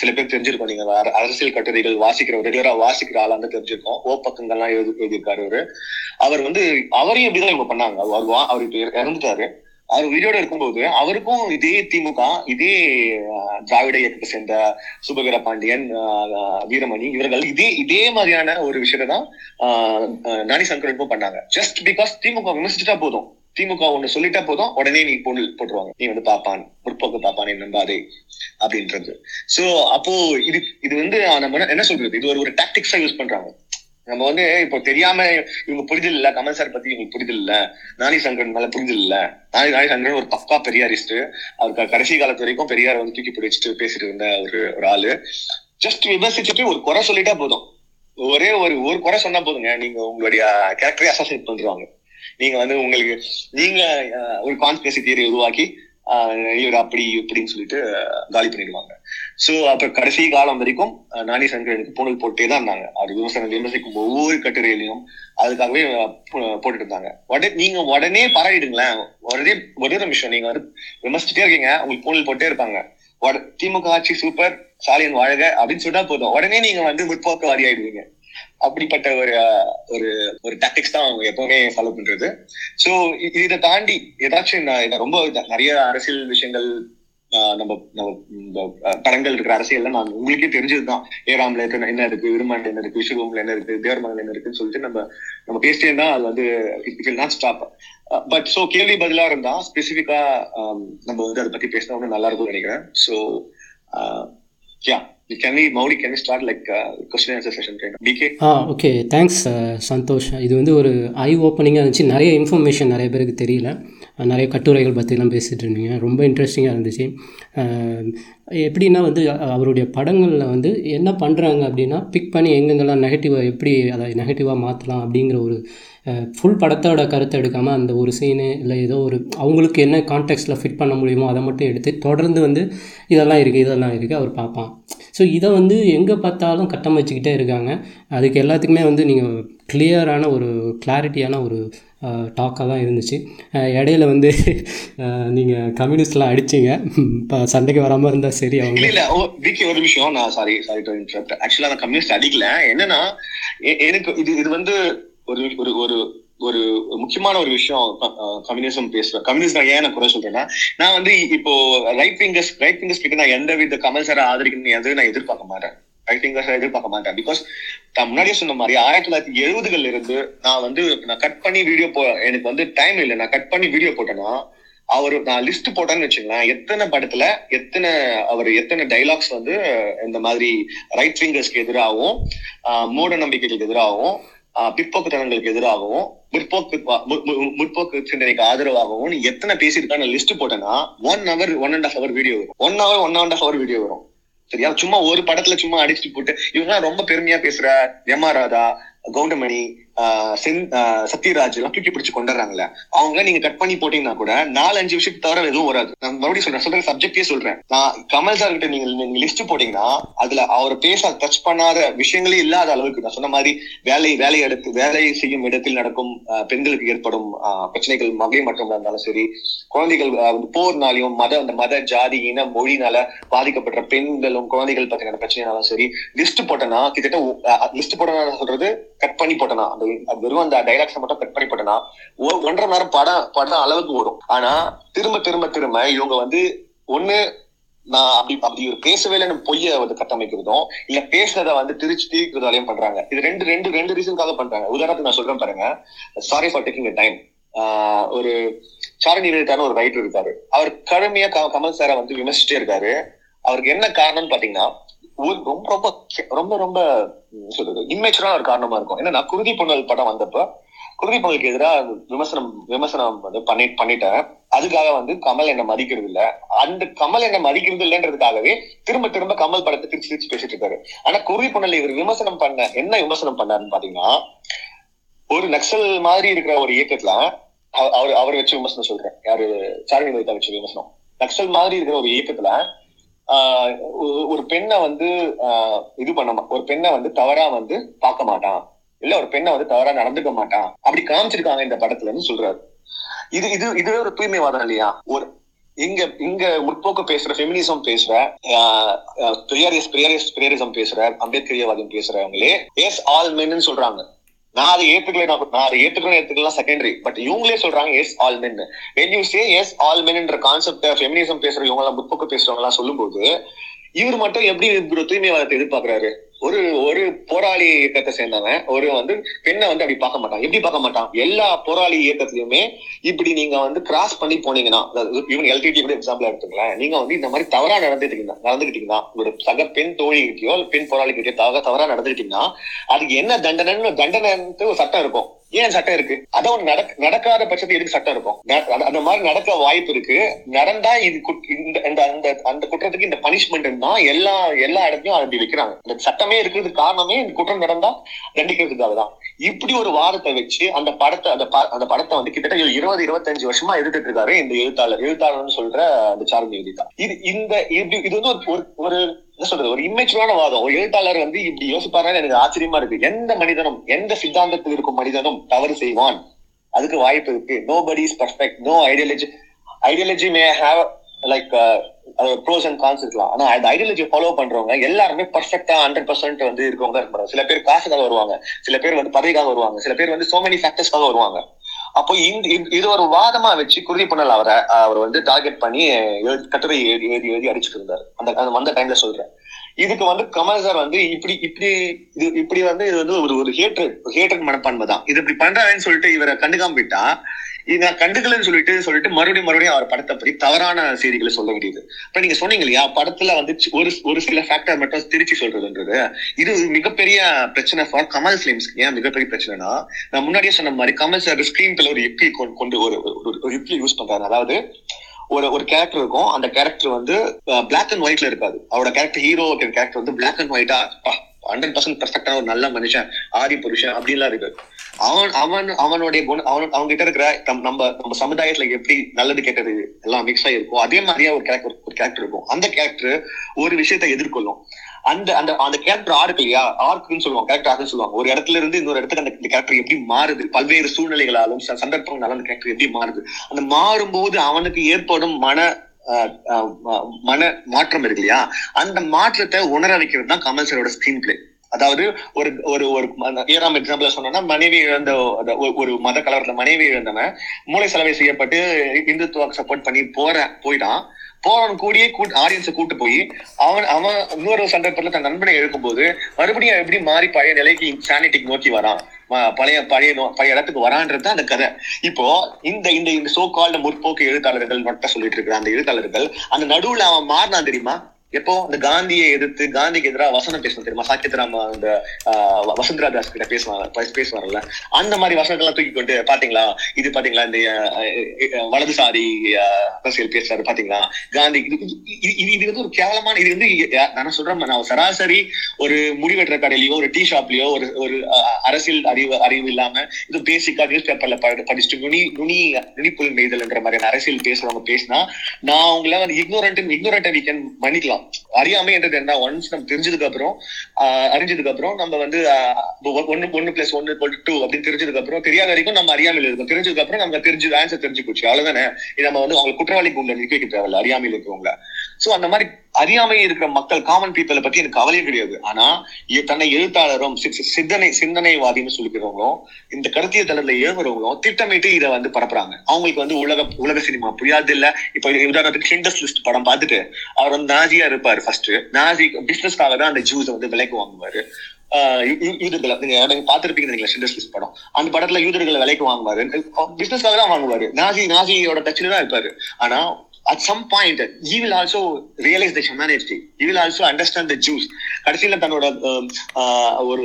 சில பேர் தெரிஞ்சிருக்கோம், நீங்க அரசியல் கட்டுரைகள் வாசிக்கிற ரெகுலரா வாசிக்கிற ஆளா வந்து தெரிஞ்சிருக்கோம். ஓ பக்கங்கள்லாம் எழுதி எழுதியிருக்காரு அவரு. அவர் வந்து அவரையும் எப்படிதான் இவங்க பண்ணாங்க. அவர் அவர் இறந்துட்டாரு, அவர் உயிரோடு இருக்கும்போது அவருக்கும் இதே திமுக இதே திராவிட இயக்கத்தை சேர்ந்த சுபகர பாண்டியன், வீரமணி இவர்கள் இதே இதே மாதிரியான ஒரு விஷயத்தான் நாணி சங்கரனுக்கும் பண்ணாங்க. ஜஸ்ட் பிகாஸ் திமுக விமர்சிச்சுட்டா போதும், திமுக ஒண்ணு சொல்லிட்டா போதும், உடனே நீ பொண்ணு போட்டுருவாங்க, நீ வந்து பாப்பான் முற்போக்கு பாப்பானே நம்பாதே அப்படின்றது. சோ அப்போ இது இது வந்து நம்ம என்ன சொல்றது, இது ஒரு ஒரு டாக்டிக்ஸா யூஸ் பண்றாங்க. நம்ம வந்து இப்போ தெரியாம இவங்க புரிதல் இல்ல, கமல் சார் பத்தி இவங்களுக்கு புரிதல் இல்ல, நாணி சங்கரன் மேல புரிதல் இல்ல. நாணி நாணி சங்கரன் ஒரு பக்கா பெரியாரிஸ்ட், அவருக்கு கடைசி காலத்து வரைக்கும் பெரியார் வந்து தூக்கி பிடிச்சிட்டு பேசிட்டு இருந்த ஒரு ஒரு ஆளு. ஜஸ்ட் விமர்சிச்சுட்டு ஒரு குறை சொல்லிட்டா போதும், ஒரே ஒரு ஒரு குறை சொன்னா போதுங்க, நீங்க உங்களுடைய கேரக்டரை அசாசினேட் பண்றாங்க. நீங்க வந்து உங்களுக்கு நீங்க ஒரு கான்ஸ்பிரசி தியரி உருவாக்கி இவர் அப்படி இப்படின்னு சொல்லிட்டு காலி பண்ணிடுவாங்க. சோ அப்ப கடைசி காலம் வரைக்கும் நாணி சங்கரனுக்கு பூணல் போட்டே தான் இருந்தாங்க. அவர் விமர்சனம் விமர்சிக்கும் ஒவ்வொரு கட்டுரையிலையும் அதுக்காகவே போட்டுட்டு இருந்தாங்க. உடனே நீங்க உடனே பரவிடுங்களேன், உடனே ஒரே நிமிஷம் நீங்க வந்து விமர்சிச்சுட்டே இருக்கீங்க, உங்களுக்கு பூணல் போட்டே இருப்பாங்க, திமுக ஆட்சி சூப்பர் ஸ்டாலின் வாழ்க அப்படின்னு சொன்னா போதும், உடனே நீங்க வந்து முற்போக்குவாதி ஆயிடுவீங்க. அப்படிப்பட்ட ஒரு ஒரு டாக்டிக்ஸ் தான் அவங்க எப்பவுமே ஃபாலோ பண்றது. சோ இதை தாண்டி ஏதாச்சும் ரொம்ப நிறைய அரசியல் விஷயங்கள் நம்ம நம்ம படங்கள் இருக்கிற அரசியல் நான் உங்களுக்கே தெரிஞ்சதுதான். ஏராம்ல என்ன இருக்கு, விருமாண்ட என்ன இருக்கு, விஸ்வகோம்ல என்ன இருக்கு, தேவர்மங்கல் என்ன இருக்குன்னு சொல்லிட்டு நம்ம நம்ம பேசிட்டே தான் அது வந்து it will not stop. But so கேள்வி பதிலா இருந்தா ஸ்பெசிபிக்கா நம்ம வந்து அதை பத்தி பேசினா ஒன்னும் நல்லா இருக்கும்னு நினைக்கிறேன். So yeah Can we, Mauli, can we start like a question and answer session? B K? Ah, okay. Thanks, uh, Santosh. இது வந்து ஒரு ஐ ஓப்பனிங்காக இருந்துச்சு. நிறைய இன்ஃபர்மேஷன் நிறைய பேருக்கு தெரியல. நிறைய கட்டுரைகள் பற்றிலாம் பேசிகிட்டு இருந்தீங்க, ரொம்ப இன்ட்ரெஸ்டிங்காக இருந்துச்சு. எப்படின்னா வந்து அவருடைய படங்களில் வந்து என்ன பண்ணுறாங்க அப்படின்னா பிக் பண்ணி எங்கெங்கெல்லாம் நெகட்டிவாக எப்படி அதை நெகட்டிவாக மாற்றலாம் அப்படிங்கிற ஒரு ஃபுல் படத்தோட கருத்தை எடுக்காமல் அந்த ஒரு சீனு இல்லை ஏதோ ஒரு அவங்களுக்கு என்ன கான்டெக்ஸ்ட்டில் ஃபிட் பண்ண முடியுமோ அதை மட்டும் எடுத்து தொடர்ந்து வந்து இதெல்லாம் இருக்குது இதெல்லாம் இருக்குது அவர் பார்ப்பான். ஸோ இதை வந்து எங்கே பார்த்தாலும் கட்டமைச்சிக்கிட்டே இருக்காங்க. அதுக்கு எல்லாத்துக்குமே வந்து நீங்கள் கிளியரான ஒரு கிளாரிட்டியான ஒரு டாக்காக தான் இருந்துச்சு. இடையில வந்து நீங்கள் கம்யூனிஸ்ட்லாம் அடிச்சிங்க, இப்போ சண்டைக்கு வராமல் இருந்தால் சரி. அவங்க இல்லை பிகே ஒரு விஷயம், நான் சாரி சாரி டு இன்டரப்ட், ஆக்சுவலாக நான் கம்யூனிஸ்ட் அடிக்கல. என்னன்னா எனக்கு இது இது வந்து ஒரு ஒரு ஒரு ஒரு முக்கியமான ஒரு விஷயம் கம்யூனிசம் பேசுறேன். கம்யூனிஸ்ட் நான் ஏன் நான் குறை சொல்றேன்னா, நான் வந்து இப்போ ரைட் விங்கர்ஸ் ரைட் விங்கர்ஸ் கிட்ட நான் எந்த வித கமல் சாரை ஆதரிக்கணும்னு எதுவும் நான் எதிர்பார்க்க மாட்டேன், ரைட் விங்கர்ஸை எதிர்பார்க்க மாட்டேன். பிகாஸ் நான் முன்னாடியே சொன்ன மாதிரி ஆயிரத்தி தொள்ளாயிரத்தி எழுபதுகள் இருந்து நான் வந்து நான் கட் பண்ணி வீடியோ போ எனக்கு வந்து டைம் இல்லை, நான் கட் பண்ணி வீடியோ போட்டேன்னா அவரு நான் லிஸ்ட் போட்டேன்னு வச்சுக்கலாம், எத்தனை படத்துல எத்தனை அவர் எத்தனை டைலாக்ஸ் வந்து இந்த மாதிரி ரைட் விங்கர்ஸ்க்கு எதிராகவும் மூட நம்பிக்கைகளுக்கு எதிராகவும் பிற்போக்குத்தனங்களுக்கு எதிராகவும் முற்போக்கு முற்போக்கு சிந்தனைக்கு ஆதரவாகவும் எத்தனை பேசியிருக்கான லிஸ்ட் போட்டேன்னா one hour one and half hour video வரும், one hour one and half hour video வரும். சரியா? சும்மா ஒரு படத்துல சும்மா அடிச்சு போட்டு இவங்க ரொம்ப பெருமையா பேசுற எம் ஆர் ராதா, கவுண்டமணி, ஆஹ் சென் சத்யராஜ் எல்லாம் தூக்கி பிடிச்சு கொண்டாடுறாங்களே, அவங்க நீங்க கட் பண்ணி போட்டீங்கன்னா கூட நாலு அஞ்சு விஷயத்துக்கு தவிர எதுவும் வராது. நான் மறுபடியும் சொல்றேன், சொல்ற சப்ஜெக்டே சொல்றேன். நான் கமல் சார் கிட்ட நீங்க நீங்க லிஸ்ட் போட்டீங்கன்னா அதுல அவர் பேச டச் பண்ணாத விஷயங்களே இல்லாத அளவுக்கு நான் சொன்ன மாதிரி வேலை வேலை எடுத்து வேலை செய்யும் இடத்தில் நடக்கும் பெண்களுக்கு ஏற்படும் பிரச்சனைகள் மகை மட்டும் இருந்தாலும் சரி, குழந்தைகள் போர்னாலையும் மத அந்த மத ஜாதி இன மொழினால பாதிக்கப்பட்ட பெண்களும் குழந்தைகள் பத்தின பிரச்சனைனாலும் சரி லிஸ்ட் போட்டேன்னா கிட்டத்தட்ட லிஸ்ட் போட்டேன்னா சொல்றது கட் பண்ணி போட்டேனா வெறும் அந்த டைலாக்ஸ் மட்டும் கட் பண்ணி போட்டேன்னா ஒன்றரை நேரம் படம் படம் அளவுக்கு வரும். ஆனா திரும்ப திரும்ப திரும்ப இவங்க வந்து ஒண்ணு நான் அப்படி அப்படி ஒரு பேசவே இல்லைன்னு பொய்ய வந்து கட்டமைக்கிறதும் இல்ல பேசுறத வந்து திருச்சி தீர்க்கிறதாலையும் பண்றாங்க. இது ரெண்டு ரெண்டு ரெண்டு ரீசனுக்காக பண்றாங்க. உதாரணத்துக்கு நான் சொல்றேன் பாருங்க, sorry for taking the time, ஒரு சாரணி நிலையத்தான ஒரு ரைட்டர் இருக்காரு, அவர் கடுமையா கமல் சாரை வந்து விமர்சிட்டே இருக்காரு. அவருக்கு என்ன காரணம்னு பாத்தீங்கன்னா ரொம்ப ரொம்ப ரொம்ப ரொம்ப சொல்றது இன்மேச்சரான ஒரு காரணமா இருக்கும். ஏன்னா குருதி பொன்னல் படம் வந்தப்ப குருதி பொங்கலுக்கு எதிராக விமர்சனம் விமர்சனம் வந்து பண்ணி பண்ணிட்டேன் அதுக்காக வந்து கமல் என்னை மதிக்கிறது இல்லை, அந்த கமல் என்னை மதிக்கிறது இல்லைன்றதுக்காகவே திரும்ப திரும்ப கமல் படத்தை திருச்சி திருச்சி பேசிட்டு இருக்காரு. ஆனா குருதி பொன்னல் இவர் விமர்சனம் பண்ண என்ன விமர்சனம் பண்ணாருன்னு பாத்தீங்கன்னா ஒரு நக்சல் மாதிரி இருக்கிற ஒரு இயக்கத்துல அவர் அவர் வச்சு விமர்சனம் சொல்றேன், யாரு சாரணி வைத்தா வச்சு விமர்சனம், நக்சல் மாதிரி இருக்கிற ஒரு இயக்கத்துல ஆஹ் ஒரு பெண்ணை வந்து ஆஹ் இது பண்ண ஒரு பெண்ணை வந்து தவறா வந்து பார்க்க மாட்டான் இல்ல ஒரு பெண்ணை வந்து தவறா நடந்துக்க மாட்டான் அப்படி காமிச்சிருக்காங்க இந்த படத்துலன்னு சொல்றாரு. இது இது இதுவே ஒரு தூய்மைவாதம் இல்லையா? ஒரு இங்க இங்க முற்போக்கு பேசுற ஃபெமினிசம் பேசுற பெரியாரிஸ் பெரியாரிஸ் பெரியாரிசம் பேசுற அம்பேத்கரியவாதம் பேசுறவங்களே எஸ் ஆல் மென்னு சொல்றாங்க. நான் அதை ஏற்றுக்கல, நான் அதை ஏற்றுக்கணும் ஏற்றுக்கலாம் செகண்டரி. பட் இவங்களே சொல்றாங்க yes all men. When you say yes all மென்ன்ற கான்செப்ட் ஃபெமினிசம் பேசுற இவங்க எல்லாம் முற்போக்கு பேசுறவங்க எல்லாம் சொல்லும் போது இவர் மட்டும் எப்படி தூய்மைவாதத்தை எதிர்பார்க்கிறாரு? ஒரு ஒரு போராளி இயக்கத்தை சேர்ந்தவன் ஒரு வந்து பெண்ணை வந்து அப்படி பார்க்க மாட்டான். எப்படி பார்க்க மாட்டான்? எல்லா போராளி இயக்கத்திலயுமே இப்படி நீங்க வந்து கிராஸ் பண்ணி போனீங்கன்னா, ஈவன் எல்டிடி கூட எக்ஸாம்பிளா எடுத்துக்கலாம், நீங்க வந்து இந்த மாதிரி தவறா நடந்துட்டு இருந்தா நடந்துகிட்டீங்கன்னா ஒரு சக பெண் தோழிகிட்டயோ பெண் போராளிகிட்டயோ தவ தவறா நடந்துகிட்டீங்கன்னா அதுக்கு என்ன தண்டனைன்னு தண்டனைன்ட்டு ஒரு சட்டம் இருக்கும். ஏன் சட்டம் இருக்கு? அதான் நடக்காத பட்சத்தை எதுக்கு சட்டம் இருக்கும்? அந்த மாதிரி நடக்க வாய்ப்பு இருக்கு. நடந்தா இது அந்த குற்றத்துக்கு இந்த பனிஷ்மெண்ட் தான் எல்லா எல்லா இடத்துலயும் அப்படி வைக்கிறாங்க. இந்த சட்டமே இருக்கிறது காரணமே இந்த குற்றம் நடந்தா தண்டிக்கிறதுக்காக தான். இப்படி ஒரு வாதத்தை வச்சு அந்த படத்தை அந்த படத்தை வந்து கிட்டத்தட்ட இருபது இருபத்தஞ்சு வருஷமா எதிர்த்துட்டு இருக்காரு இந்த எழுத்தாளர் எழுத்தாளர்னு சொல்ற அந்த சாருமதி எழுதிதான். இது இந்த இது வந்து ஒரு ஒரு என்ன சொல்றது ஒரு இம்மெச்சூரான வாதம். ஒரு எழுத்தாளர் வந்து இப்படி யோசிப்பாருன்னு எனக்கு ஆச்சரியமா இருக்கு. எந்த மனிதனும் எந்த சித்தாந்தத்தில் இருக்கும் மனிதனும் தவறு செய்வான், அதுக்கு வாய்ப்பு இருக்கு. Nobody is perfect, no ideology ideology may have like pros and cons இருக்கலாம். ஆனா அந்த ஐடியாலஜி ஃபாலோ பண்றவங்க எல்லாருமே பர்ஃபெக்டா ஹண்ட்ரட் பர்சன்ட் வந்து இருக்கவங்க தான் இருப்பாங்க. சில பேர் காசுக்காக வருவாங்க, சில பேர் வந்து பதவிக்காக வருவாங்க, சில பேர் வந்து சோ மெனி ஃபேக்டர்ஸ்க்காக வருவாங்க. அப்போ இந்த இது ஒரு வாதமா வச்சு குருதி பண்ணல அவரை அவர் வந்து டார்கெட் பண்ணி கட்டுரை எழுதி எழுதி எழுதி அடிச்சுட்டு இருந்தாரு அந்த வந்த டைம்ல சொல்றேன். இதுக்கு வந்து கமல் சார் வந்து இப்படி இப்படி இது இப்படி வந்து இது வந்து ஒரு ஒரு ஹேட்ரட் ஹேட்ரட் மனப்பான்மை தான். இது இப்படி பண்றாருன்னு சொல்லிட்டு இவரை கண்டுக்காம போயிட்டா இதை கண்டுக்கலன்னு சொல்லிட்டு சொல்லிட்டு மறுபடியும் மறுபடியும் அவர் படத்தை பற்றி தவறான செய்திகளை சொல்ல வேண்டியது. இப்ப நீங்க சொன்னீங்க இல்லையா படத்துல வந்து ஒரு ஒரு சில ஃபேக்டர் மட்டும் திருச்சி சொல்றதுன்றது இது மிகப்பெரிய பிரச்சனை ஃபார் கமல் ஃபிலிம்ஸ். ஏன் மிகப்பெரிய பிரச்சனைனா நான் முன்னாடியே சொன்ன மாதிரி கமல் சார் ஸ்கிரீன் பிளே ஒரு யுக்தி கொண்டு ஒரு ஒரு யுக்தி யூஸ் பண்றாரு. அதாவது ஒரு ஒரு கேரக்டர் இருக்கும், அந்த கேரக்டர் வந்து பிளாக் அண்ட் ஒயிட்ல இருக்காது. அவரோட கேரக்டர் ஹீரோ கேரக்டர் வந்து பிளாக் அண்ட் ஒயிட்டா ஹண்ட்ரட் பர்சன்ட் பெர்ஃபெக்டான ஒரு நல்ல மனுஷன் ஆதி புருஷன் அப்படின்லாம் இருக்கு. அவன் அவன் அவனுடைய குண அவன் அவங்க கிட்ட இருக்கிற நம்ம நம்ம சமுதாயத்துல எப்படி நல்லது கெட்டது எல்லாம் மிக்ஸ் ஆகிருக்கும் அதே மாதிரியா ஒரு கேரக்டர் ஒரு கேரக்டர் இருக்கும். அந்த கேரக்டர் ஒரு விஷயத்தை எதிர்கொள்ளும். அந்த அந்த அந்த கேரக்டர் ஆர்க் இல்லையா, ஆர்க்குன்னு சொல்லுவாங்க, கேரக்டர் ஆர்க்குன்னு சொல்லுவாங்க. ஒரு இடத்துல இருந்து இன்னொரு இடத்துக்கு அந்த கேரக்டர் எப்படி மாறுது, பல்வேறு சூழ்நிலைகளாலும் சந்தர்ப்பங்களாலும் அந்த கேரக்டர் எப்படி மாறுது, அந்த மாறும்போது அவனுக்கு ஏற்படும் மன மன மாற்றம் இருக்கு இல்லையா, அந்த மாற்றத்தை உணர வைக்கிறது தான் கமல் சாரோட ஸ்கிரீன் பிளே. அதாவது ஒரு ஒரு ஒரு ஏறாம் எக்ஸாம்பிளா சொன்னா மனைவி இழந்த ஒரு மத கலவரத்துல மனைவி இழந்தவன் மூளை சலவை செய்யப்பட்டு இந்துத்துவாக்கு சப்போர்ட் பண்ணி போற போயிட்டான். போறவன் கூடியே கூட்டு ஆடியன்ஸை கூட்டு போய் அவன் அவன் இன்னொரு சந்தர்ப்பத்துல தன் நண்பனை எழுக்கும்போது மறுபடியும் எப்படி மாறி பழைய நிலைக்கு சானிட்டிக்கு நோக்கி வரான், பழைய பழைய பழைய இடத்துக்கு வரான்றது அந்த கதை. இப்போ இந்த இந்த சோ கால்டு முற்போக்கு எழுத்தாளர்கள் மட்டும் சொல்லிட்டு இருக்கிற அந்த எழுத்தாளர்கள் அந்த நடுவுல அவன் மாறினா தெரியுமா, எப்போ அந்த காந்தியை எதிர்த்து காந்திக்கு எதிராக வசனம் பேசணும் தெரியுமா, சாக்கியத்ராம அந்த வசுந்தரா தாஸ் கிட்ட பேசுவாங்க பேசுவாங்கல்ல அந்த மாதிரி வசனத்தெல்லாம் தூக்கி கொண்டு பாத்தீங்களா இது பாத்தீங்களா இந்த வலதுசாரி அரசியல் பேசுறாரு பாத்தீங்களா காந்தி. இது வந்து ஒரு கேவலமான இது வந்து நான் சொல்றேன் நான் சராசரி ஒரு முடிவெற்ற கடையிலயோ ஒரு டீ ஷாப்லயோ ஒரு ஒரு அரசியல் அறிவு அறிவு இல்லாம இது பேசிக்கா நியூஸ் பேப்பர்ல படிச்சுட்டு நுனி நுனி நுனிப்புல் மெய்தல்ன்ற மாதிரியான அரசியல் பேசுறவங்க பேசினா நான் அவங்கள வந்து இக்னோரண்ட் இக்னோரண்ட்டை வீ கேன் மன்னிக்கலாம். அறியாமை என்றது என்ன, ஒன்ஸ் நம்ம தெரிஞ்சதுக்கு அப்புறம் அறிஞ்சதுக்கு அப்புறம் நம்ம வந்து ஒன்னு ஒன்னு பிளஸ் ஒன்னு டூ அப்படின்னு தெரிஞ்சதுக்கு அப்புறம் தெரியாத வரைக்கும் நம்ம அறியாமையில இருக்கோம். தெரிஞ்சதுக்கு அப்புறம் நம்ம தெரிஞ்சு ஆன்சர் தெரிஞ்சு போச்சு அவ்வளவுதானே. நம்ம வந்து அவங்க குற்றவாளி உங்களை நிக்க வைக்க தேவையில்ல அறியாமையில இருக்கவங்கள. சோ அந்த மாதிரி அறியாமை இருக்கிற மக்கள் காமன் பீப்புளை பத்தி எனக்கு கவலையே கிடையாது. ஆனா தன்னை எழுத்தாளரும் சிந்தனை சிந்தனைவாதின்னு சொல்லிக்கிறவங்களும் இந்த கருத்திய தளத்துல ஏவுறவங்களும் திட்டமிட்டு இதை வந்து பரப்புறாங்க. அவங்களுக்கு வந்து உலக உலக சினிமா புரியாது இல்ல. இப்ப உதாரணத்துக்கு கிண்டஸ் லிஸ்ட் படம் பார்த்துட்டு அவர் வந்து நாஜியா இருப்பாரு. ஃபர்ஸ்ட் நாஜி பிசினஸ்க்காக தான் அந்த ஜூஸை வந்து விலைக்கு வாங்குவாரு. யூதர்களை நீங்க பாத்திருப்பீங்க கிண்டஸ் லிஸ்ட் படம், அந்த படத்துல யூதர்களை விலைக்கு வாங்குவாரு, பிசினஸ்க்காக தான் வாங்குவாரு, நாஜி நாஜியோட டச்சில தான் இருப்பாரு. ஆனா at some point he will also realize the humanity, he will also understand the Jews. கடைசியில தன்னோட ஒரு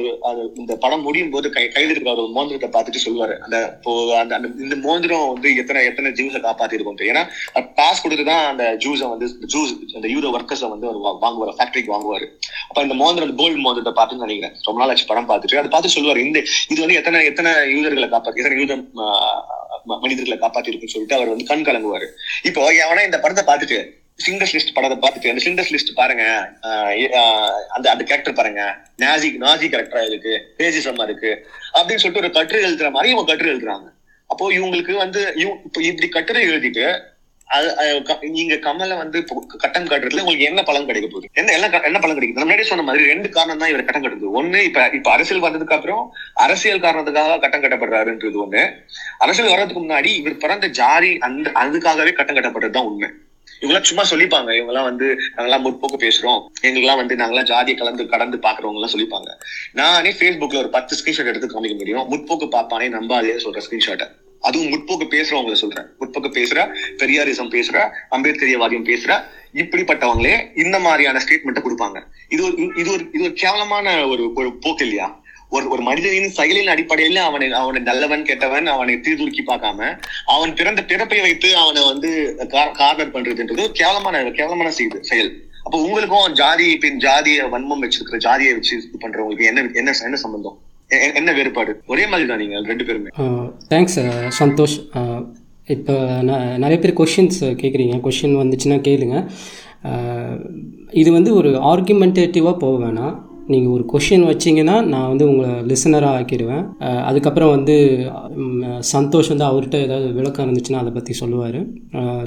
இந்த படம் முடியும் போது கை கையில் இருக்கிற ஒரு மோந்திரத்தை பார்த்துட்டு சொல்லுவாரு அந்த இந்த மோந்திரம் வந்து எத்தனை எத்தனை ஜூஸை காப்பாத்திருக்கோம். ஏன்னா பாஸ் கொடுத்துதான் அந்த ஜூஸை வந்து ஜூஸ் அந்த யூரோ ஒர்க்கர்ஸை வந்து வாங்குவாரு, ஃபேக்டரிக்கு வாங்குவாரு. அப்ப இந்த மோந்திரம் கோல்டு மோந்திரத்தை பார்த்துன்னு நினைக்கிறேன் ரொம்ப நாள் ஆச்சு படம் பார்த்துட்டு அதை பார்த்து சொல்லுவாரு இந்த இது வந்து எத்தனை எத்தனை யூதர்களை காப்பாத்தி எத்தனை யூதம் மனிதர்களை காப்பாத்திருக்குன்னு சொல்லிட்டு அவர் வந்து கண் கலங்குவாரு. இப்போ அவனா இந்த படத்தை பார்த்துட்டு சிண்டஸ் லிஸ்ட் படத்தை பார்த்துட்டு அந்த சிண்டஸ் லிஸ்ட் பாருங்க, அந்த அந்த கேரக்டர் பாருங்க, நாஜி நாஜி கேரக்டரா இருக்கு, பேசிசமா இருக்கு அப்படின்னு சொல்லிட்டு ஒரு கட்டுரை எழுதுற மாதிரி இவங்க கட்டுரை எழுதுறாங்க. அப்போ இவங்களுக்கு வந்து இப்ப இப்படி கட்டுரை எழுதிட்டு நீங்க கமலை வந்து கட்டம் காட்டுறதுல உங்களுக்கு என்ன பலன் கிடைக்க போகுது, என்ன என்ன பலன் கிடைக்குது? முன்னாடியே சொன்ன மாதிரி ரெண்டு காரணம் தான் இவர் கட்டம் கட்டுது. ஒண்ணு, இப்ப இப்ப அரசியல் வந்ததுக்கு அப்புறம் அரசியல் காரணத்துக்காக கட்டம் கட்டப்படுறாருன்றது ஒண்ணு. அரசியல் வர்றதுக்கு முன்னாடி இவர் பிறந்த ஜாதி அந்த அதுக்காகவே கட்டம் கட்டப்படுறதுதான் உண்மை. இவங்கெல்லாம் சும்மா சொல்லிப்பாங்க, இவங்க எல்லாம் வந்து நாங்கெல்லாம் முற்போக்கு பேசுறோம், எங்களுக்கெல்லாம் வந்து நாங்கெல்லாம் ஜாதியை கலந்து கடந்து பாக்குறவங்க எல்லாம் சொல்லிப்பாங்க. நானே பேஸ்புக்ல ஒரு பத்து ஸ்கிரீன்ஷாட் எடுத்து காமிக்க முடியும். முற்போக்கு பாப்பானே நம்பாதே சொல்ற ஸ்கிரீன்ஷாட்டை, அதுவும் முற்போக்கு பேசுறவங்களை சொல்றேன். முற்போக்கு பேசுற, பெரியாரிசம் பேசுற, அம்பேத்கரியவாதியம் பேசுற இப்படிப்பட்டவங்களே இந்த மாதிரியான ஸ்டேட்மெண்ட்டை கொடுப்பாங்க. இது ஒரு இது ஒரு இது ஒரு கேவலமான ஒரு ஒரு போக்கு இல்லையா? ஒரு ஒரு மனிதனின் செயலின் அடிப்படையில அவனை அவனை நல்லவன் கெட்டவன் அவனை தீர்தூக்கி பார்க்காம அவன் பிறந்த பிறப்பை வைத்து அவனை வந்து கார்னர் பண்றதுன்றது கேவலமான கேவலமான செய்து செயல். அப்போ உங்களுக்கும் ஜாதி பின் ஜாதிய வன்மம் வச்சிருக்கிற ஜாதியை வச்சு இது பண்றவங்களுக்கு என்ன என்ன என்ன சம்பந்தம், என்ன வேறுபாடு? ஒரே மாதிரி தான் நீங்கள் ரெண்டு பேருமே. தேங்க்ஸ் சந்தோஷ். இப்போ நான் நிறைய பேர் கொஷின்ஸ் கேட்குறீங்க, கொஷின் வந்துச்சுன்னா கேளுங்க. இது வந்து ஒரு ஆர்குமெண்டேட்டிவாக போக வேணாம். நீங்கள் ஒரு கொஷின் வச்சிங்கன்னா நான் வந்து உங்களை லிசனராக ஆக்கிடுவேன். அதுக்கப்புறம் வந்து சந்தோஷ் வந்து அவர்கிட்ட ஏதாவது விளக்கம் இருந்துச்சுன்னா அதை பற்றி சொல்லுவார்.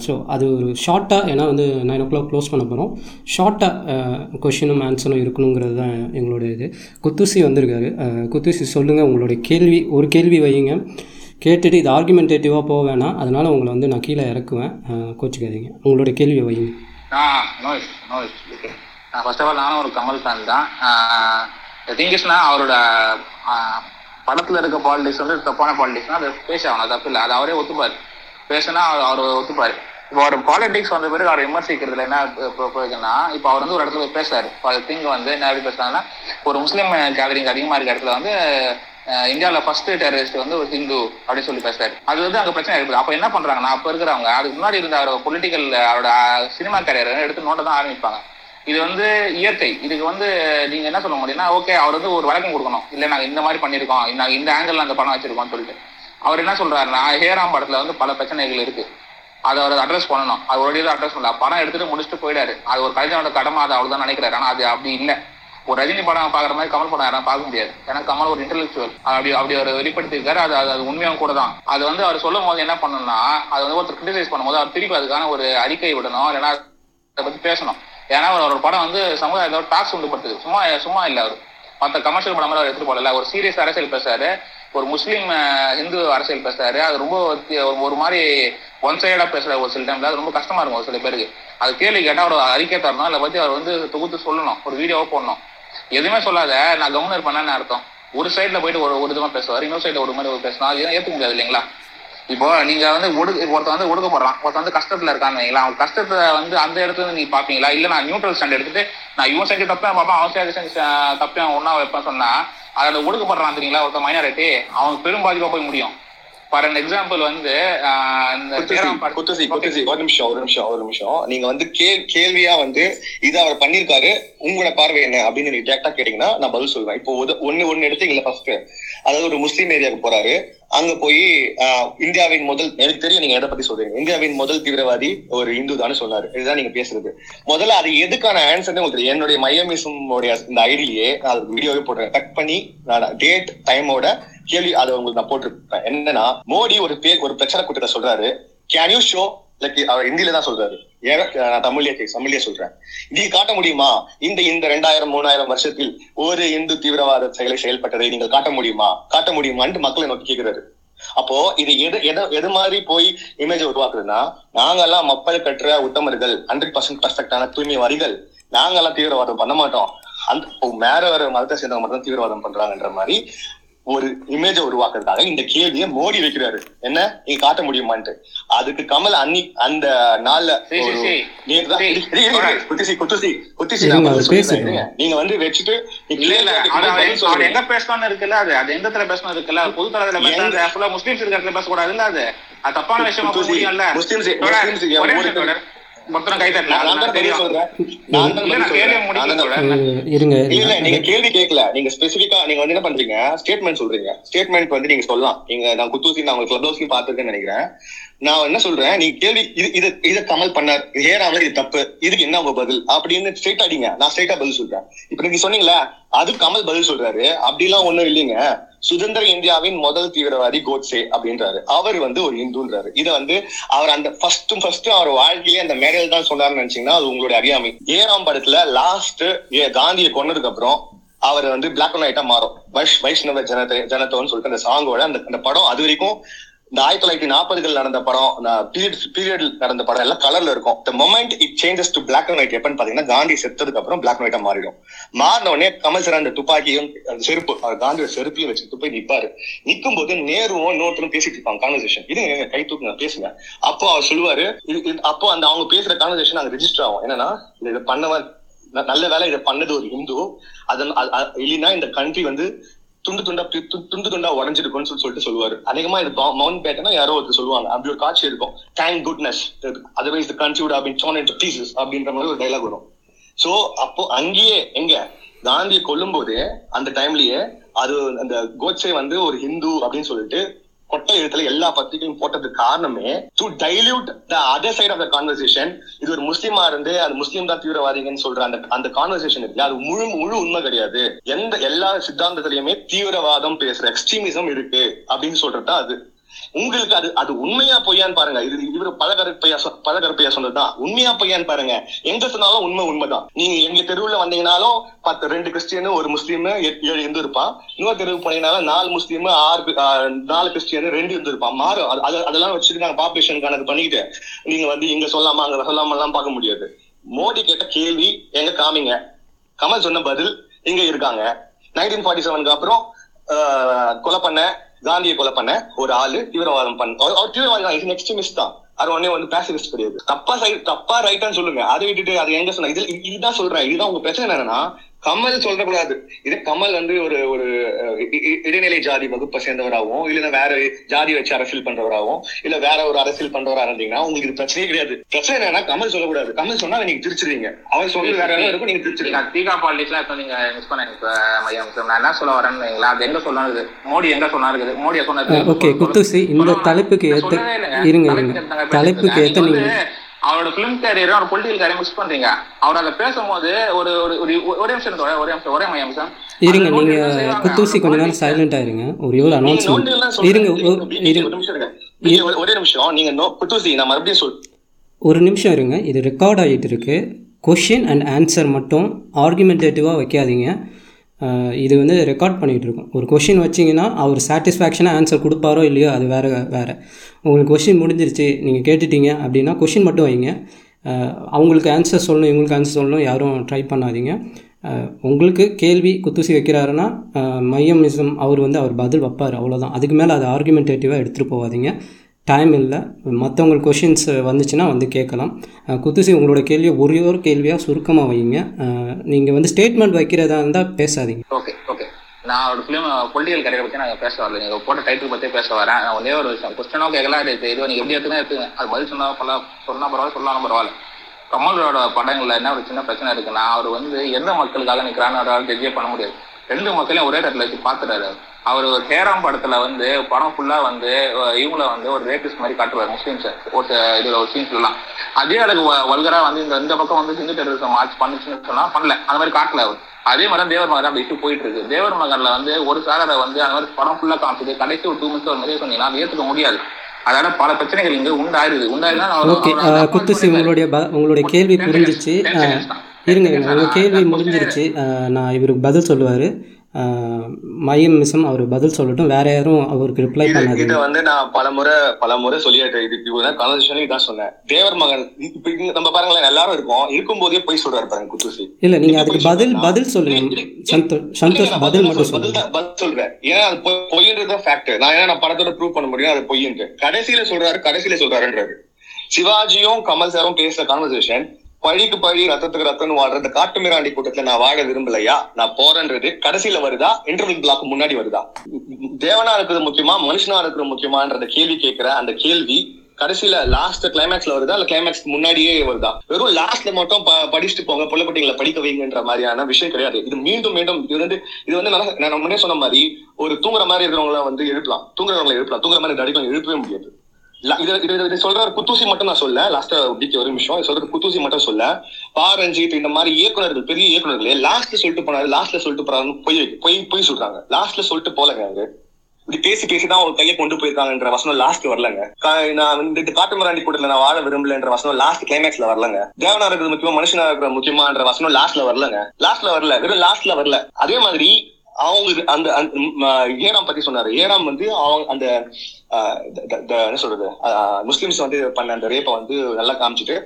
ஸோ அது ஒரு ஷார்ட்டாக, ஏன்னா வந்து நைன் ஓ கிளாக் க்ளோஸ் பண்ண போகிறோம், ஷார்ட்டாக கொஷினும் ஆன்சரும் இருக்கணுங்கிறது தான் எங்களுடைய இது. குத்துசி வந்திருக்காரு. குத்துசி சொல்லுங்கள் உங்களுடைய கேள்வி, ஒரு கேள்வி வையுங்க. கேட்டுட்டு இது ஆர்குமெண்டேட்டிவாக போக வேணாம், அதனால் உங்களை வந்து நான் கீழே இறக்குவேன், கோச்சிக்காதீங்க. உங்களுடைய கேள்வி வையுங்க. நான் ஃபர்ஸ்ட் ஆஃப் ஆல் நானும் ஒரு கமல் ஃபேன் தான். திங்கஸ்னா அவரோட படத்தில் இருக்க பாலிடிக்ஸ் வந்து தப்பான பாலிடிக்ஸ்னா அதை பேச ஆகணும், தப்பு இல்லை, அது அவரே ஒத்துப்பார். பேசுனா அவர் அவர் ஒத்துப்பார். இப்போ அவர் பாலிடிக்ஸ் வந்த பிறகு அவரை விமர்சிக்கிறதுல என்ன போயிருக்குன்னா, இப்போ அவர் வந்து ஒரு இடத்துல போய் பேசுறாரு. இப்போ அது திங்க் வந்து என்ன எப்படி பேசுறாங்கன்னா, ஒரு முஸ்லீம் கேதரிங் அதிகமாக இருக்கிற இடத்துல வந்து இந்தியாவில் ஃபர்ஸ்ட் டெரரிஸ்ட் வந்து ஒரு ஹிந்து அப்படின்னு சொல்லி பேசுறாரு. அது வந்து அங்கே பிரச்சனை இருக்குது. அப்போ என்ன பண்றாங்கன்னா, அப்போ இருக்கிறவங்க அதுக்கு முன்னாடி இருந்த அவரோட பொலிட்டிக்கல் அவரோட சினிமா கேரியர் எடுத்து நோட்ட தான் ஆரம்பிப்பாங்க. இது வந்து இயற்கை. இதுக்கு வந்து நீங்க என்ன சொல்ல முடியும்னா, ஓகே அவர் வந்து ஒரு விளக்கம் கொடுக்கணும், இல்லை நாங்கள் இந்த மாதிரி பண்ணியிருக்கோம், நாங்கள் இந்த ஆங்கிள் அந்த படம் வச்சிருக்கோம்னு சொல்லிட்டு. அவர் என்ன சொல்றாருன்னா, ஹேராம் படத்துல வந்து பல பிரச்சனைகள் இருக்கு, அதை அவர் அட்ரஸ் பண்ணணும். அது ஒரு தான் அட்ரஸ் பண்ணல, படம் எடுத்துட்டு முடிச்சுட்டு போயிடாரு. அது ஒரு கலைஞரோட கடமை, அதை அவ்வளவுதான் நினைக்கிறாரு. ஆனால் அது அப்படி இல்லை. ஒரு ரஜினி படம் பாக்குற மாதிரி கமல் படம் யாரும் பார்க்க முடியாது. ஏன்னா கமல் ஒரு இன்டெலெக்சுவல், அப்படி அப்படி அவர் வெளிப்படுத்திருக்காரு. அது அது உண்மையாக கூட தான். அது வந்து அவர் சொல்லும் போது என்ன பண்ணணும்னா, அது வந்து ஒருத்தர் கிரிட்டிசைஸ் பண்ணும்போது அவர் திருப்பி அதுக்கான ஒரு அறிக்கை விடணும், இல்லைன்னா அதை பத்தி பேசணும். ஏன்னா அவரோட படம் வந்து சமுதாயத்தோட டாக்ஸ் உண்டுபடுத்துது. சும்மா சும்மா இல்லை, அவர் மற்ற கமர்ஷியல் படம் மாதிரி அவர் எடுத்துட்டு போடல. ஒரு சீரியஸ் அரசியல் பேசுறாரு, ஒரு முஸ்லீம் ஹிந்து அரசியல் பேசுறாரு. அது ரொம்ப ஒரு மாதிரி ஒன் சைடா பேசுறாரு. ஒரு சில டைம்ல அது ரொம்ப கஷ்டமா இருக்கும் ஒரு சில பேருக்கு. அது கேள்வி கேட்டால் அவரோட அறிக்கை தரணும், அதை பத்தி அவர் வந்து தொகுத்து சொல்லணும், ஒரு வீடியோவா போடணும். எதுவுமே சொல்லாத நான் கவர்னர் பண்ணேன்னு அர்த்தம். ஒரு சைட்ல போயிட்டு ஒரு ஒரு விதமா பேசுவார், இன்னொரு சைட்ல ஒரு மாதிரி பேசினா அது ஏற்றுக்க முடியாது இல்லைங்களா? இப்போ நீங்க வந்து ஒடுக்க ஒருத்த வந்து ஒடுக்கப்படுறான், ஒருத்த வந்து கஷ்டத்துல இருக்கான்னு வைங்களா, அவங்க கஷ்டத்தை வந்து அந்த இடத்துல இருந்து நீங்க பாப்பீங்களா, இல்ல நான் நியூட்ரல் ஸ்டாண்ட் எடுத்துட்டு நான் இவன் சைடு தப்பேன் பார்ப்பேன், அவன் சைடு தப்பேன் ஒன்னா வைப்பேன் சொன்னா, அதில் ஒடுக்கப்படுறான் தெரியுங்களா ஒருத்த மைனாரிட்டி, அவனுக்கு பெரும் பாதிப்பா போய் முடியும். ஃபார் அன் எக்ஸாம்பிள் வந்து ஒரு நிமிஷம் ஒரு நிமிஷம் ஒரு நிமிஷம் நீங்க வந்து கேள்வியா வந்து இதை அவர் பண்ணிருக்காரு, உங்களோட பார்வை என்ன அப்படின்னு நீங்க டேரக்டா கேட்டீங்கன்னா நான் பதில் சொல்லுவேன். இப்போ ஒன்னு ஒன்னு எடுத்தீங்களா ஃபர்ஸ்ட், அதாவது ஒரு முஸ்லீம் ஏரியாவுக்கு போறாரு, அங்க போய் இந்தியாவின் முதல், எனக்கு தெரியும் நீங்க எதை பத்தி சொல்றீங்க, இந்தியாவின் முதல் தீவிரவாதி ஒரு இந்து தான்னு சொன்னாரு. இதுதான் நீங்க பேசுறது. முதல்ல அது எதுக்கான ஆன்சர் உங்களுக்கு என்னுடைய மயமிசமுடைய இந்த ஐடியிலேயே நான் வீடியோவே போடுறேன், கட் பண்ணி நான் டேட் டைமோட கேள்வி அதை உங்களுக்கு நான் போட்டிருப்பேன். என்னன்னா, மோடி ஒரு பேர் ஒரு பிரச்சார கூட்டத்தை சொல்றாரு, கேன் யூ ஷோ லைக், அவர் ஹிந்தியில தான் சொல்றாரு, நான் தமிழ்ல தமிழ்லயே சொல்றேன், நீங்க காட்ட முடியுமா இந்த இந்த ரெண்டாயிரம் மூணாயிரம் வருஷத்தில் ஒரு இந்து தீவிரவாத செயலை செயல்பட்டதை நீங்கள் காட்ட முடியுமா காட்ட முடியுமான்னு மக்களை நோக்கி கேட்கிறாரு. அப்போ இது எது எது எது மாதிரி போய் இமேஜ் உருவாக்குதுன்னா, நாங்கெல்லாம் மக்கள் கட்டுற உத்தமர்கள், ஹண்ட்ரட் பர்சன்ட் பர்ஃபெக்டான தூய்மை வரிகள், நாங்கெல்லாம் தீவிரவாதம் பண்ண மாட்டோம், அந்த மேற வர மதத்தை சேர்ந்தவங்க மட்டும் தான் தீவிரவாதம் பண்றாங்கன்ற மாதிரி ஒரு இமேஜ உருவாக்குறதுக்காக இந்த கேள்வியை மோடி வைக்கிறாரு. என்ன நீங்க காட்ட முடியுமான்ட்டு. அதுக்கு கமல் அன்னி அந்த நாள்ல நீங்க வந்து வச்சுட்டு என்ன பேசணும்னு இருக்குல்ல, அது அது எந்த தர பேசணும் இருக்குல்ல, பொது தளத்துல முஸ்லிம்ஸ் இருக்கிற பேசக்கூடாது இல்ல, அது அது தப்பான விஷயமா புரியும்ல. முஸ்லிம்ஸ் இருங்க, இல்ல நீங்க கேள்வி கேட்கல, நீங்க ஸ்பெசிபிக்கா நீங்க வந்து என்ன பண்றீங்க, ஸ்டேட்மெண்ட் சொல்றீங்க. ஸ்டேட்மெண்ட் வந்து நீங்க சொல்லலாம். நீங்க நான் குத்தூசி நான் உங்களுக்கு கிளப் ஹவுஸ்லயும் பாத்துருக்கேன்னு நினைக்கிறேன். நான் என்ன சொல்றேன், நீங்க கேள்வி இது இதை கமல் பண்ணார், ஹேராமல இது தப்பு, இதுக்கு என்ன உங்க பதில் அப்படின்னு ஸ்ட்ரெயிட் ஆடிங்க. நான் ஸ்ட்ரெயிட்டா பதில் சொல்றேன். இப்ப நீங்க சொன்னீங்களா அது கமல் பதில் சொல்றாரு, அப்படிலாம் ஒண்ணும் இல்லைங்க, சுதந்திர இந்தியாவின் முதல் தீவிரவாதி கோட்சே அப்படின்றாரு. அவர் வந்து ஒரு இந்துன்றாரு. இத வந்து அவர் அந்த ஃபர்ஸ்ட் ஃபர்ஸ்ட் அவர் வாழ்க்கையிலே அந்த மேடையில் தான் சொன்னார்னு நினைச்சீங்கன்னா அது உங்களுடைய அறியாமை. ஏழாம் படத்துல லாஸ்ட் காந்தியை கொன்னதுக்கு அப்புறம் அவர் வந்து பிளாக் அண்ட் ஒயிட்டா மாறும், வைஷ் வைஷ்ணவ ஜனத ஜனத்தோன்னு சொல்லிட்டு அந்த சாங்கோட அந்த அந்த படம். அது வரைக்கும் இந்த ஆயிரத்தி தொள்ளாயிரத்தி நாற்பதுகள் நடந்த படம், பீரியட் நடந்த படம் எல்லாம் கலர்ல இருக்கும். The moment it changes to black and white எப்பன்னு பாத்தீங்கன்னா காந்தி செத்ததுக்கு அப்புறம் பிளாக் அண்ட் ஒயிட்டா மாறிடும். மாறின உடனே கமல் சார் அந்த துப்பாக்கியும் அந்த செருப்பு, அவர் காந்தியோட செருப்பையும் வச்சுட்டு போய் நிற்பாரு. நிற்கும் போது நேருவும் இன்னொருத்தரும் பேசிட்டு இருப்பாங்க கான்வர்சேஷன். இது எங்க கை தூக்குங்க பேசுங்க. அப்போ அவர் சொல்லுவாரு, அப்போ அந்த அவங்க பேசுற கான்வர்சேஷன் அங்க ரெஜிஸ்டர் ஆகும். என்னன்னா இதை பண்ணவன் நல்ல வேலை, இதை பண்ணது ஒரு இந்து, அதன் இல்லைன்னா இந்த கண்ட்ரி வந்து துண்டு துண்டா துண்டு துண்டா உடஞ்சிருக்கும்னு சொல்லி சொல்லிட்டு சொல்லுவாரு. அதிகமா இது மவுண்ட் பேட்டனா யாரோ ஒருத்தர் சொல்லுவாங்க. அப்படி ஒரு காட்சி இருக்கும். Thank goodness otherwise the country would have been torn into pieces அப்படின்ற மாதிரி ஒரு டைலாக் வரும். சோ அப்போ அங்கேயே எங்க காந்தியை கொல்லும் போது அந்த டைம்லயே அது அந்த கோட்சே வந்து ஒரு ஹிந்து அப்படின்னு சொல்லிட்டு கொட்டை எழுத்துல எல்லா பத்திரிகையும் போட்டதுக்கு காரணமே to dilute the other side of the conversation. இது ஒரு முஸ்லீமா இருந்து அது முஸ்லீம் தான் தீவிரவாதிகள்னு சொல்ற அந்த அந்த கான்வர்சேஷன் இருக்கு, அது முழு முழு உண்மை கிடையாது. எந்த எல்லா சித்தாந்தத்திலயுமே தீவிரவாதம் பேசுற எக்ஸ்ட்ரீமிசம் இருக்கு அப்படின்னு சொல்றதா அது உங்களுக்கு அது அது உண்மையா பொய்யான்னு பாருங்க. இது இவரு பலகரப்பையா பலகரப்பையா சொன்னதுதான். உண்மையா பொய்யான்னு பாருங்க, எங்க சொன்னாலும் உண்மை உண்மைதான். நீங்க எங்க தெருவுல வந்தீங்கன்னாலும் பத்து ரெண்டு கிறிஸ்டியனு ஒரு முஸ்லீம் ஏழு இந்து இருப்பான். இன்னொரு தெருவு போனீங்கன்னாலும் நாலு முஸ்லீம் ஆறு நாலு கிறிஸ்டியனு ரெண்டு இந்து இருப்பான். மாறும். அதெல்லாம் வச்சிருக்காங்க பாப்புலேஷன் கணக்கு பண்ணிக்கிட்டு. நீங்க வந்து இங்க சொல்லாமா அங்க சொல்லாம எல்லாம் பார்க்க முடியாது. மோடி கேட்ட கேள்வி எங்க காமிங்க, கமல் சொன்ன பதில் இங்க இருக்காங்க. நைன்டீன் ஃபார்ட்டி செவனுக்கு அப்புறம் கொலை பண்ண காந்தியை கொலை பண்ண ஒரு ஆளு தீவிரவாதம் பண்ண தீவிரவாதம் எக்ஸ்ட்ரீமிஸ்ட் தான். அது ஒன்னே வந்து பேசிபிஸ்ட் கிடையாது. தப்பா சைட் தப்பா ரைட்டான்னு சொல்லுங்க, அதை விட்டுட்டு அது எங்க சொன்ன இது இதுதான் சொல்றேன். இதுதான் உங்க பிரச்சனை. என்னன்னா கமல் சொல்ற கூடாது. இது கமல் வந்து ஒரு ஒரு இடைநிலை ஜாதி வகுப்பை சேர்ந்தவராகவும் இல்லைன்னா வேற ஜாதி வச்சு அரசியல் பண்றவராகவும் இல்ல வேற ஒரு அரசியல் பண்றவரா இருந்தீங்கன்னா உங்களுக்கு இது பிரச்சனையே கிடையாது. பிரச்சனை என்னன்னா கமல் சொல்லக்கூடாது. கமல் சொன்னா நீங்க திருச்சிருவீங்க. அவர் சொல்றது வேற ஏதாவது இருக்கும், நீங்க திருச்சிருவீங்க. தீகா பாலிடிக்ஸ்லாம் இப்போ நீங்க மிஸ் பண்ண இப்போ நான் என்ன சொல்ல வரேன்னு இல்லைங்களா? அது எங்க சொன்னா இருக்குது, மோடி எங்க சொன்னா இருக்குது, மோடியை சொன்னது. ஓகே குத்துசி, இந்த தலைப்புக்கு ஏத்த இருங்க. தலைப்புக்கு ஏத்த நீங்க அவரோட பிலிம் கேரியரும் அவர் பொலிட்டிக்கல் கேரியரும் மிஸ் பண்றீங்க. அவர் அதை பேசும்போது ஒரு ஒரே நிமிஷம் ஒரே நிமிஷம் ஒரே நிமிஷம் இருங்க. நீங்க குத்தூசி கொஞ்ச நேரம் சைலண்டா இருங்க. ஒரே ஒரு அனௌன்ஸ்மெண்ட் இருங்க. ஒரே நிமிஷம் நீங்க குத்தூசி, நான் மறுபடியும் சொல் ஒரு நிமிஷம் இருங்க. இது ரெக்கார்ட் ஆகிட்டு இருக்கு. கொஷின் அண்ட் ஆன்சர் மட்டும் ஆர்குமெண்டேட்டிவா வைக்காதீங்க. இது வந்து ரெக்கார்ட் பண்ணிகிட்டு இருக்கோம். ஒரு கொஷின் வச்சிங்கன்னா அவர் சாட்டிஸ்ஃபேக்ஷனாக ஆன்சர் கொடுப்பாரோ இல்லையோ அது வேறு வேறு உங்களுக்கு கொஷின் முடிஞ்சிருச்சு நீங்கள் கேட்டுட்டீங்க அப்படின்னா கொஷின் மட்டும் வைங்க. அவங்களுக்கு ஆன்சர் சொல்லணும், இவங்களுக்கு ஆன்சர் சொல்லணும், யாரும் ட்ரை பண்ணாதீங்க. உங்களுக்கு கேள்வி குத்துசி வைக்கிறாருன்னா மையமிசம் அவர் வந்து அவர் பதில் வைப்பார், அவ்வளோதான். அதுக்கு மேலே அது ஆர்குமெண்டேட்டிவாக எடுத்துகிட்டு போகாதீங்க. டைம் இல்லை. மற்றவங்களுக்கு கொஷின்ஸ் வந்துச்சுன்னா வந்து கேட்கலாம். குத்துசி உங்களோட கேள்வியை ஒரே ஒரு கேள்வியாக சுருக்கமாக வைங்க. நீங்கள் வந்து ஸ்டேட்மெண்ட் வைக்கிறதா இருந்தால் பேசாதீங்க. ஓகே ஓகே நான் ஒரு ஃபிலிம் பொலிட்டிக்கல் கரியரை பற்றி நான் பேச வரல, நீங்கள் போட்ட டைட்டில் பற்றி பேச வரேன். நான் ஒரே ஒரு கொஸ்டினாக கேட்கலாம். இது இது நீங்கள் எப்படி எடுத்துனா எடுத்துங்க, அது பதில் சொன்னால் பல சொன்னால் பரவாயில்ல சொல்லாமல் பரவாயில்ல. கமலோட படங்களில் என்ன ஒரு சின்ன பிரச்சனை இருக்குன்னா அவர் வந்து எந்த மக்களுக்காக நிற்கிறான்னு ஜட்ஜே பண்ண முடியாது. ரெண்டு மக்களையும் ஒரே இடத்துல வச்சு பார்த்துட்டாரு. அவர் ஒரு ஹேராம் படத்துல வந்து படம் ஃபுல்லா வந்து இவங்கள வந்து ஒரு ரேபிஸ்ட் மாதிரி காட்டுவார் முஸ்லீம்ஸ் ஒரு இதுல ஒரு சீன்ஸ்லாம். அதே அளவுக்கு வல்கரா வந்து இந்த இந்த பக்கம் வந்து ஹிந்து டெரரிசம் மார்ச் பண்ணுச்சுன்னு சொன்னா பண்ணல, அந்த மாதிரி காட்டல அவர். அதே மாதிரி தேவர் மகன் அப்படி இஷ்யூ போயிட்டு இருக்கு. தேவர் மகன்ல வந்து ஒரு சாரரை வந்து அந்த மாதிரி படம் ஃபுல்லா காமிச்சது. கடைசி ஒரு டூ மினிட்ஸ் ஒரு மாதிரி சொன்னீங்கன்னா ஏற்றுக்க முடியாது. அதனால பல பிரச்சனைகள் இங்க உண்டாயிருது. உண்டாயிருந்தா குத்துசி உங்களுடைய உங்களுடைய கேள்வி புரிஞ்சிச்சு இருங்க. உங்கள் கேள்வி முடிஞ்சிருச்சு. நான் இவருக்கு பதில் சொல்லுவார். மையம் மிஸ்ஸும் அவர் பதில் சொல்லட்டும், வேற யாரும் அவருக்கு ரிப்ளை பண்ணாது. இதை வந்து நான் பல முறை பல முறை சொல்லியாட்டேன். இதுக்கு கான்வர்சேஷன் இதான் சொன்னேன். தேவர் மகன் இப்போ நம்ம பாருங்களேன், எல்லாரும் இருக்கோம் இருக்கும் போதே போய் சொல்றாரு பாருங்க குத்துசி. இல்ல நீங்க அதுக்கு பதில் பதில் சொல்லுங்க. சந்தோஷ் பதில் மட்டும் பதில் சொல்றேன். ஏன்னா அது பொய்ன்றதுதான் ஃபேக்ட். நான் ஏன்னா நான் படத்தோட ப்ரூவ் பண்ண முடியும் அது பொய்ன்னு. கடைசியில சொல்றாரு கடைசியில சொல்றாருன்றாரு. சிவாஜியும் கமல் சாரும் பேசுற கான்வர்சேஷன் பழிக்கு பழி ரத்தத்துக்கு ரத்தம் வாழ்றது. காட்டுமிராண்டி கூட்டத்துல நான் வாழ விரும்பலையா, நான் போறேன்றது கடைசியில வருதா, இன்டர்வல் பிளாக் முன்னாடி வருதா? தேவனா இருக்கிறது முக்கியமா மனுஷனா இருக்கிறது முக்கியமான்றத கேள்வி கேட்கிற அந்த கேள்வி கடைசியில லாஸ்ட் கிளைமேக்ஸ்ல வருதா இல்ல கிளைமேக்ஸ் முன்னாடியே வருதா? வெறும் லாஸ்ட்ல மட்டும் படிச்சுட்டு போங்க புள்ளப்பட்டிகளை படிக்க வைங்கன்ற மாதிரியான விஷயம் கிடையாது. இது மீண்டும் மீண்டும் இது வந்து இது வந்து நான் முன்னே சொன்ன மாதிரி ஒரு தூங்குற மாதிரி இருக்கிறவங்கள வந்து எழுப்பலாம், தூங்குறவங்களை எழுப்பலாம், தூங்குற மாதிரி நடிகை எழுப்பவே முடியாது. சொல்ற குத்தூசி மட்டும் நான் சொல்ல லாஸ்டா ஒரு நிமிஷம் சொல்ற குத்தூசி மட்டும் சொல்ல பாரஞ்சித் இந்த மாதிரி இயக்குநர்கள் பெரிய இயக்குநர்களே லாஸ்ட்ல சொல்லிட்டு போனாரு லாஸ்ட்ல சொல்லிட்டு போறாரு பொய் பொய் பொய் சொல்றாங்க லாஸ்ட்ல சொல்லிட்டு போலங்க அவரு இப்படி பேசி பேசிதான் அவங்க கையை கொண்டு போயிருக்காங்கன்ற வசனம் லாஸ்ட் வரலங்க. நான் இந்த காட்டுமிராண்டி கூட்டத்துல நான் வாழ விரும்பலன்ற வசனம் லாஸ்ட் கிளைமேக்ஸ்ல வரலங்க. தேவனா இருக்கிறது முக்கியமா மனுஷனா இருக்கிற முக்கியமான்ற வசனம் லாஸ்ட்ல வரலங்க லாஸ்ட்ல வரல வெறும் லாஸ்ட்ல வரல. அதே மாதிரி அவங்க அந்த ஏராம் பத்தி சொன்னாரு. ஏராம் வந்து அவங்க அந்த என்ன சொல்றது முஸ்லிம்ஸ் வந்து பண்ண அந்த ரேப்பை வந்து நல்லா காமிச்சிட்டு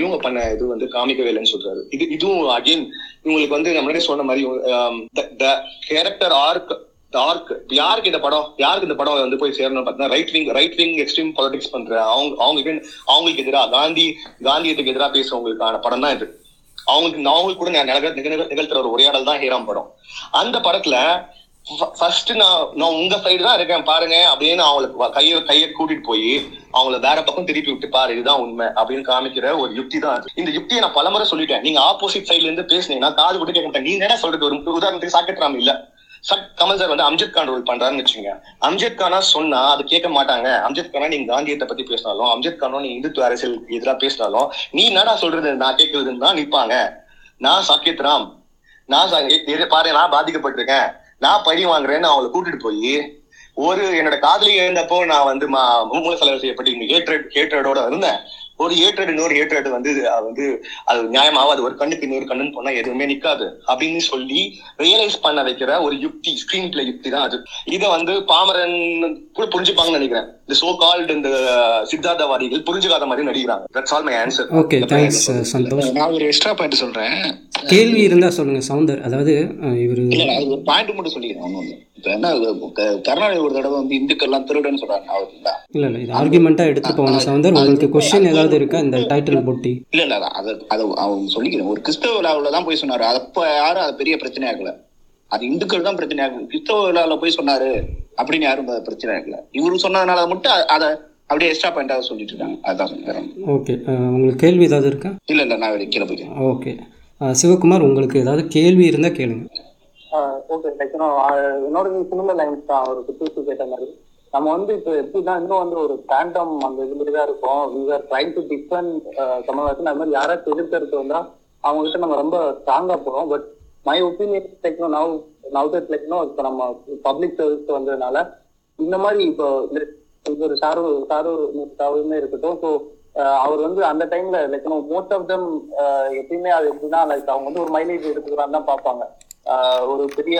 இவங்க பண்ண இது வந்து காமிக்கவே இல்லைன்னு சொல்றாரு. இது இதுவும் அகெயின் இவங்களுக்கு வந்து நம்ம முன்னாடியே சொன்ன மாதிரி கேரக்டர் ஆர்க் ஆர்க் யாருக்கு இந்த படம் யாருக்கு இந்த படம் வந்து போய் சேரணும்னு பார்த்தீங்கன்னா right wing right wing extreme politics பண்ற அவங்க அவங்களுக்கு அவங்களுக்கு எதிராக காந்தி காந்தியத்துக்கு எதிராக பேசுறவங்களுக்கான படம் தான் இது. அவங்களுக்கு அவங்களுக்கு கூட நிகழ்த்துற ஒரு உரையாடல் தான் ஹீராம் படம். அந்த படத்துல ஃபர்ஸ்ட் நான் நான் உங்க சைடு தான் இருக்கேன் பாருங்க அப்படின்னு அவங்களுக்கு கையை கையை கூட்டிட்டு போய் அவங்கள வேற பக்கம் திருப்பி விட்டு பாரு இதுதான் உண்மை அப்படின்னு காமிக்கிற ஒரு யுக்தி தான். இந்த யுக்தியை நான் பலமுறை சொல்லிட்டேன். நீங்க ஆப்போசிட் சைட்ல இருந்து பேசுனீங்கன்னா காது விட்டு கேட்க மாட்டேன். நீங்க என்ன சொல்றது ஒரு உதாரணத்துக்கு சாக்கெட்ராம் இல்ல சட் கமல் சார் வந்து அம்ஜத் கான் ரோல் பண்றாருன்னு வச்சுங்க. அம்ஜத் கானா சொன்னா அது கேட்க மாட்டாங்க. அம்ஜத் கானா நீங்க காந்தியத்தை பத்தி பேசினாலும் அம்ஜத் கானோ நீ இந்துத்துவ அரசியலுக்கு எதிராக பேசினாலும் நீ என்னடா சொல்றது நான் கேட்கறதுன்னு தான் நிற்பாங்க. நான் சாக்கியத் ராம் நான் பாரு நான் பாதிக்கப்பட்டிருக்கேன் நான் பழி வாங்குறேன்னு அவங்களை கூட்டிட்டு போய் ஒரு என்னோட காதலி இருந்தப்போ நான் வந்து மா மூல செலவு செய்யப்பட்டு ஹேட்ரட் ஹேட்ரடோட இருந்தேன். ஒரு ஏற்றடு இன்னொரு ஏற்றடு வந்து வந்து அது நியாயமாவது ஒரு கண்ணுக்கு இன்னொரு கண்ணுன்னு போனா எதுவுமே நிக்காது அப்படின்னு சொல்லி ரியலைஸ் பண்ண வைக்கிற ஒரு யுக்தி ஸ்கிரீன் பிளே யுக்தி தான் அது. இதை வந்து பாமரன் கூட புரிஞ்சுப்பாங்கன்னு நினைக்கிறேன். இந்த சோ கால்டு இந்த சித்தாந்தவாதிகள் புரிஞ்சுக்காத மாதிரி நடிக்கிறாங்க. That's all my answer. Okay thanks Santhosh. நான் ஒரு எக்ஸ்ட்ரா பாயிண்ட் சொல்றேன். கேள்வி இருந்தா சொல்லுங்க சவுந்தர். அதாவது இவரு ஒரு பாயிண்ட் மட்டும் சொல்லிக்கிறேன். கருணாநிதி ஒரு தடவை வந்து இந்துக்கெல்லாம் திருடன் சொல்றாங்க. இல்ல இல்ல இது ஆர்குமெண்டா எடுத்து போகணும் சவுந்தர். உங்களுக்கு கொஸ்டின் ஏதாவது இருக்கா இந்த டைட்டில் போட்டி? இல்ல இல்ல அது அதை அவங்க சொல்லிக்கிறேன். ஒரு கிறிஸ்தவ விழாவில் தான் போய் சொன்னாரு. அப்ப யாரும் அது பெரிய பிரச்சனை ஆகல. அது இந்துக்கள் தான் பிரச்சனை ஆகல. கிறிஸ்தவ விழாவில் போய் சொன்னாரு அப்படின்னு யாரும் பிரச்சனை ஆகல. இவரு சொன்னதுனால மட்டும் அதை அப்படியே எக்ஸ்ட்ரா பாயிண்டாக சொல்லிட்டு இருக்காங்க. அதுதான் சொல்லிக்கிறேன். ஓகே உங்களுக்கு கேள்வி ஏதாவது இருக்கா? இல்ல இல்ல நான் கீழே போய்க்கிறேன். ஓகே சிவகுமார் உங்களுக்கு ஏதாவது கேள்வி இருந்தா கேளுங்க. ஓகே லைக் என்னோட சினிமா லைன்ஸ் தான் ஒரு புதுசு கேட்ட மாதிரி நம்ம வந்து இப்போ எப்படின்னா இன்னும் வந்து ஒரு டேண்டம் அந்த இதுமாதிரிதான் இருக்கும். We are trying to defend தமிழ்நாட்டில் அது மாதிரி யாராவது எதிர்க்கிறது வந்தால் அவங்ககிட்ட நம்ம ரொம்ப ஸ்ட்ராங்காக போகிறோம். பட் மை ஒப்பீனியன் லைக்னும் நவ் நவ் தட் லைக்னும் இப்போ நம்ம பப்ளிக் சர்வீஸ் வந்ததுனால இந்த மாதிரி இப்போ ஒரு சாரு சாரு சாருமே இருக்கட்டும். ஸோ அவர் வந்து அந்த டைம்ல லைக்னும் மோஸ்ட் ஆஃப் தம் எப்பயுமே அது எப்படின்னா லைக் அவங்க வந்து ஒரு மைலேஜ் எடுத்துக்கிறான்னு தான் பார்ப்பாங்க. ஒரு பெரிய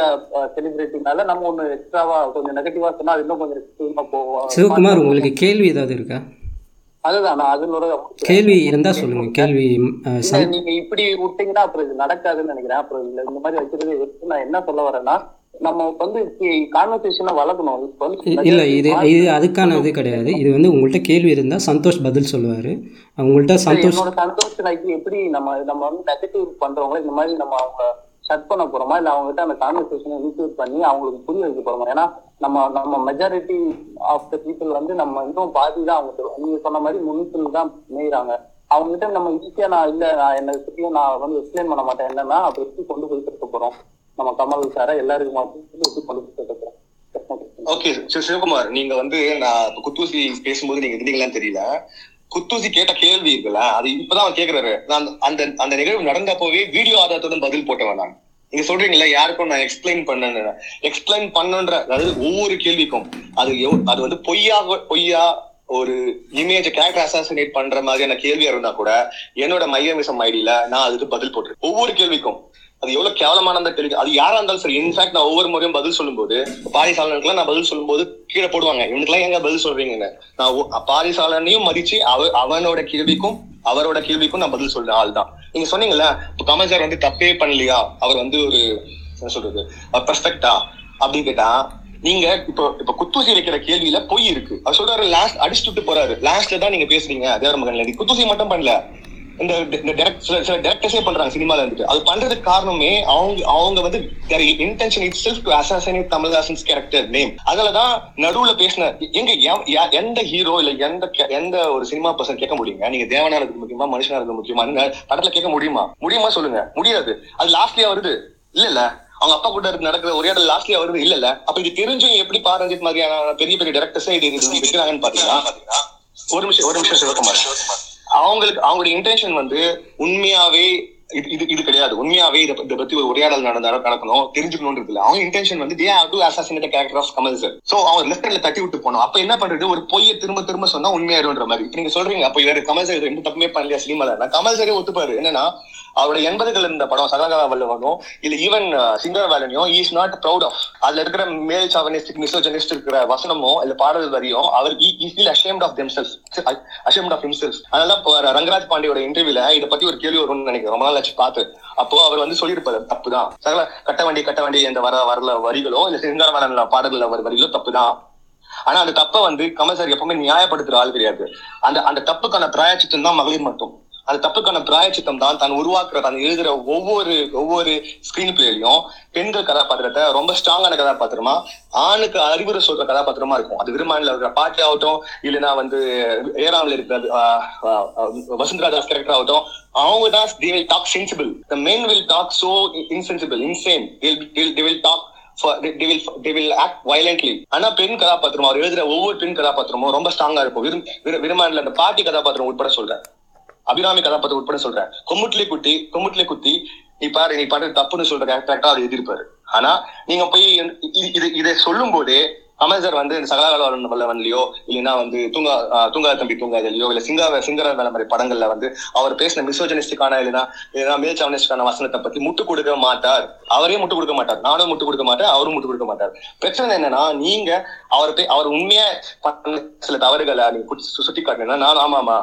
செலிபிரிட்டினால நம்ம ஒண்ணு எக்ஸ்ட்ராவா கொஞ்சம் நெகட்டிவா சொன்னா அது இன்னும் கொஞ்சம் எக்ஸ்ட்ரீமா போவோம். சிவகுமார் உங்களுக்கு கேள்வி ஏதாவது இருக்கா? அதுதான் நான் அதனோட கேள்வி இருந்தா சொல்லுங்க. கேள்வி நீங்க இப்படி விட்டீங்கன்னா அப்புறம் இது நடக்காதுன்னு நினைக்கிறேன். அப்புறம் இல்ல இந்த மாதிரி வச்சிருந்தே வச்சு நான் என்ன சொல்ல வரேன்னா நம்ம வந்து கான்வர்சேஷனை வளர்க்கணும். இல்லை இது இது அதுக்கான இது கிடையாது. இது வந்து உங்கள்கிட்ட கேள்வி இருந்தால் சந்தோஷ் பதில் சொல்லுவார். உங்கள்கிட்ட சந்தோஷ் சந்தோஷ் நாய்க்கு எப்படி நம்ம நம்ம வந்து நெகட்டிவ் பண்ணுறவங்கள இந்த மாதிரி நம்ம அவங்க சட் பண்ண போறோமா இல்லை அவங்ககிட்ட அந்த கான்வர்சேஷனை இன்க்ளூட் பண்ணி அவங்களுக்கு புரிய வைக்க போறோமா? ஏன்னா நம்ம நம்ம மெஜாரிட்டி ஆஃப் த பீப்புள் வந்து நம்ம இன்னும் பாதி தான் அவங்க நீங்க சொன்ன மாதிரி முன்னிட்டு தான் மேய்றாங்க. அவங்ககிட்ட நம்ம ஈஸியா நான் இல்லை நான் என்னை பற்றியும் நான் வந்து எக்ஸ்பிளைன் பண்ண மாட்டேன். என்னன்னா அதை எப்படி கொண்டு போய் கொடுக்க போறோம் நம்ம கமல் சார எல்லாருக்கும் எப்படி கொண்டு போய் கொடுக்க போறோம். ஓகே சிவகுமார் நீங்க வந்து நான் குத்தூசி பேசும்போது நீங்க இருந்தீங்களான்னு தெரியல. குத்தூசி கேட்ட கேள்வி இருக்குல்ல அது இப்பதான் அவன் கேக்குறாரு. நான் அந்த அந்த நிகழ்வு நடந்தப்போவே வீடியோ ஆதாரத்துடன் பதில் போட்டவன் நான். நீங்க சொல்றீங்களா யாருக்கும் நான் எக்ஸ்பிளைன் பண்ண எக்ஸ்பிளைன் பண்ணுன்ற அதாவது ஒவ்வொரு கேள்விக்கும் அது அது வந்து பொய்யா பொய்யா ஒரு இமேஜ் கேரக்டர் அசாசினேட் பண்ற மாதிரியான கேள்வியா இருந்தா கூட என்னோட மையமிசம் ஐடியில நான் அதுக்கு பதில் போட்டிருக்கேன். ஒவ்வொரு கேள்விக்கும் அது எவ்வளவு கேவலமான கேள்வி அது யாரா இருந்தாலும் சரி. இன்ஃபேக்ட் நான் ஒவ்வொரு முறையும் பதில் சொல்லும் போது பாரிசாலனுக்குலாம் நான் பதில் சொல்லும் போது கீழே போடுவாங்க இவனுக்குலாம் எங்க பதில் சொல்றீங்க. நான் பாரிசாலனையும் மதிச்சு அவ அவனோட கேள்விக்கும் அவரோட கேள்விக்கும் நான் பதில் சொல்றேன். ஆள் தான் நீங்க சொன்னீங்கல்ல இப்ப கமல் சார் வந்து தப்பே பண்ணலையா அவர் வந்து ஒரு என்ன சொல்றது பெர்ஃபெக்ட்டா அப்படின்னு கேட்டா நீங்க இப்ப இப்ப குத்தூசி வைக்கிற கேள்வியில பொய் இருக்கு. அவர் சொல்றாரு லாஸ்ட் அடிச்சுட்டு போறாரு லாஸ்ட்ல தான் நீங்க பேசுறீங்க தேவர மகன் குத்தூசி மட்டும் பண்ணல இந்த டேரக்டர்ஸே பண்றாங்க சினிமால இருந்துட்டு. அது பண்றதுக்கு காரணமே அவங்க அவங்க வந்து intention itself to assassinate Kamal Haasan character name. அதனாலதான் நடுவுல பேசின எங்க எந்த ஹீரோ இல்ல எந்த எந்த ஒரு சினிமா பர்சன் கேட்க முடியுங்க நீங்க தேவனா இருக்கு முக்கியமா மனுஷனா இருக்கு முக்கியமா படத்துல கேட்க முடியுமா? முடியுமா சொல்லுங்க. முடியாது. அது லாஸ்ட்லயே வருது இல்ல இல்ல அவங்க அப்பா கூட நடக்கிற ஒரே இடத்துல லாஸ்ட்லயே வருது இல்ல இல்ல. அப்ப இது தெரிஞ்சும் எப்படி பாரஞ்சித் மாதிரியான பெரிய பெரிய டேரக்டர்ஸே இது வைக்கிறாங்கன்னு பாத்தீங்கன்னா ஒரு நிமிஷம் ஒரு நிமிஷம் சிவகுமார், அவங்களுக்கு அவங்களுடைய இன்டென்ஷன் வந்து உண்மையாவே இது இது கிடையாது. உண்மையாவே இதை இதை பத்தி ஒரு உரையாடல் நடக்கணும், தெரிஞ்சுக்கணும்ன்றது இல்லை. அவங்க இன்டென்ஷன் வந்து they have to assassinate the character of Kamal sir. So அவங்க லெஃப்ட் ஹேண்ட்ல தட்டி விட்டு போனோம். அப்ப என்ன பண்றது, ஒரு பொய்யை திரும்ப திரும்ப சொன்னா உண்மையாயிருன்ற மாதிரி இப்ப நீங்க சொல்றீங்க. அப்ப இவரு கமல் சார் ரெண்டு தப்புமே பண்ணலையா சினிமால? கமல் சாரே ஒத்துப்பாரு. என்னன்னா அவரோட எண்பதுகள் இருந்த படம் சகலகலா வல்லவனும் இல்ல ஈவன் சிங்கரவேலனையும் இஸ் நாட் ப்ரௌட் ஆஃப். அதுல இருக்கிற மேல் சாவனிஸ்டிக் மிசோஜனிஸ்ட் இருக்கிற வசனமோ இல்ல பாடல் வரியும் அவர் is ashamed of themself, ashamed of himself. அதனால ரங்கராஜ் பாண்டியோட இன்டர்வியூல இதை பத்தி ஒரு கேள்வி வரும்னு நினைக்கிறேன், ரொம்ப நாள் ஆச்சு பார்த்து. அப்போ அவர் வந்து சொல்லியிருப்பாரு தப்புதான், சகல கட்ட வண்டி கட்ட வண்டி என்ற வர வரல வரிகளோ இல்ல சிங்கரவேலன் பாடல்கள் வரிகளோ தப்புதான். ஆனா அந்த தப்பை வந்து கமல் சார் எப்பவுமே நியாயப்படுத்துற ஆள் கிடையாது. அந்த அந்த தப்புக்கான பிராயச்சித்தம் தான் மகளிர் மட்டும். அந்த தப்புக்கான பிராயச்சித்தம் தான் தான் உருவாக்குற தான் எழுதுற ஒவ்வொரு ஒவ்வொரு ஸ்கிரீன் பிளேலையும் பெண்கள் கதாபாத்திரத்தை ரொம்ப ஸ்ட்ராங்கான கதாபாத்திரமா, ஆணுக்கு அறிவுரை சொல்ற கதாபாத்திரமா இருக்கும். அது விருமானில இருக்கிற பாட்டி ஆகட்டும் இல்லைன்னா வந்து ஏராமில் இருக்கிற வசுந்தரா தாஸ் கேரக்டர் ஆகட்டும், அவங்க தான் they will talk sensible. The men will talk so insensible, insane. They will talk For, they, they will they will act violently. ஆனா பெண் கதாபாத்திரம் அவர் எழுதுற ஒவ்வொரு பெண் கதாபாத்திரமும் ரொம்ப ஸ்ட்ராங்கா இருக்கும். விருமானில் அந்த பாட்டி கதாபாத்திரம் உட்பட சொல்றேன், அபிராமி கதாபாத்திரம் உட்பட சொல்றேன். கொம்முட்லி குட்டி கொம்முட்லி குத்தி நீ பாரு நீ பாரு தப்புன்னு சொல்ற கரெக்டா அவர் எழுதியிருப்பாரு. ஆனா நீங்க போய் இது இதை சொல்லும் போதே கமல் சார் வந்து சகலாகல வல்லவன்லயோ இல்லைன்னா வந்து தூங்கா தூங்கா தம்பி தூங்காதலையோ இல்ல சிங்கர சிங்கரவேல மாதிரி படங்கள்ல வந்து அவர் பேசின மிசோஜனிஸ்டிக்கான இல்லைன்னா இல்லைன்னா மேல்சாவனிஸ்டிக்கான வசனத்தை பத்தி முட்டு கொடுக்க மாட்டார். அவரே முட்டு கொடுக்க மாட்டார், நானும் முட்டு கொடுக்க மாட்டேன், அவரும் முட்டு கொடுக்க மாட்டார். பிரச்சனை என்னன்னா நீங்க அவர் அவர் உண்மையா சில தவறுகளை நீங்க சுட்டி காட்டினா நான் ஆமாமா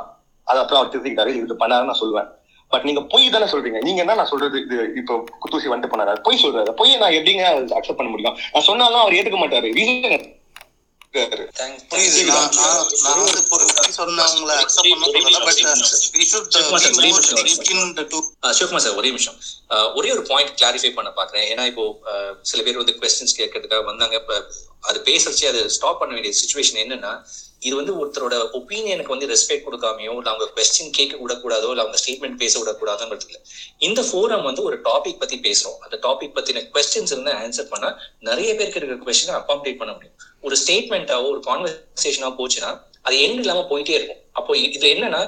அது அப்புறம் அவர் திருத்திக்கிட்டாரு இது பண்ணாருன்னு நான் சொல்லுவேன். பட் நீங்க பொய் தானே சொல்றீங்க. நீங்க என்ன நான் சொல்றது இது இப்போ குத்தூசி வந்துட்டு பண்ணாரு பொய் சொல்றாரு. பொய்யை நான் எப்படிங்க அக்செப்ட் பண்ண முடியும்? நான் சொன்னாலும் அவர் ஏத்துக்க மாட்டாரு. சிவகுமார் சார் ஒரே நிமிஷம் ஒரே ஒரு பாயிண்ட் கிளாரிஃபை பண்ண பாக்குறேன். ஏன்னா இப்போ சில பேர் வந்து குவெஸ்டின்ஸ் கேட்கறதுக்காக வந்தாங்க. இப்ப அது பேசறச்சு அதை ஸ்டாப் பண்ண வேண்டிய சுச்சுவேஷன் என்னன்னா, இது வந்து ஒருத்தரோட ஒப்பீனியனுக்கு வந்து ரெஸ்பெக்ட் கொடுக்காமையோ இல்லை அவங்க கொஸ்டின் கேட்க விடக்கூடாதோ இல்லை அவங்க ஸ்டேட்மெண்ட் பேச விடக்கூடாதோங்கிறது இல்லை. இந்த ஃபோரம் வந்து ஒரு டாபிக் பத்தி பேசுறோம். அந்த டாபிக் பத்தின கொஸ்டின்ஸ் இருந்தால் ஆன்சர் பண்ணா நிறைய பேருக்கு இருக்கிற கொஸ்டினை அக்காமடேட் பண்ண முடியும். ஒரு ஸ்டேட்மெண்டாவோ ஒரு கான்வர்சேஷனாவோ போச்சுன்னா அது எண்ட் இல்லாம போயிட்டே இருக்கும். அப்போ இதுல என்னன்னா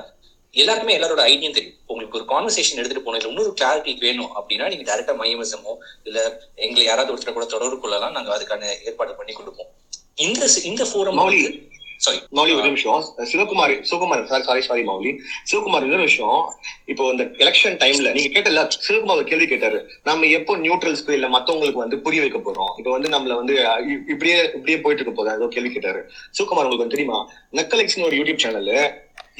எல்லாருக்குமே எல்லாரோட ஐடியும் தெரியும். உங்களுக்கு ஒரு கான்வர்சேஷன் எடுத்துட்டு போனதுல இன்னொரு கிளாரிட்டி வேணும் அப்படின்னா நீங்க டேரக்டா மையமசமோ இல்ல எங்களை யாராவது ஒருத்தர் கூட தொடர்பு கொள்ளலாம், நாங்க அதுக்கான ஏற்பாடு பண்ணி கொடுப்போம். இந்த இந்த ஃபோரம் மௌலி ஒரு நிமிஷம் சிவகுமார் சிவகுமார் சாரி சாரி மௌலி சிவகுமார் ஒரு நிமிஷம். இப்போ இந்த எலெக்ஷன் டைம்ல நீங்க கேட்டல சிவகுமார் கேள்வி கேட்டாரு, நம்ம எப்போ நியூட்ரல்ஸ்க்கு இல்ல மத்தவங்களுக்கு வந்து புரிய வைக்க போறோம், இப்ப வந்து நம்மள வந்து இப்படியே இப்படியே போயிட்டு இருக்க போதா ஏதோ கேள்வி கேட்டாரு சிவகுமார். உங்களுக்கு தெரியுமா நக்கலெக்ஸ்னு ஒரு யூடியூப் சேனல்ல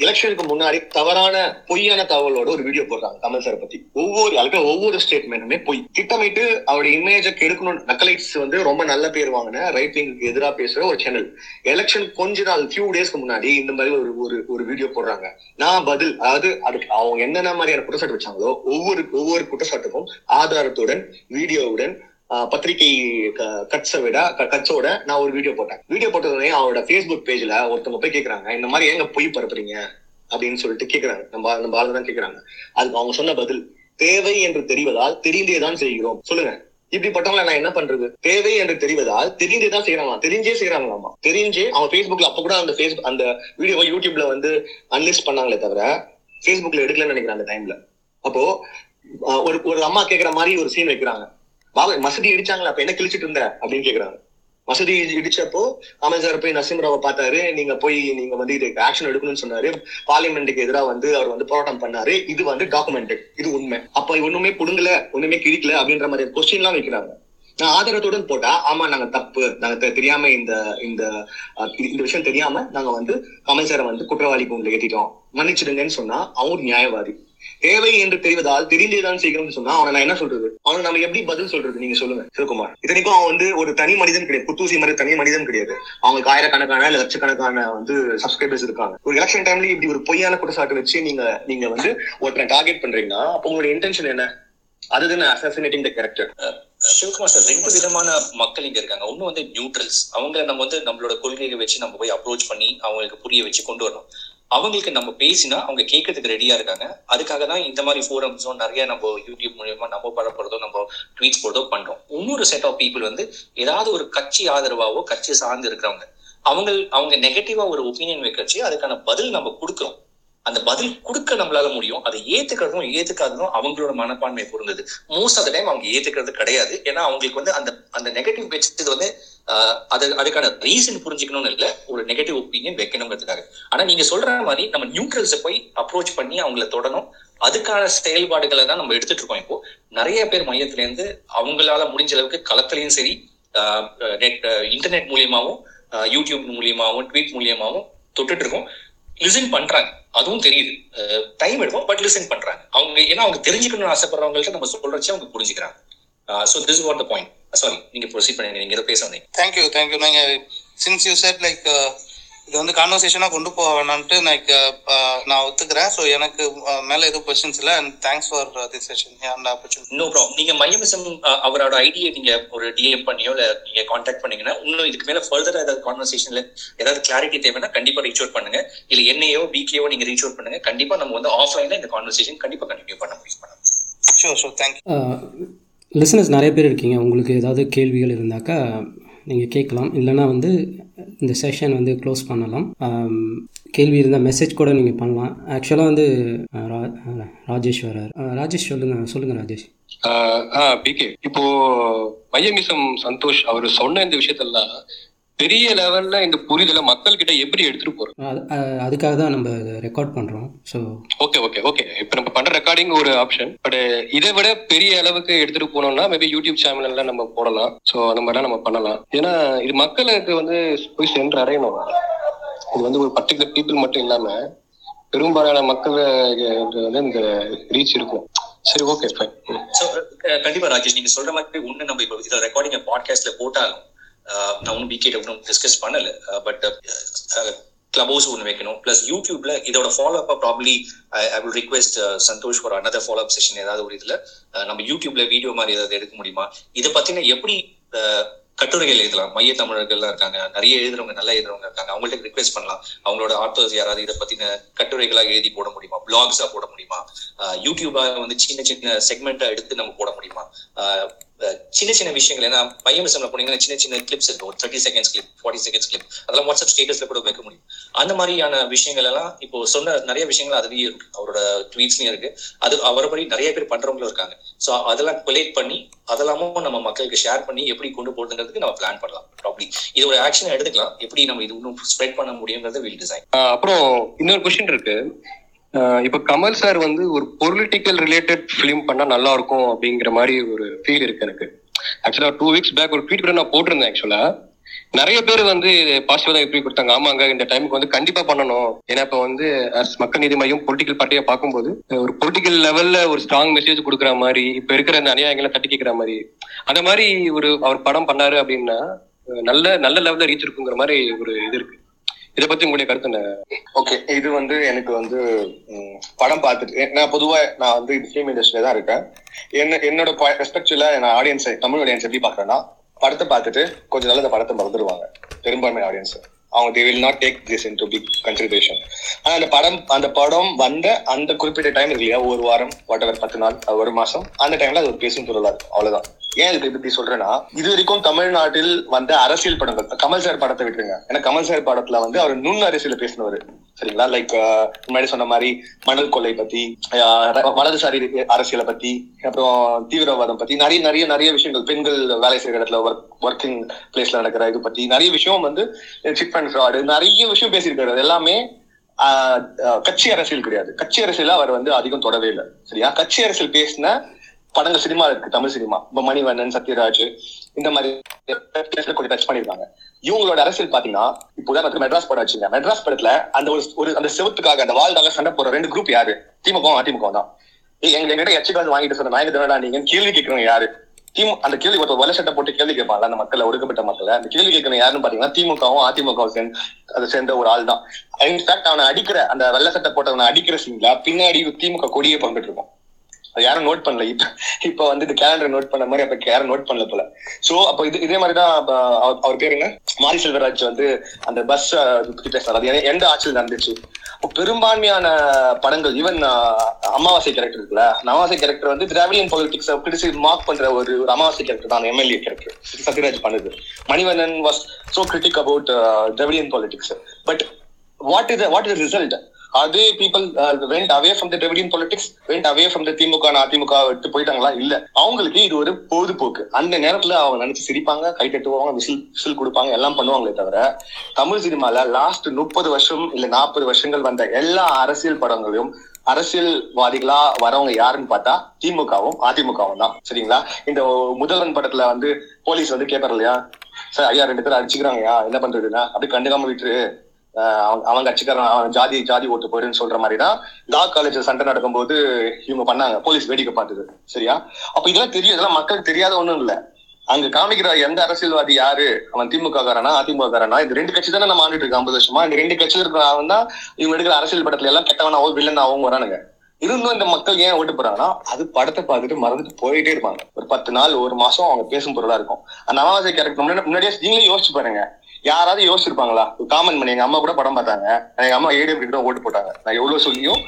எலெக்ஷனுக்கு முன்னாடி தவறான பொய்யான தகவலோட ஒரு வீடியோ போடுறாங்க கமல் சார் பத்தி. ஒவ்வொரு அதுக்கு ஒவ்வொரு ஸ்டேட்மெண்ட்டுமே பொய், திட்டமிட்டு அவருடைய இமேஜை கெடுக்கணும். நக்கலைட்ஸ் வந்து ரொம்ப நல்ல பேர் வாங்கின ரைட் விங்குக்கு எதிராக பேசுற ஒரு சேனல் எலெக்ஷன் கொஞ்ச நாள் ஃபியூ டேஸ்க்கு முன்னாடி இந்த மாதிரி ஒரு ஒரு ஒரு வீடியோ போடுறாங்க. நான் பதில் அதாவது அதுக்கு அவங்க என்னென்ன மாதிரியான குற்றச்சாட்டு வச்சாங்களோ ஒவ்வொரு ஒவ்வொரு குற்றச்சாட்டுக்கும் ஆதாரத்துடன் வீடியோவுடன் பத்திரிகை கட்ஸை விட கட்ஸோட நான் ஒரு வீடியோ போட்டேன். வீடியோ போட்டதுனே அவரோட பேஸ்புக் பேஜ்ல ஒருத்தவங்க போய் கேட்கறாங்க, இந்த மாதிரி ஏங்க பொய் பரப்புறீங்க அப்படின்னு சொல்லிட்டு கேட்கறாங்க. நம்ம நம்ம ஆளு தான் கேட்கறாங்க. அதுக்கு அவங்க சொன்ன பதில், தேவை என்று தெரிவதால் தெரிந்தேதான் செய்கிறோம். சொல்லுங்க, இப்படிப்பட்டவங்கள நான் என்ன பண்றது? தேவை என்று தெரிவதால் தெரிஞ்சேதான் செய்யறாங்களா? தெரிஞ்சே செய்யறாங்களாமா? தெரிஞ்சே அவங்க பேஸ்புக்ல அப்ப கூட அந்த அந்த வீடியோவை யூடியூப்ல வந்து அன்லிஸ்ட் பண்ணாங்களே தவிர பேஸ்புக்ல எடுக்கலன்னு நினைக்கிறேன் அந்த டைம்ல. அப்போ ஒரு ஒரு அம்மா கேட்கற மாதிரி ஒரு சீன் வைக்கிறாங்க, பாபா மசூதி இடிச்சாங்களா அப்ப என்ன கிழிச்சிட்டு இருந்த அப்படின்னு கேக்குறாங்க. மசூதி இடிச்சப்போ கமல் சார் போய் நரசிம்மராவை பார்த்தாரு, நீங்க போய் நீங்க வந்து இதுக்கு ஆக்ஷன் எடுக்கணும்னு சொன்னாரு, பார்லிமெண்ட்டுக்கு எதிராக வந்து அவர் வந்து போராட்டம் பண்ணாரு, இது வந்து டாக்குமெண்ட், இது உண்மை, அப்ப ஒண்ணுமே புடுங்கல ஒண்ணுமே கிழிக்கல அப்படின்ற மாதிரி கொஸ்டின் எல்லாம் வைக்கிறாங்க. நான் ஆதாரத்துடன் போட்டா ஆமா நாங்க தப்பு, நாங்க தெரியாம இந்த இந்த விஷயம் தெரியாம நாங்க வந்து கமல் சாரை வந்து குற்றவாளிக்கு உங்களை ஏத்திட்டோம் மன்னிச்சிடுங்கன்னு சொன்னா அவங்க நியாயவாதி. தேவை என்று தெரிவதால் தெரிஞ்சேதான் செய்கிறோம்னு சொன்னா அவனை நான் என்ன சொல்றது? அவனை நம்ம எப்படி பதில் சொல்றது? நீங்க சொல்லுங்க சிவகுமார். இத்தனைக்கும் அவன் வந்து ஒரு தனி மனிதன் கிடையாது, குத்தூசி மாதிரி தனி மனிதன் கிடையாது. அவங்களுக்கு ஆயிரக்கணக்கான லட்சக்கணக்கான வந்து சப்ஸ்கிரைபர்ஸ் இருக்காங்க. ஒரு எலெக்ஷன் டைம்ல இப்படி ஒரு பொய்யான குற்றச்சாட்டு வச்சு நீங்க நீங்க வந்து ஒருத்தனை டார்கெட் பண்றீங்கன்னா அப்ப உங்களோட இன்டென்ஷன் என்ன? அதுதான் assassinating the character. Sivakumar sir, ரெண்டு விதமான மக்கள் இங்க இருக்காங்க. ஒண்ணு வந்து நியூட்ரல்ஸ், அவங்க நம்ம வந்து நம்மளோட கொள்கையை வச்சு நம்ம போய் அப்ரோச் பண்ணி அவங்களுக்கு புரிய வச்சு கொண்டு வரணும். அவங்களுக்கு நம்ம பேசினா அவங்க கேட்கறதுக்கு ரெடியா இருக்காங்க. அதுக்காக தான் இந்த மாதிரி ஃபோரம்ஸோ நிறைய நம்ம யூடியூப் மூலியமா நம்ம பரப்புறதோ நம்ம ட்வீட்ஸ் போடுறதோ பண்றோம். இன்னொரு செட் ஆஃப் பீப்புள் வந்து ஏதாவது ஒரு கட்சி ஆதரவாவோ கட்சி சார்ந்து இருக்கிறவங்க, அவங்க அவங்க நெகட்டிவா ஒரு ஒப்பீனியன் வைக்கச்சு அதுக்கான பதில் நம்ம கொடுக்குறோம். அந்த பதில் கொடுக்க நம்மளால முடியும். அதை ஏத்துக்கிறதும் ஏத்துக்காததும் அவங்களோட மனப்பான்மை பொருந்தது. மோஸ்ட் ஆஃப் த டைம் அவங்க ஏத்துக்கிறது கிடையாது. ஏன்னா அவங்களுக்கு வந்து அந்த அந்த நெகட்டிவ் வச்சது வந்து அது அதுக்கான ரீசன் புரிஞ்சுக்கணும்னு இல்லை, ஒரு நெகட்டிவ் ஒப்பீனியன் வைக்கணுங்கிறதுக்காக. ஆனா நீங்க சொல்ற மாதிரி நம்ம நியூட்ரல்ஸை போய் அப்ரோச் பண்ணி அவங்கள தொடணும். அதுக்கான செயல்பாடுகளை தான் நம்ம எடுத்துட்டு இருக்கோம். இப்போ நிறைய பேர் மையத்துல இருந்து அவங்களால முடிஞ்ச அளவுக்கு களத்திலையும் சரி, இன்டர்நெட் மூலியமாவும் யூடியூப் மூலியமாவும் ட்வீட் மூலியமாவும் தொட்டுட்டு இருக்கோம். லிசன் பண்றாங்க, அதுவும் தெரியுது, டைம் எடுக்கும், பட் லிசன் பண்றாங்க அவங்க. ஏன்னா அவங்க தெரிஞ்சுக்கணும்னு ஆசைப்படுறவங்கள்ட்ட நம்ம சொல்றச்சு அவங்க புரிஞ்சுக்கிறாங்க. So this is what the point. Sorry, நீங்க ப்ரொசீட் பண்ணி நீங்க இதை பேச வந்தீங்க. Thank you thank you. நீங்க since you said like இது வந்து கான்வர்சேஷனா கொண்டு போக வேணான்ட்டு லைக் நான் ஒத்துக்கிறேன். ஸோ எனக்கு மேல எதுவும் கொஸ்டின்ஸ் இல்லை. And thanks for this session and opportunity. No problem. நீங்க மையமிசம் அவரோட ஐடியை நீங்க ஒரு டிஎம் பண்ணியோ இல்லை நீங்க கான்டாக்ட் பண்ணீங்கன்னா இன்னும் இதுக்கு மேல ஃபர்தரா ஏதாவது கான்வர்சேஷன்ல ஏதாவது கிளாரிட்டி தேவைன்னா கண்டிப்பா ரீச் அவுட் பண்ணுங்க. இல்லை என்னையோ வீக்லியோ நீங்க ரீச் அவுட் பண்ணுங்க. கண்டிப்பா நம்ம வந்து ஆஃப்லைன்ல இந்த கான்வர்சேஷன் கண்டிப்பா கண்டினியூ பண்ண முடியும். Sure sure thank you. லிசனர்ஸ் நிறைய பேர் இருக்கீங்க. உங்களுக்கு ஏதாவது கேள்விகள் இருந்தாக்கா நீங்கள் கேட்கலாம். இல்லைனா வந்து இந்த செஷன் வந்து க்ளோஸ் பண்ணலாம். கேள்வி இருந்தால் மெசேஜ் கூட நீங்கள் பண்ணலாம். ஆக்சுவலாக வந்து ராஜேஸ்வரர் ராஜேஷ் சொல்லுங்க சொல்லுங்க ராஜேஷ். பிகே, இப்போ மையமிசம் சந்தோஷ் அவர் சொன்ன இந்த விஷயத்தெல்லாம் பெரிய லெவல்ல இந்த புரிதலை மக்கள் கிட்ட எப்படி எடுத்துட்டு போறோம், அதுக்காக தான் நம்ம ரெக்கார்ட் பண்றோம். சோ ஓகே ஓகே ஓகே இப்போ நம்ம பண்ற ரெக்கார்டிங் ஒரு ஆப்ஷன். பட் இதை விட பெரிய அளவுக்கு எடுத்துட்டு போனோம்னா மேபி யூடியூப் சேனல் எல்லாம் நம்ம போடலாம். சோ அந்த மாதிரிலாம் நம்ம பண்ணலாம். ஏன்னா இது மக்களுக்கு வந்து போய் சென்று அடையணும். இது வந்து ஒரு பர்டிகுலர் பீப்புள் மட்டும் இல்லாம பெரும்பாலான மக்களுக்கு வந்து இந்த ரீச் இருக்கும். சரி ஓகே ஃபைன். சோ கண்டிப்பா ராஜேஷ் நீங்க சொல்ற மாதிரி ஒண்ணு, நம்ம இப்போ இத ரெக்கார்டிங் பாட்காஸ்ட்ல போட்டாலும் நான் ஒன்றும் பிகேட்ட ஒன்றும் டிஸ்கஸ் பண்ணல, பட் கிளப் ஹவுஸ் ஒன்று வைக்கணும். பிளஸ் யூடியூப்ல இதோட ஃபாலோ அப்பா probably I will request Santhosh for another follow up session. ஏதாவது ஒரு இதுல நம்ம யூடியூப்ல வீடியோ மாதிரி ஏதாவது எடுக்க முடியுமா? இதை பார்த்தீங்கன்னா எப்படி கட்டுரைகள் எழுதலாம், மைய தமிழர்கள்லாம் இருக்காங்க, நிறைய எழுதுறவங்க, நல்லா எழுதுறவங்க இருக்காங்க, அவங்கள்ட்ட ரிக்வெஸ்ட் பண்ணலாம். அவங்களோட ஆத்தர்ஸ் யாராவது இதை பத்தின கட்டுரைகளாக எழுதி போட முடியுமா, பிளாக்ஸா போட முடியுமா, யூடியூபா வந்து சின்ன சின்ன செக்மெண்டா எடுத்து நம்ம போட முடியுமா, சின்ன சின்ன விஷயங்கள். ஏன்னா மையமிசம்ல போனீங்கன்னா சின்ன சின்ன கிளிப்ஸ் இருக்கும், ஒரு thirty seconds clip, forty seconds clip, அதெல்லாம் வாட்ஸ்அப் ஸ்டேட்டஸ்ல கூட வைக்க முடியும். அந்த மாதிரியான விஷயங்கள் எல்லாம் இப்போ சொன்ன நிறைய விஷயங்கள் அதுலயும் இருக்கு, அவரோட ட்வீட்ஸ்லயும் இருக்கு. அது அவரை படி நிறைய பேர் பண்றவங்களும் இருக்காங்க. ஸோ அதெல்லாம் கொலேட் பண்ணி அதெல்லாமும் நம்ம மக்களுக்கு ஷேர் பண்ணி எப்படி கொண்டு போறதுங்கிறதுக்கு நம்ம பிளான் பண்ணலாம். ப்ராப்ளி இது ஒரு ஆக்ஷனை எடுத்துக்கலாம். எப்படி நம்ம இது இன்னும் ஸ்ப்ரெட் பண்ண முடியுங்கிறத வில் டிசைன். அப்புறம் இன்னொரு கொஸ்டின் இருக்கு. இப்ப கமல் சார் வந்து ஒரு பொலிட்டிக்கல் ரிலேட்டட் பிலிம் பண்ணா நல்லா இருக்கும் அப்படிங்கிற மாதிரி ஒரு ஃபீல் இருக்கு எனக்கு. ஆக்சுவலா டூ வீக்ஸ் பேக் ஒரு ட்வீட் கூட நான் போட்டிருந்தேன். ஆக்சுவலா நிறைய பேர் வந்து பாசிட்டிவா எப்படி கொடுத்தாங்க. ஆமாங்க, இந்த டைமுக்கு வந்து கண்டிப்பா பண்ணணும். ஏன்னா இப்ப வந்து மக்கள் நீதி மையம் பொலிட்டிக்கல் பார்ட்டியா பார்க்கும்போது ஒரு பொலிட்டிக்கல் லெவல்ல ஒரு ஸ்ட்ராங் மெசேஜ் கொடுக்குற மாதிரி, இப்ப இருக்கிற அந்த அநியாயங்களை தட்டி கேட்கிற மாதிரி அந்த மாதிரி ஒரு அவர் படம் பண்ணாரு அப்படின்னா நல்ல நல்ல லெவல்ல ரீச் இருக்குங்கிற மாதிரி ஒரு இது இருக்கு. இதை பத்தி உங்களுடைய கருத்து? ஓகே, இது வந்து எனக்கு வந்து படம் பார்த்துட்டு நான் பொதுவா நான் வந்து ஃபிலிம் இண்டஸ்ட்ரியில தான் இருக்கேன். என்ன என்னோட பெர்ஸ்பெக்டிவ்ல நான் ஆடியன்ஸை, தமிழ் ஆடியன்ஸ் எப்படி பாக்குறேன்னா, படத்தை பார்த்துட்டு கொஞ்சம் நாள் இந்த படத்தை மறந்துடுவாங்க பெரும்பான்மை ஆடியன்ஸ். அவங்க they will not take this into big consideration. ஆனா அந்த படம் அந்த படம் வந்த அந்த குறிப்பிட்ட டைம் இருக்கு இல்லையா, ஒரு வாரம், whatever, பத்து நாள், ஒரு மாசம், அந்த டைம்ல அது ஒரு பேசும் பொருளா இருக்கும். அவ்வளவுதான். ஏன் இது இப்படி சொல்றேன்னா, இது வரைக்கும் தமிழ்நாட்டில் வந்த அரசியல் படங்கள், கமல் சார் படத்தை விட்டுருங்க, ஏன்னா கமல் சார் படத்துல வந்து அவர் நுண் அரசியல பேசினவர் சரிங்களா. லைக் முன்னாடி சொன்ன மாதிரி மணல் கொள்ளை பத்தி, வலதுசாரி அரசியலை பத்தி, அப்புறம் தீவிரவாதம் பத்தி, நிறைய நிறைய நிறைய விஷயங்கள், பெண்கள் வேலை செய்யற இடத்துல ஒர்க்கிங் பிளேஸ்ல நடக்கிற இது பத்தி நிறைய விஷயம் வந்து சிட் ஃபண்ட் ஃப்ராடு நிறைய விஷயம் பேசியிருக்காரு. அது எல்லாமே கட்சி அரசியல் கிடையாது. கட்சி அரசியல அவர் வந்து அதிகம் தொடவே இல்லை சரியா. கட்சி அரசியல் பேசின படங்கள் சினிமா இருக்கு, தமிழ் சினிமா, இப்ப மணிவண்ணன், சத்யராஜ், இந்த மாதிரி கொஞ்சம் டச் பண்ணிருக்காங்க. இவங்களோட அரசியல் பாத்தீங்கன்னா, இப்போ உதாரணத்துக்கு மெட்ராஸ் படம் வச்சுங்க. மெட்ராஸ் படத்துல அந்த ஒரு அந்த செவத்துக்காக அந்த வாழ்க்காக சண்டை போற ரெண்டு குரூப் யாரு? திமுகவும் அதிமுகவும் தான். எங்க கிட்ட எச்சக்காவது வாங்கிட்டு சொன்ன நாயக திருடா நீங்க கேள்வி கேட்கணும் யாரு? திமு அந்த கேள்வி ஒருத்தர் வலை சட்டை போட்டு கேள்வி கேட்பாங்க அந்த மக்களை, ஒடுக்கப்பட்ட மக்களை அந்த கேள்வி கேட்கணும் யாருன்னு பாத்தீங்கன்னா திமுகவும் அதிமுகவும் அதை சேர்ந்த ஒரு ஆள் தான். இன்ஃபேக்ட் அவனை அடிக்கிற அந்த வெள்ளை சட்டை போட்டவனை அடிக்கிற சீன்ல பின்னாடி திமுக கொடியே பங்கிட்டு இருக்கும். அது யாரும் நோட் பண்ணல. இப்ப இப்ப வந்து இந்த கேலண்டர் நோட் பண்ண மாதிரி அப்ப யாரும் நோட் பண்ணல போல. சோ அப்ப இது இதே மாதிரிதான் அவர் பேரு என்ன, மாரி செல்வராஜ் வந்து அந்த பஸ் பேசினார். அது எந்த ஆட்சியில் நடந்துச்சு, பெரும்பான்மையான படங்கள், ஈவன் அமாவாசை கேரக்டர் இருக்குல்ல, அமாவாசை கேரக்டர் வந்து திராவிடியன் பொலிட்டிக்ஸ் கிரிசி மார்க் பண்ற ஒரு அமாவாசை கேரக்டர் தான் எம்எல்ஏ கேரக்டர் சத்யராஜ் பண்ணுது. Manivannan was so critic about Dravidian politics. But what is what is result? Are they people uh, went away from the Dravidian politics, went away from the DMK AIADMK விட்டு போயிட்டாங்களா? இல்ல, அவங்களுக்கு இது ஒரு பொழுதுபோக்கு. அந்த நேரத்துல அவங்க நினைச்சு சிரிப்பாங்க, கை தட்டுவாங்க, விசில் விசில் கொடுப்பாங்க, எல்லாம் பண்ணுவாங்களே தவிர தமிழ் சினிமால லாஸ்ட் முப்பது வருஷம் இல்ல நாற்பது வருஷங்கள் வந்த எல்லா அரசியல் படங்களையும் அரசியல்வாதிகளா வரவங்க யாருன்னு பார்த்தா திமுகவும் அதிமுகவும் தான். சரிங்களா? இந்த முதல்வன் படத்துல வந்து போலீஸ் வந்து கேட்பாரு இல்லையா, சார் ஐயா ரெண்டு பேரும் அடிச்சுக்கிறாங்கயா, என்ன பண்றதுன்னா அப்படி கண்டுக்காம விட்டுரு, அவங்க கட்சிக்காரன் அவன் ஜாதி ஜாதி ஓட்டு போயிடுன்னு சொல்ற மாதிரிதான் லா காலேஜ் சண்டை நடக்கும் போது இவங்க பண்ணாங்க, போலீஸ் வேடிக்கை பார்த்தது. சரியா? அப்ப இதெல்லாம் தெரியும், இதெல்லாம் மக்களுக்கு தெரியாத ஒண்ணும் இல்ல. அங்க காமிக்கிற எந்த அரசியல்வாதி யாரு, அவன் திமுக காரனா அதிமுக காரனா, இது ரெண்டு கட்சி தானே நம்ம ஆண்டுட்டு இருக்கோம் ஐம்பது வருஷமா. இந்த ரெண்டு கட்சியில இருக்கிறவன் தான் இவங்க எடுக்கிற அரசியல் படத்துல எல்லாம் கெட்டவனாவோ வில்லனாவும் வரானுங்க. இருந்தும் இந்த மக்கள் ஏன் ஓட்டு போறாங்கன்னா அது படத்தை பார்த்துட்டு மறந்துட்டு போயிட்டே இருப்பாங்க. ஒரு பத்து நாள் ஒரு மாசம் அவங்க பேசும் பொருளா இருக்கும். அந்த அமாவாசை கேரக்டர் முன்னாடியே நீங்களே யோசிச்சு பாருங்க, யாராவது யோசிச்சிருப்பாங்களா? காமன் பண்ணி எங்க அம்மா கூட படம் பார்த்தாங்க, எங்க அம்மா ஏடிஎம்கேக்கு தான் ஓட்டு போட்டாங்க, நான் எவ்வளவு சொல்லியும்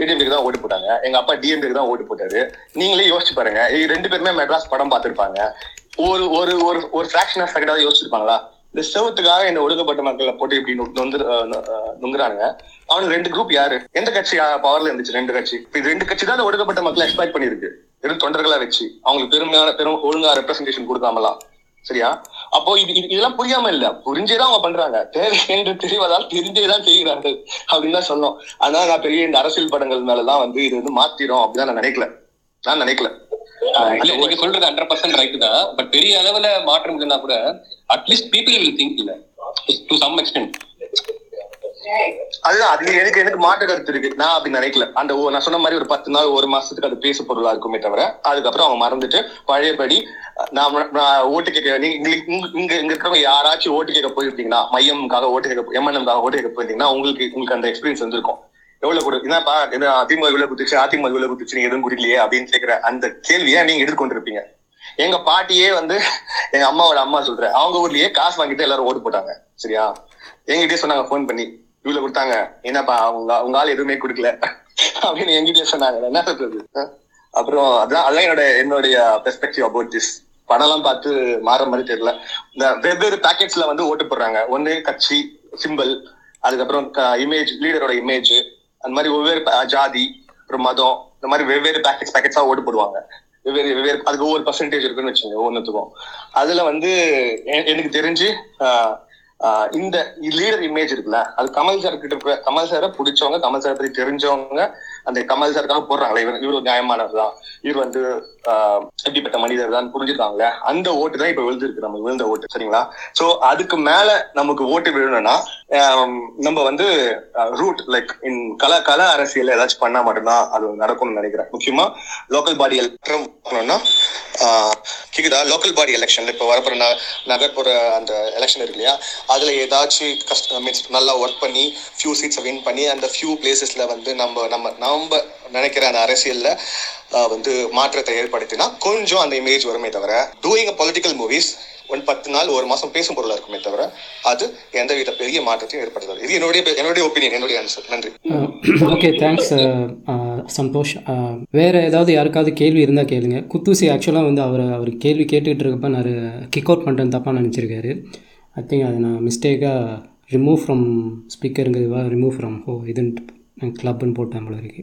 ஏடிஎம்கேக்கு தான் ஓட்டு போட்டாங்க, எங்க அப்பா டிஎம்கேக்கு தான் ஓட்டு போட்டாரு. நீங்களே யோசிச்சு பாருங்க, ரெண்டு பேருமே மெட்ராஸ் படம் பார்த்திருப்பாங்க. ஒரு ஒரு ஒரு ஃபிராக்ஷன் ஆஃப் செகண்டாவது யோசிச்சிருப்பாங்களா? இந்த செவத்துக்காக இந்த ஒடுக்கப்பட்ட மக்களை போட்டு இப்படி நொந்து நொங்குறானுங்க. அவனுக்கு ரெண்டு குரூப் யாரு, எந்த கட்சி பவர்ல இருந்துச்சு? ரெண்டு கட்சி. இது ரெண்டு கட்சி தான் ஒடுக்கப்பட்ட மக்களை எக்ஸ்பெக்ட் பண்ணிருக்கு, வெறும் தொண்டர்களா வச்சு அவங்களுக்கு பெருமையான பெரும் ஒழுங்கா ரெப்ரஸன்டேஷன் கொடுக்காமலாம். சரியா? அப்போ இது இதெல்லாம் புரியாம இல்ல, புரிஞ்சேதான் அவங்க பண்றாங்க, தேவை என்று தெரிவதால் தெரிஞ்சேதான் செய்கிறார்கள் அப்படின்னு தான் சொன்னோம். அதனால நான் பெரிய இந்த அரசியல் படங்கள் மேலதான் வந்து இது வந்து மாத்திரும் அப்படிதான் நான் நினைக்கல நான் நினைக்கல இல்ல, நீங்க சொல்றது ஹண்ட்ரட் பர்சன்ட் ரைட் தான். பட் பெரிய அளவுல மாற்றம் இருந்தா கூட அட்லீஸ்ட் பீப்புள் வில் திங்க் இல்ல டு சம் எக்ஸ்டென்ட். அதுதான் அது எனக்கு எனக்கு மாற்ற கருத்து இருக்கு. நான் அப்படி நினைக்கல. அந்த நான் சொன்ன மாதிரி ஒரு பத்து நாள் ஒரு மாசத்துக்கு அது பேச பொருளா இருக்குமே தவிர அதுக்கப்புறம் அவங்க மறந்துட்டு பழையபடி நான் ஓட்டு கேட்க இங்க இங்க இருக்கிறவங்க யாராச்சும் ஓட்டு கேட்க போயிருந்தீங்கன்னா, மையம்காக ஓட்டு கேட்க எம்என்எம்காக ஓட்டு கேட்க போயிருந்தீங்கன்னா உங்களுக்கு உங்களுக்கு அந்த எக்ஸ்பீரியன்ஸ் வந்திருக்கும். எவ்வளவு கூட என்னப்பா அதிமுக இவ்வளவு குத்துச்சு, அதிமுக இவ்வளவு குத்துச்சு, நீங்க எதுவும் குடிக்கலையே அப்படின்னு கேட்கிற அந்த கேள்வியை நீங்க எடுத்துக்கொண்டு இருப்பீங்க. எங்க பாட்டியே வந்து எங்க அம்மாவோட அம்மா சொல்ற அவங்க ஊர்லயே காசு வாங்கிட்டு எல்லாரும் ஓட்டு போட்டாங்க. சரியா? எங்கிட்டே சொன்னாங்க போன் பண்ணி, இவ்வளவு கொடுத்தாங்க என்னப்பா அவங்க அவங்க ஆள் எதுவுமே கொடுக்கல அப்படின்னு எங்கிட்டே சொன்னாங்க. என்ன சொல்றது? அப்புறம் அதான் அதான் என்னோட என்னுடைய பெர்ஸ்பெக்டிவ் அபவுட் திஸ். படம் எல்லாம் பார்த்து மாற மாதிரி தெரியல. இந்த வெவ்வேறு பேக்கெட்ஸ்ல வந்து ஓட்டு போடுறாங்க. ஒண்ணு கட்சி சிம்பிள், அதுக்கப்புறம் இமேஜ், லீடரோட இமேஜ், அந்த மாதிரி வெவ்வேறு ஜாதி, அப்புறம் மதம், இந்த மாதிரி வெவ்வேறு பேக்கெட்ஸ் பேக்கெட்ஸா ஓட்டு போடுவாங்க. வெவ்வேறு வெவ்வேறு அதுக்கு ஒவ்வொரு பர்சன்டேஜ் இருக்குன்னு வச்சுங்க ஒவ்வொன்றுத்துக்கும். அதுல வந்து எனக்கு தெரிஞ்சு இந்த லீடர் இமேஜ் இருக்குல்ல, அது கமல் சார் கிட்ட, கமல் சாரை பிடிச்சவங்க, கமல் சாரை பத்தி தெரிஞ்சவங்க அந்த கமல் சாருக்காக போடுறாங்களே, இவர் இவரு நியாயமானவர் தான், இவர் வந்து ஆஹ் எப்படிப்பட்ட மனிதர் தான் புரிஞ்சுக்காங்களே, அந்த ஓட்டு தான் இப்ப விழுந்துருக்கு, நம்ம விழுந்த ஓட்டு. சரிங்களா? சோ அதுக்கு மேல நமக்கு ஓட்டு விழுணும்னா நம்ம வந்து ரூட் லைக் இன் கலா கலா அரசியல் ஏதாச்சும் பண்ணா மட்டும்தான் அது நடக்கும்னு நினைக்கிறேன். முக்கியமா லோக்கல் பாடி எலக்ஷன் பண்ணணும்னா கேக்குதா, லோக்கல் பாடி எலெக்ஷன்ல இப்ப வரப்போற நகர்ப்புற அந்த எலெக்ஷன் இருக்கு இல்லையா, அதுல ஏதாச்சும் கஷ்ட மீன்ஸ் நல்லா ஒர்க் பண்ணி ஃபியூ சீட்ஸை வின் பண்ணி அந்த ஃபியூ பிளேசஸ்ல வந்து நம்ம நம்ம நம்ம நினைக்கிற அந்த அரசியல்ல வந்து மாற்றத்தை ஏற்படுத்தினா கொஞ்சம் அந்த இமேஜ் வருமே தவிர, doing a political movies one பத்து நாள் ஒரு மாசம் பேசும் பொருளா இருக்குமே தவிர அது எந்தவித பெரிய மாற்றத்தையும் ஏற்படுத்தாது. இது என்னுடைய என்னுடைய ஒப்பீனியன், என்னுடைய ஆன்சர். நன்றி. Okay, thanks Santhosh. வேற ஏதாவது யாருக்காவது கேள்வி இருந்தா கேளுங்க. குத்தூசி ஆக்சுவலாக வந்து அவர் அவர் கேள்வி கேட்டுக்கிட்டு இருக்கப்ப நான் கிக் அவுட் பண்ணுறேன்னு தப்பா நினைச்சிருக்காரு. ஐ திங்க் அது நான் மிஸ்டேக்காக ரிமூவ் ஃப்ரம் ஸ்பீக்கருங்கிறதுவா ரிமூவ் ஃப்ரம் ஹோ இதுன்னு கிளப்னு போட்டேன் போல இருக்கு.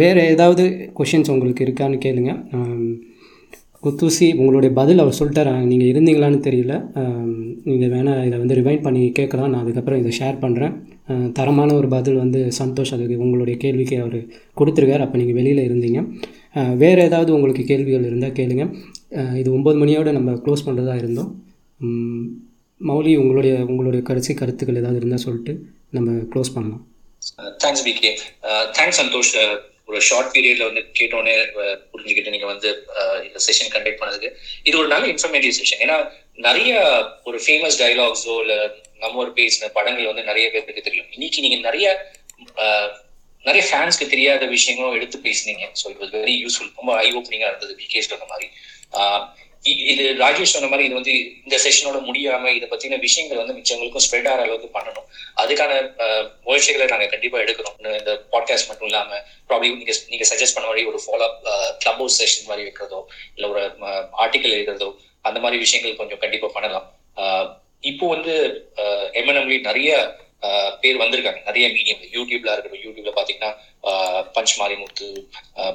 வேறு ஏதாவது கொஷின்ஸ் உங்களுக்கு இருக்கான்னு கேளுங்க. குத்தூசி உங்களுடைய பதில் அவர் சொல்லிட்டார், நீங்கள் இருந்தீங்களான்னு தெரியல, நீங்கள் வேணால் இதை வந்து ரிவைண்ட் பண்ணி கேட்கலாம், நான் அதுக்கப்புறம் இதை ஷேர் பண்ணுறேன். தரமான ஒரு பதில் வந்து சந்தோஷ் அதுக்கு உங்களுடைய கேள்விக்கு அவர் கொடுத்துருக்கார், அப்போ நீங்கள் வெளியில் இருந்தீங்க. வேறு ஏதாவது உங்களுக்கு கேள்விகள் இருந்தால் கேளுங்க. இது ஒம்பது மணியோடு நம்ம க்ளோஸ் பண்ணுறதா இருந்தோம். மௌலி, உங்களுடைய உங்களுடைய கடைசி கருத்துக்கள் ஏதாவது இருந்தால் சொல்லிட்டு நம்ம க்ளோஸ் பண்ணலாம். Thanks VK, thanks Santhosh. ஒரு ஷார்ட் பீரியட்ல வந்து கேட்டோன்னே புரிஞ்சுக்கிட்டு நீங்க வந்து இந்த செஷன் கண்டக்ட் பண்ணதுக்கு இது ஒரு நல்ல இன்ஃபர்மேட்டிவ் செஷன். ஏன்னா நிறைய ஒரு ஃபேமஸ் டைலாக்ஸோ இல்ல நம்ம ஒரு பேசின படங்கள் வந்து நிறைய பேருக்கு தெரியும். இன்னைக்கு நீங்க நிறைய நிறைய ஃபேன்ஸ்க்கு தெரியாத விஷயங்களும் எடுத்து பேசினீங்க. So it was very useful, ரொம்ப ஐ ஓப்பனிங்கா இருந்தது விகே சொன்ன மாதிரி. இது ராஜேஷ் சொன்ன மாதிரி இது வந்து இந்த செஷனோட முடியாம இதை பத்தின விஷயங்கள் வந்து மிச்சவங்களுக்கும் ஸ்ப்ரெட் ஆகிற அளவுக்கு பண்ணணும். அதுக்கான முயற்சிகளை நாங்கள் கண்டிப்பா எடுக்கிறோம். இந்த பாட்காஸ்ட் மட்டும் இல்லாம ப்ராப்ளி நீங்க நீங்க சஜஸ்ட் பண்ண மாதிரி ஒரு follow up Clubhouse session மாதிரி வைக்கிறதோ இல்லை ஒரு ஆர்டிக்கல் எழுதுறதோ அந்த மாதிரி விஷயங்கள் கொஞ்சம் கண்டிப்பா பண்ணலாம். இப்போ வந்து எம்என்எம்ல நிறைய பேர் வந்திருக்காங்க, நிறைய மீடியம் யூடியூப்ல இருக்கட்டும், யூடியூப்ல பாத்தீங்கன்னா பஞ்ச் மாரிமுத்து,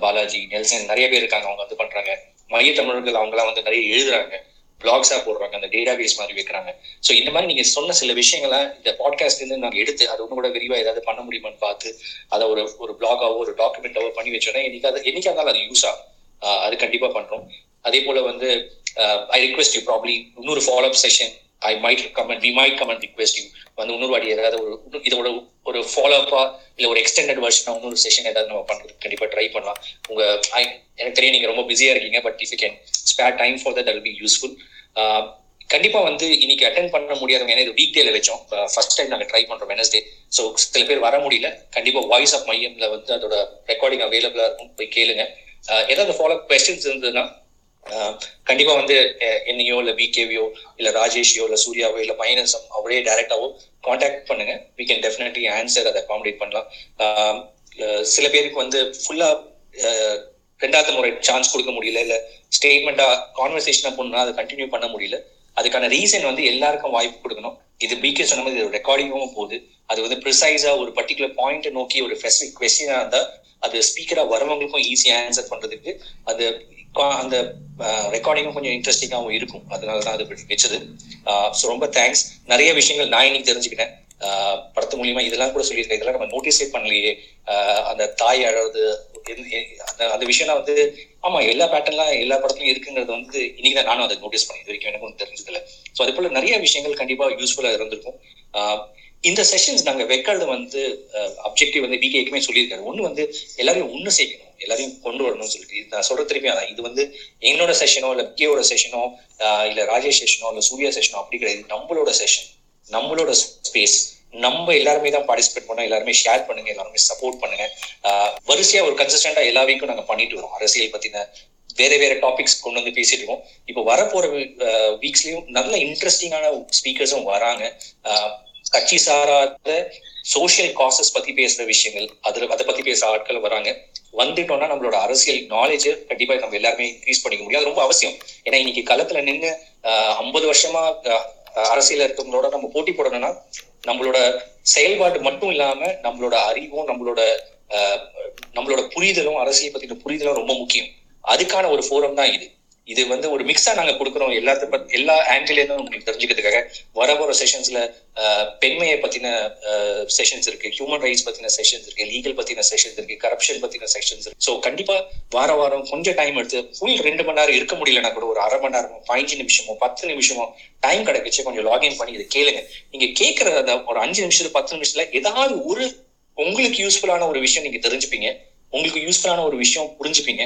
பாலாஜி, நெல்சன் நிறைய பேர் இருக்காங்க. அவங்க வந்து பண்றாங்க மைய தமிழர்கள், அவங்களாம் வந்து நிறைய எழுதுறாங்க, பிளாக்ஸா போடுறாங்க, அந்த டேட்டா பேஸ் மாதிரி வைக்கிறாங்க. ஸோ இந்த மாதிரி நீங்க சொன்ன சில விஷயங்களை இந்த பாட்காஸ்ட்ல இருந்து நாங்கள் எடுத்து அது ஒன்றும் கூட விரிவா ஏதாவது பண்ண முடியுமான்னு பார்த்து அதை ஒரு ஒரு பிளாகாவோ ஒரு டாக்குமெண்டாவோ பண்ணி வச்சோன்னா என்னைக்காவது என்னைக்கா இருந்தாலும் அது யூஸ் ஆகும். அது கண்டிப்பா பண்றோம். அதே போல வந்து ஐ ரிக்வெஸ்ட் யூ ப்ராப்ளி இன்னொரு follow up session I might comment we might comment request you வந்து இன்னொரு வாடி ஏதாவது ஒரு இதோட ஒரு ஃபாலோ அப்பா இல்லை ஒரு எக்ஸ்டெண்டட் வெர்ஷனா இன்னொரு செஷன் ஏதாவது நம்ம பண்றது கண்டிப்பா ட்ரை பண்ணலாம். உங்க எனக்கு தெரியும் நீங்க ரொம்ப பிஸியா இருக்கீங்க, but if you can spare time for that will be useful. கண்டிப்பா வந்து இன்னைக்கு அட்டென்ட் பண்ண முடியாதவங்க, ஏன்னா இது வீக் டேல வச்சோம், ஃபர்ஸ்ட் டைம் நாங்கள் ட்ரை பண்றோம் வெனஸ்டே. ஸோ சில பேர் வர முடியல, கண்டிப்பா வாய்ஸ் ஆஃப் மையம்ல வந்து அதோட ரெக்கார்டிங் அவைலபிளா இருக்கும், போய் கேளுங்க. ஏதாவது ஃபாலோ அப் கொஸ்டின்ஸ் இருந்ததுன்னா கண்டிப்பா வந்து என்னையோ இல்ல விகேவியோ இல்ல ராஜேஷியோ இல்ல சூர்யாவோ இல்ல மைனஸம் அவரே டைரக்டாவோ கான்டாக்ட் பண்ணுங்க. வி கேன் டெஃபினெட்லி ஆன்சர், அதை அகாமடேட் பண்ணலாம். சில பேருக்கு வந்து ஃபுல்லா ரெண்டாவது முறை சான்ஸ் கொடுக்க முடியல, இல்ல ஸ்டேட்மெண்டா கான்வர்சேஷனா பண்ணா அதை கண்டினியூ பண்ண முடியல, அதுக்கான ரீசன் வந்து எல்லாருக்கும் வாய்ப்பு கொடுக்கணும். இது பிகே சொன்ன மாதிரி இது ரெக்கார்டிங்கும் போகுது, அது வந்து ப்ரிசைஸா ஒரு பர்டிகுலர் பாயிண்ட் நோக்கி ஒரு ஸ்பெசிபிக் கொஸ்டினா இருந்தா அது ஸ்பீக்கரா வரவங்களுக்கும் ஈஸியா ஆன்சர் பண்றதுக்கு அது அந்த ரெக்கார்டிங்கும் கொஞ்சம் இன்ட்ரெஸ்டிங்காகவும் இருக்கும். அதனாலதான் அது வச்சது. ஸோ ரொம்ப தேங்க்ஸ். நிறைய விஷயங்கள் நான் இன்னைக்கு தெரிஞ்சுக்கிட்டேன் படத்து மூலியமா. இதெல்லாம் கூட சொல்லியிருக்கேன், இதெல்லாம் நம்ம நோட்டீஸே பண்ணலையே. அந்த தாய் அழகுது அந்த விஷயம்லாம் வந்து ஆமா எல்லா பேட்டர்ன்லாம் எல்லா படத்துலையும் இருக்குங்கிறது வந்து இன்னைக்குதான் நானும் அதை நோட்டீஸ் பண்ணேன், இது வரைக்கும் எனக்கும் தெரிஞ்சதில்லை. ஸோ அது போல நிறைய விஷயங்கள் கண்டிப்பா யூஸ்ஃபுல்லா இருந்திருக்கும். இந்த செஷன்ஸ் நாங்க வைக்கிறது வந்து அப்ஜெக்டிவ் வந்து பிகேக்குமே சொல்லியிருக்காரு, ஒண்ணு வந்து எல்லாரையும் ஒண்ணு சேர்க்கணும், எல்லாரையும் கொண்டு வரணும்னு சொல்லிட்டு நான் சொல்ற திரும்பி அதான். இது வந்து என்னோட செஷனோ இல்ல பிகேவோட செஷனோ இல்ல ராஜேஷ் செஷனோ இல்ல சூர்யா செஷனோ அப்படி கிடையாது. நம்மளோட செஷன், நம்மளோட ஸ்பேஸ், நம்ம எல்லாருமே தான் பார்ட்டிசிபேட் பண்ணோம். எல்லாருமே ஷேர் பண்ணுங்க, எல்லாருமே சப்போர்ட் பண்ணுங்க. ஆஹ் வரிசையா ஒரு கன்சிஸ்டன்டா எல்லா வீக்கும் நாங்க பண்ணிட்டு வரோம். அரசியல் பத்தின வேற வேற டாபிக்ஸ் கொண்டு வந்து பேசிட்டு இருக்கோம். இப்போ வரப்போற வீக்ஸ்லயும் நல்ல இன்ட்ரெஸ்டிங்கான ஸ்பீக்கர்ஸும் வராங்க. கட்சி சாராத சோசியல் காசஸ் பத்தி பேசுற விஷயங்கள், அதுல அதை பத்தி பேசுற ஆட்கள் வராங்க. வந்துட்டோம்னா நம்மளோட அரசியல் நாலேஜ் கண்டிப்பா நம்ம எல்லாருமே இன்க்ரீஸ் பண்ணிக்க முடியும். அது ரொம்ப அவசியம். ஏன்னா இன்னைக்கு களத்துல நின்று அஹ் ஐம்பது வருஷமா அரசியல் இருக்கவங்களோட நம்ம போட்டி போடணும்னா நம்மளோட செயல்பாடு மட்டும் இல்லாம நம்மளோட அறிவும் நம்மளோட அஹ் நம்மளோட புரிதலும் அரசியல் பத்தின புரிதலும் ரொம்ப முக்கியம். அதுக்கான ஒரு ஃபோரம் தான் இது. இது வந்து ஒரு மிக்ஸா நாங்க கொடுக்குறோம், எல்லாத்த எல்லா ஆங்கிலேயும் உங்களுக்கு தெரிஞ்சுக்கிறதுக்காக. வர போற செஷன்ஸ்ல பெண்மையை பத்தின செஷன்ஸ் இருக்கு, ஹியூமன் ரைட்ஸ் பத்தின செஷன்ஸ் இருக்கு, லீகல் பத்தின செஷன்ஸ் இருக்கு, கரப்ஷன் பத்தின செஷன்ஸ் இருக்கு. ஸோ கண்டிப்பா வார வாரம் கொஞ்சம் டைம் எடுத்து ஃபுல் ரெண்டு மணி நேரம் இருக்க முடியலன்னா கூட ஒரு அரை மணி நேரமோ பதினஞ்சு நிமிஷமோ பத்து நிமிஷமோ டைம் கிடைக்கிச்சு கொஞ்சம் லாகின் பண்ணி இதை கேளுங்க. நீங்க கேட்கறத ஒரு அஞ்சு நிமிஷத்துல பத்து நிமிஷத்துல ஏதாவது ஒரு உங்களுக்கு யூஸ்ஃபுல்லான ஒரு விஷயம் நீங்க தெரிஞ்சுப்பீங்க, உங்களுக்கு யூஸ்ஃபுல்லான ஒரு விஷயம் புரிஞ்சுப்பீங்க.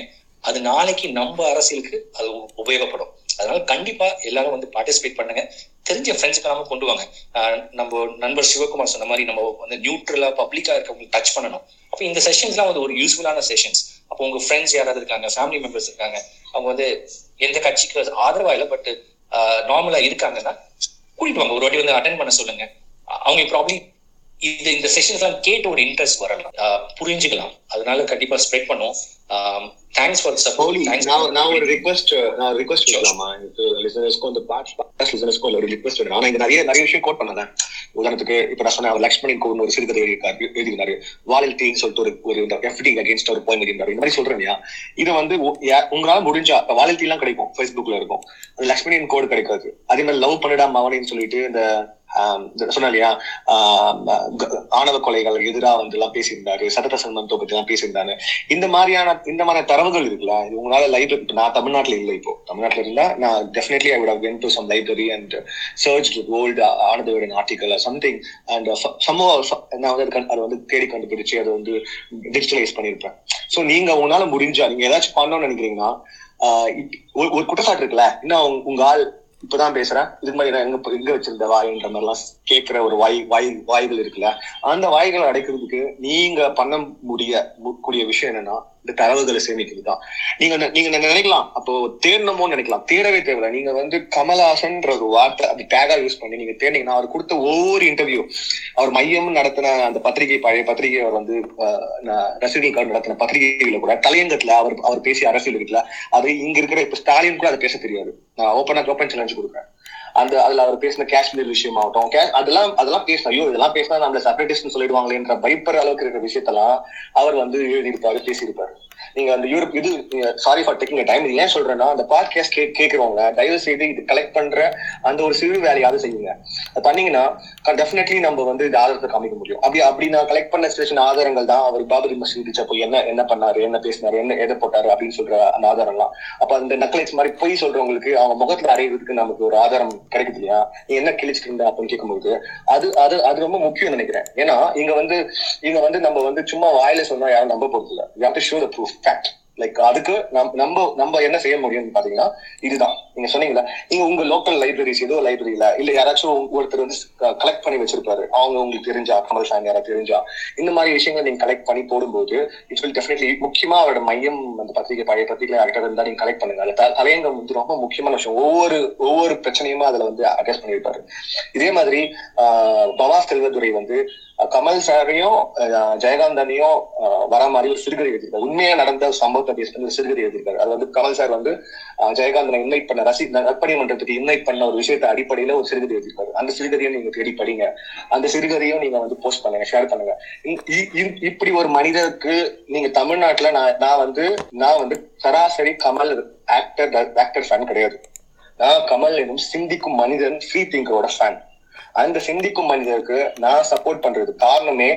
அது நாளைக்கு நம்ம அரசியலுக்கு அது உபயோகப்படும். அதனால கண்டிப்பா எல்லாரும் வந்து பார்ட்டிசிபேட் பண்ணுங்க. தெரிஞ்ச ஃப்ரெண்ட்ஸுக்கு நாம கொண்டு வாங்க. நம்ம நண்பர் சிவகுமார் சொன்ன மாதிரி நம்ம வந்து நியூட்ரலா பப்ளிக்கா இருக்கவங்களுக்கு டச் பண்ணணும். அப்ப இந்த செஷன்ஸ்லாம் வந்து ஒரு யூஸ்ஃபுல்லான செஷன்ஸ். அப்போ உங்க ஃப்ரெண்ட்ஸ் யாராவது இருக்காங்க, ஃபேமிலி மெம்பர்ஸ் இருக்காங்க, அவங்க வந்து எந்த கட்சிக்கு ஆதரவா இல்லை பட் நார்மலா இருக்காங்கன்னா கூட்டிட்டு வாங்க. ஒரு வாட்டி வந்து அட்டென்ட் பண்ண சொல்லுங்க. அவங்களுக்கு ப்ராப்ளி இது இந்த செஷன்ஸ் எல்லாம் கேட்டு ஒரு இன்ட்ரெஸ்ட் வரலாம், புரிஞ்சுக்கலாம். அதனால கண்டிப்பா ஸ்ப்ரெட் பண்ணுவோம். Thanks for the support. Thanks. Now, now a request. Now a request. Lama, listeners ko, the podcast listeners ko, a request. Na, na, inga nariya nariya விஷயம் கோட் பண்ணதா. உதாரணத்துக்கு இப்ப நான் சொன்ன லக்ஷ்மணன் கோவின் ஒரு சிறுகதை எழுதியிருக்காரு எழுதினாரு வாலில் டீன்னு சொல்லிட்டு ஒரு ஒரு எஃப்டிங் அகேன்ஸ்ட் ஒரு போயம் எழுதினாரு. இந்த மாதிரி சொல்றேன் இல்லையா, இது வந்து உங்களால முடிஞ்சா வாலில் டீ எல்லாம் கிடைக்கும், ஃபேஸ்புக்ல இருக்கும். லக்ஷ்மணியின் கோடு கிடைக்காது. அதே மாதிரி லவ் பண்ணிடா மவனின்னு சொல்லிட்டு இந்த சொன்னா இல்லையா ஆணவ கொலைகள் எதிராக வந்து எல்லாம் பேசியிருந்தாரு, சதத்த சன்மந்தத்தை பத்தி எல்லாம் பேசியிருந்தாரு. இந்த மாதிரியான இந்த மாதிரியான தரவுகள் இருக்குல்ல, இது உங்களால லைப்ரரி, நான் தமிழ்நாட்டுல இல்லை, இப்போ தமிழ்நாட்டுல இருந்தா நான் definitely I would have went to some library and search old ஆனதவரின் ஆர்டிகல் சம்திங் அண்ட் சமோ நான் வந்து அதை வந்து தேடி கண்டுபிடிச்சு அதை வந்து டிஜிட்டலைஸ் பண்ணிருப்பேன். சோ நீங்க உங்களால முடிஞ்சா நீங்க ஏதாச்சும் பண்ணணும்னு நினைக்கிறீங்கன்னா ஒரு குற்றச்சாட்டு இருக்குல்ல, இன்னும் உங்க ஆள் இப்பதான் பேசுறேன் இதுக்கு மாதிரி எங்க எங்க வச்சிருந்த வாய்ன்ற மாதிரி எல்லாம் கேட்கிற ஒரு வாய் வாய் வாய்கள் இருக்குல்ல, அந்த வாய்களை அடைக்கிறதுக்கு நீங்க பண்ண முடிய கூடிய விஷயம் என்னன்னா இந்த தரவுகளை சேமிக்கிறது தான். நீங்க நீங்க நினைக்கலாம் அப்போ தேடணுமோ நினைக்கலாம், தேடவே தேவையில்லை. நீங்க வந்து கமல்ஹாசன்ற ஒரு வார்த்தை அது டேகா யூஸ் பண்ணி நீங்க தேடினீங்கன்னா அவர் கொடுத்த ஒவ்வொரு இன்டர்வியூ, அவர் மையம் நடத்தின அந்த பத்திரிகை, பழைய பத்திரிகை, அவர் வந்து ரசிகர்களுக்காக நடத்தின பத்திரிகைகளை கூட தலையங்கத்துல அவர் அவர் பேசிய அரசியல் வீட்டுல அது இங்க இருக்கிற இப்ப ஸ்டாலின் கூட அதை பேச தெரியாது. நான் ஓப்பனாக ஓப்பன் சேலஞ்சு கொடுக்குறேன். அந்த அதுல அவர் பேசின காஷ்மீர் விஷயம் ஆகட்டும், அதெல்லாம் அதெல்லாம் பேசணும். ஐயோ இதெல்லாம் பேசினா நம்மள செப்பரேட்டிஸ்ட்னு சொல்லிடுவாங்களேன்ற பயப்படுற அளவுக்கு இருக்கிற விஷயத்தெல்லாம் அவர் வந்து எழுதியிருப்பாரு, பேசியிருப்பாரு. நீங்க அந்த யூரோப் இது சாரி ஃபார் டேக்கிங் டைம், இது ஏன் சொல்றேன்னா அந்த பாட்காஸ்ட் கேட்கிறவங்க தயவு செய்து இது கலெக்ட் பண்ற அந்த ஒரு சிறு வேலையாவது செய்யுங்க. அது பண்ணீங்கன்னா டெஃபினெட்லி நம்ம வந்து இது ஆதாரத்தை காமிக்க முடியும். அப்படி அப்படி நான் கலெக்ட் பண்ண சில ஆதாரங்கள் தான் அவர் பாபரி மசூதி இடிச்சப்போ என்ன என்ன பண்ணாரு, என்ன பேசினாரு, என்ன எதை போட்டாரு அப்படின்னு சொல்ற அந்த ஆதாரம்லாம். அப்ப அந்த நக்லைஸ் மாதிரி போய் சொல்றவங்களுக்கு அவங்க முகத்துல அறையிறதுக்கு நமக்கு ஒரு ஆதாரம் கிடைக்குது இல்லையா? நீ என்ன கிழிச்சிட்டு இருந்த அப்படின்னு கேட்கும்போது அது அது அது ரொம்ப முக்கியம் நினைக்கிறேன். ஏன்னா இங்க வந்து இங்க வந்து நம்ம வந்து சும்மா வாயில சொன்னா யாரும் நம்ப போறது இல்லை. You have to show the proof fact. Like அதுக்கு நம்ம நம்ம என்ன செய்ய முடியும்னு பாத்தீங்கன்னா இதுதான். நீங்க சொன்னீங்களா நீங்க உங்க லோக்கல் லைப்ரரிஸ், ஏதோ லைப்ரரியில இல்ல யாராச்சும் ஒருத்தர் வந்து கலெக்ட் பண்ணி வச்சிருப்பாரு, அவங்க உங்களுக்கு தெரிஞ்சா கமல் ஃபேன் யாராவது தெரிஞ்சா இந்த மாதிரி விஷயங்களை நீங்க கலெக்ட் பண்ணி போடும்போது இட்ஸ் வில் டெஃபினெட்லி. முக்கியமா அவரோட மையம் அந்த பத்திரிகை பழைய பத்திரிகை ஆக்டர் இருந்தா நீங்க கலெக்ட் பண்ணுங்க. அது தலையங்க வந்து ரொம்ப முக்கியமான விஷயம். ஒவ்வொரு ஒவ்வொரு பிரச்சனையுமா அதுல வந்து அட்ரஸ் பண்ணியிருப்பாரு. இதே மாதிரி ஆஹ் பவா செல்வதுரை வந்து கமல் சாரையும் ஜெயகாந்தனையும் வர மாதிரி ஒரு சிறுகதை எழுதியிருக்காரு. உண்மையாக நடந்த சம்பவத்தை பேஸ் பண்ணி ஒரு சிறுகதை எழுதியிருக்காரு. அது வந்து கமல் சார் வந்து ஜெயகாந்தனை இன்வைட் பண்ண ரசி நற்பணி மன்றத்துக்கு இன்வைட் பண்ண ஒரு விஷயத்த அடிப்படையில ஒரு சிறுகதை எழுதியிருக்காரு. அந்த சிறுகதையும் நீங்க தேடி படிங்க, அந்த சிறுகதையும் நீங்க வந்து போஸ்ட் பண்ணுங்க, ஷேர் பண்ணுங்க. இப்படி ஒரு மனிதருக்கு நீங்க தமிழ்நாட்டுல நான் நான் வந்து நான் வந்து சராசரி கமல் ஆக்டர் ஆக்டர் ஃபேன் கிடையாது. நான் கமல் எனும் சிந்திக்கும் மனிதன் ஃப்ரீ திங்கரோட ஃபேன். அந்த சிந்திக்கும் மனிதருக்கு நான் சப்போர்ட் பண்றது காரணமே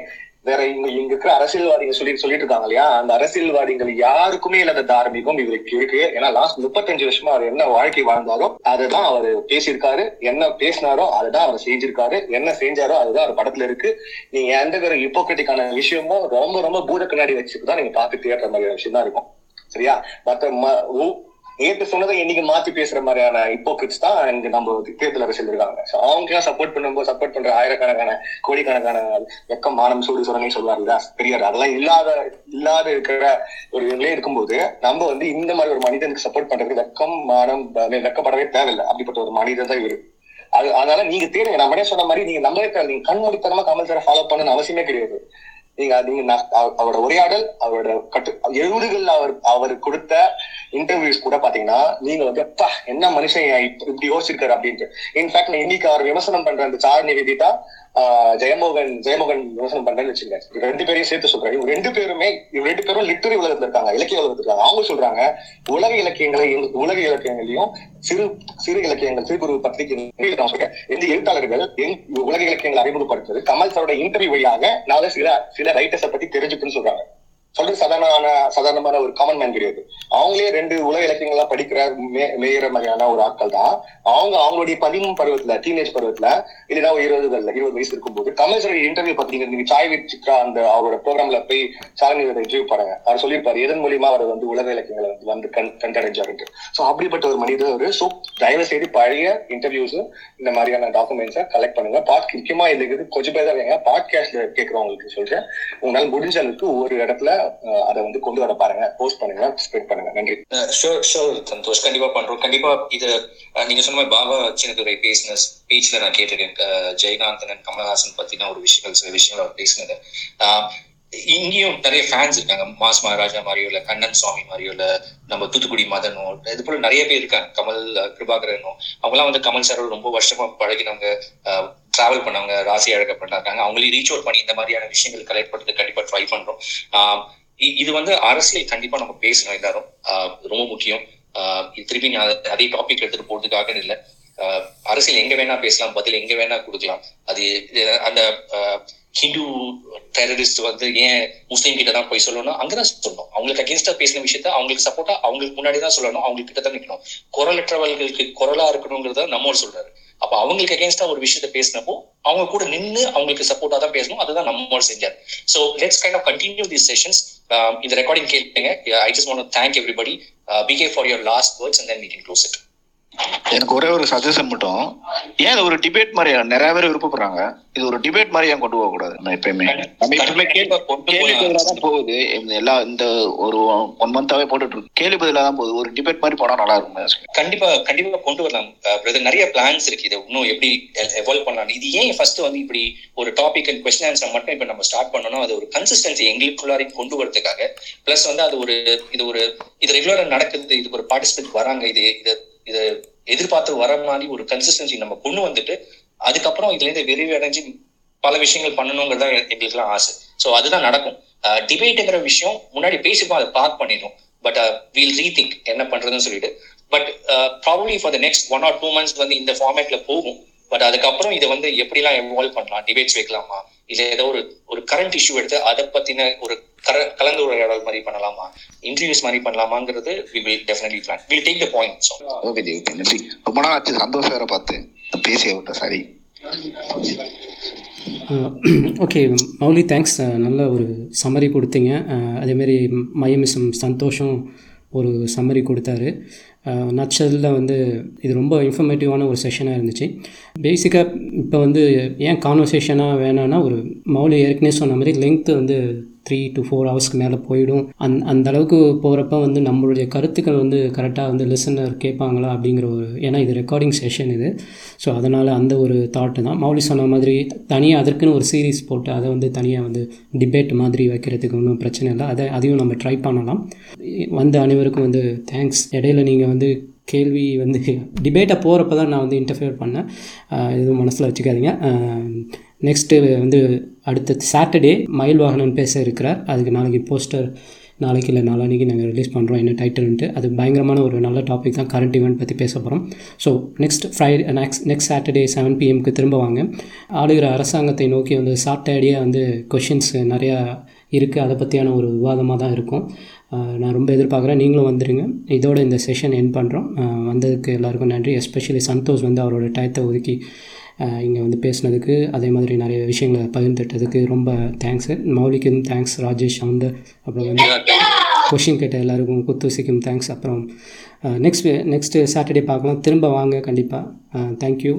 வேற. இங்க இங்க இருக்கிற அரசியல்வாதிகள் சொல்லி சொல்லிட்டு இருக்காங்க இல்லையா, அந்த அரசியல்வாதிகள் யாருக்குமே இல்லாத தார்மீகம் இவருக்கு இருக்கு. ஏன்னா லாஸ்ட் முப்பத்தஞ்சு வருஷமா அவர் என்ன வாழ்க்கை வாழ்ந்தாரோ அதைதான் அவர் பேசியிருக்காரு, என்ன பேசினாரோ அதைதான் அவர் செஞ்சிருக்காரு, என்ன செஞ்சாரோ அதுதான் அவர் படத்துல இருக்கு. நீங்க எந்த வேற ஹிப்போக்ரட்டிக்கான விஷயமும் ரொம்ப ரொம்ப பூத கண்ணாடி வச்சுதான் நீங்க பார்த்து தேடுற மாதிரியான விஷயம் தான் இருக்கும். சரியா? மற்ற நேற்று சொன்னதை இன்னைக்கு மாத்தி பேசுற மாதிரியான ஹிப்போக்ரிட்ஸ் தான் இங்க நம்ம தேர்தல் அரசியல் இருக்காங்க. அவங்க எல்லாம் சப்போர்ட் பண்ணும்போது சப்போர்ட் பண்ற ஆயிரக்கணக்கான கோடிக்கணக்கான வெக்கம் மானம் சூடு சொன்னே சொல்லுவாருதான் பெரியார். அதெல்லாம் இல்லாத இல்லாத இருக்கிற ஒரு இதுலயே இருக்கும்போது நம்ம வந்து இந்த மாதிரி ஒரு மனிதனுக்கு சப்போர்ட் பண்றதுக்கு வெக்கம் மானம் வெக்கப்படவே தேவையில்லை. அப்படிப்பட்ட ஒரு மனிதன் தான் இவரு. அது அதனால நீங்க தேடுங்க. நம்ம என்ன சொன்ன மாதிரி நீங்க நம்மளே நீங்க கண்மூடித்தனமா கமல் சாரை ஃபாலோ பண்ணணும்னு அவசியமே கிடையாது. நீங்க நீங்க அவரோட உரையாடல், அவரோட கட்டு எழுபதுகள் அவர் அவர் கொடுத்த இன்டர்வியூஸ் கூட பாத்தீங்கன்னா நீங்க வந்து அப்பா என்ன மனுஷன் இப்படி யோசிச்சிருக்காரு அப்படின்ட்டு. இன்ஃபேக்ட் நான் இன்னைக்கு அவர் விமர்சனம் பண்ற அந்த சார் நிவேதிதா ஆஹ் ஜெயமோகன் ஜெயமோகன் விமர்சனம் பண்றேன்னு வச்சுருக்காங்க. ரெண்டு பேரையும் சேர்த்து சொல்றாங்க. இவங்க ரெண்டு பேருமே இவங்க ரெண்டு பேரும் லிட்டரி உலகத்துல இருக்காங்க, இலக்கிய உலகத்துல இருக்காங்க. அவங்க சொல்றாங்க உலக இலக்கியங்களை உலக இலக்கியங்களையும் சிறு சிறு இலக்கியங்கள் சிறு குறு பத்திரிகை நான் சொல்றேன் எந்த எழுத்தாளர்கள் உலக இலக்கியங்களை அறிமுகப்படுத்துறது கமல் சாரோட இன்டர்வியூ வழியாக நாளை சில சில ரைட்டர்ஸை பத்தி தெரிஞ்சுக்குன்னு சொல்றாங்க. சொல்றது சாதாரணமான சாதாரணமான ஒரு காமன் மேன் கிடையாது. அவங்களே ரெண்டு உலக இலக்கியங்கள்லாம் படிக்கிற மே மேயிற மாதிரியான ஒரு ஆட்கள் தான். அவங்க அவங்களுடைய பதிமூணு பருவத்துல டீனேஜ் பருவத்துல இல்லைன்னா இருபதுகள்ல இருபது வயசு இருக்கும்போது கமல் சார் இன்டர்வியூ பார்த்தீங்கன்னா நீங்க சாய் வித் சித்ரா அந்த அவரோட ப்ரோக்ராம்ல போய் சாரணியோட இன்டர்வியூ பாருங்க. அவர் சொல்லியிருப்பாரு எதன் மூலியமா அவர் வந்து உலக இலக்கியங்களை வந்து வந்து கண் கண்டடைஞ்சாருன்ட்டு. ஸோ அப்படிப்பட்ட ஒரு மனிதர் ஒரு ஸோ தயவு செய்து பழைய இன்டர்வியூஸ் இந்த மாதிரியான டாக்குமெண்ட்ஸை கலெக்ட் பண்ணுங்க. பாட் முக்கியமா இதுக்கு கொஞ்சம் பேர் தான் இருக்காங்க பாட்காஸ்ட்ல கேட்கறவங்களுக்கு சொல்றேன். உங்களால் முடிஞ்ச அளவுக்கு ஒரு இடத்துல அதை வந்து கொண்டு வர பாருங்க, போஸ்ட் பண்ணுங்க, ஸ்ப்ரெட் பண்ணுங்க. நன்றி. ஷோர் ஷோர் சந்தோஷ், கண்டிப்பா பண்றோம். கண்டிப்பா இது நீங்க சொன்ன மாதிரி பாபா சின்னதுரை பேசின ஸ்பீச்ல நான் கேட்டிருக்கேன். ஜெயகாந்தன் கமல்ஹாசன் பத்தின ஒரு விஷயங்கள் சில விஷயங்கள் அவர் பேசினது. இங்கேயும் நிறைய ஃபேன்ஸ் இருக்காங்க. மாஸ் மகாராஜா மாதிரியோ இல்ல கண்ணன் சுவாமி மாதிரியோ இல்ல நம்ம தூத்துக்குடி மதனோ இது போல நிறைய பேர் இருக்காங்க. கமல் கிருபாகரனோ அவங்கலாம் வந்து கமல் சாரோட ரொம்ப வருஷமா பழகினவங்க, டிராவல் பண்ணவங்க, ராசி அழக பண்ணிருக்காங்க. அவங்களையும் ரீச் அவுட் பண்ணி இந்த மாதிரியான விஷயங்கள் கலெக்ட் பண்றது கண்டிப்பா ட்ரை பண்றோம். ஆஹ் இது வந்து அரசியல் கண்டிப்பா நம்ம பேசணும் எல்லாரும், ரொம்ப முக்கியம். திருப்பி நான் அதே டாபிக் எடுத்துட்டு போறதுக்காக இல்லை, அரசியல் எங்க வேணா பேசலாம், பதில் எங்க வேணா கொடுக்கலாம். அது அந்த ஹிந்து டெரரிஸ்ட் வந்து ஏன் முஸ்லீம் கிட்ட தான் போய் சொல்லணும், அங்கதான் சொல்லணும். அவங்களுக்கு அகேன்ஸ்டா பேசின விஷயத்த அவங்களுக்கு சப்போர்ட்டா அவங்களுக்கு முன்னாடி தான் சொல்லணும், அவங்களுக்கு கிட்ட தான் நிக்கணும். குரலற்றவர்களுக்கு குரலா இருக்கணுங்கிறத நம்ம சொல்றாரு. அப்ப அவங்களுக்கு அகேன்ஸ்டா ஒரு விஷயத்த பேசினப்போ அவங்க கூட நின்று அவங்களுக்கு சப்போர்ட்டா தான் பேசணும். அதுதான் நம்ம செஞ்சாரு. So let's kind of continue these sessions. இந்த ரெக்கார்டிங் கேளுங்க. I just want to thank everybody. PK for your last words and then we can close it. எனக்கு ஒரே ஒரு சஜஷன் மட்டும், ஏன் இது ஒரு டிபேட் மாதிரி நிறைய பேர் விருப்பப்படுறாங்க, இது ஒரு டிபேட் மாதிரி ஏன் கொண்டு போகக்கூடாது? நம்ம எப்பயுமே கேள்விப்பதிலாதான் போகுது, எல்லா இந்த ஒரு ஒன் மந்தாவே போட்டுட்டு இருக்கு, கேள்விப்பதிலாதான் போகுது. ஒரு டிபேட் மாதிரி போனா நல்லா இருக்கும். கண்டிப்பா கண்டிப்பா கொண்டு வரலாம் பிரதர், நிறைய பிளான்ஸ் இருக்கு. இதை இன்னும் எப்படி எவால்வ் பண்ணலாம்? இது ஏன் ஃபர்ஸ்ட் வந்து இப்படி ஒரு டாபிக் அண்ட் கொஸ்டின் ஆன்சர் மட்டும் இப்ப நம்ம ஸ்டார்ட் பண்ணோம்னா அது ஒரு கன்சிஸ்டன்சி எங்களுக்குள்ளாரையும் கொண்டு வரதுக்காக, பிளஸ் வந்து அது ஒரு இது ஒரு இது ரெகுலரா நடக்குது, இதுக்கு ஒரு பார்ட்டிசிபென்ட் வராங்க, இது இது இதை எதிர்பார்த்து வர மாதிரி ஒரு கன்சிஸ்டன்சி நம்ம கொண்டு வந்துட்டு அதுக்கப்புறம் இதுல இருந்து விரிவு அடைஞ்சு பல விஷயங்கள் பண்ணணுங்கிறதா எங்களுக்கு எல்லாம் ஆசை. ஸோ அதுதான் நடக்கும். டிபேட்டுங்கிற விஷயம் முன்னாடி பேசிப்போம், அதை பார்க் பண்ணிடும். பட் வீல் ரீதிங்க் என்ன பண்றதுன்னு சொல்லிட்டு, but probably for the next one or two months வந்து இந்த ஃபார்மேட்ல போகும். பட் அதுக்கப்புறம் இதை வந்து எப்படிலாம் இன்வால்வ் பண்ணலாம், டிபேட்ஸ் வைக்கலாமா, இல்லை ஏதோ ஒரு ஒரு கரண்ட் இஷ்யூ எடுத்து அதை பத்தின ஒரு கர கலந்துரையாடல் மாதிரி பண்ணலாமா, இன்டர்வியூஸ் மாதிரி பண்ணலாமாங்கிறது we will definitely plan. We'll take the points. Okay, definitely. ரொம்ப நாள் ஆச்சு சந்தோஷம் வேற பார்த்து பேசிய விட்ட. சரி, ஓகே மௌலி, தேங்க்ஸ். நல்ல ஒரு சம்மரி கொடுத்தீங்க. அதேமாரி மயமிசம் சந்தோஷம் ஒரு சம்மரி கொடுத்தாரு. நச்சரில் வந்து இது ரொம்ப இன்ஃபர்மேட்டிவான ஒரு செஷனாக இருந்துச்சு. பேசிக்காக இப்போ வந்து ஏன் கான்வர்சேஷனாக வேணான்னா, ஒரு மௌலி ஏற்கனவே சொன்ன மாதிரி லெங்க்த்து வந்து த்ரீ டு ஃபோர் ஹவர்ஸ்க்கு மேலே போயிடும். அந் அந்த அளவுக்கு போகிறப்ப வந்து நம்மளுடைய கருத்துக்கள் வந்து கரெக்டாக வந்து லிசனர் கேட்பாங்களா அப்படிங்கிற ஒரு, ஏன்னா இது ரெக்கார்டிங் செஷன் இது. ஸோ அதனால் அந்த ஒரு தாட்டு தான் மௌலி சொன்ன மாதிரி தனியாக அதற்குன்னு ஒரு சீரீஸ் போட்டு அதை வந்து தனியாக வந்து டிபேட் மாதிரி வைக்கிறதுக்கு ஒன்றும் பிரச்சனை இல்லை. அதை அதையும் நம்ம ட்ரை பண்ணலாம். வந்த அனைவருக்கும் வந்து தேங்க்ஸ். இடையில நீங்கள் வந்து கேள்வி வந்து டிபேட்டை போகிறப்ப தான் நான் வந்து இன்டர்ஃபியர் பண்ணேன், எதுவும் மனசில் வச்சுக்காதீங்க. நெக்ஸ்ட்டு வந்து அடுத்த சாட்டர்டே மயில் வாகனன் பேச இருக்கிறார். அதுக்கு நாளைக்கு போஸ்டர், நாளைக்கு இல்லை நாளானிக்கு நாங்கள் ரிலீஸ் பண்ணுறோம் என்ன டைட்டில்ன்ட்டு. அது பயங்கரமான ஒரு நல்ல டாபிக் தான், கரண்ட் ஈவெண்ட் பற்றி பேச போகிறோம். So next Friday next next Saturday seven பிஎம்க்கு திரும்ப வாங்க. ஆளுகிற அரசாங்கத்தை நோக்கி வந்து சாட்டர்டேயாக வந்து கொஷின்ஸ் நிறையா இருக்குது, அதை பற்றியான ஒரு விவாதமாக தான் இருக்கும். நான் ரொம்ப எதிர்பார்க்குறேன், நீங்களும் வந்துடுங்க. இதோட இந்த செஷன் எண்ட் பண்ணுறோம். வந்ததுக்கு எல்லாருக்கும் நன்றி. எஸ்பெஷலி சந்தோஷ் வந்து அவரோட டயத்தை ஒதுக்கி இங்கே வந்து பேசினதுக்கு, அதே மாதிரி நிறைய விஷயங்களை பகிர்ந்துட்டதுக்கு ரொம்ப தேங்க்ஸு. மௌலிக்கும் தேங்க்ஸ், ராஜேஷ் அந்த அப்புறம் வந்து கொஷின் கேட்ட எல்லாருக்கும், குத்தூசிக்கும் தேங்க்ஸ். அப்புறம் நெக்ஸ்ட் நெக்ஸ்ட்டு சாட்டர்டே பார்க்கலாம், திரும்ப வாங்க கண்டிப்பாக. தேங்க்யூ.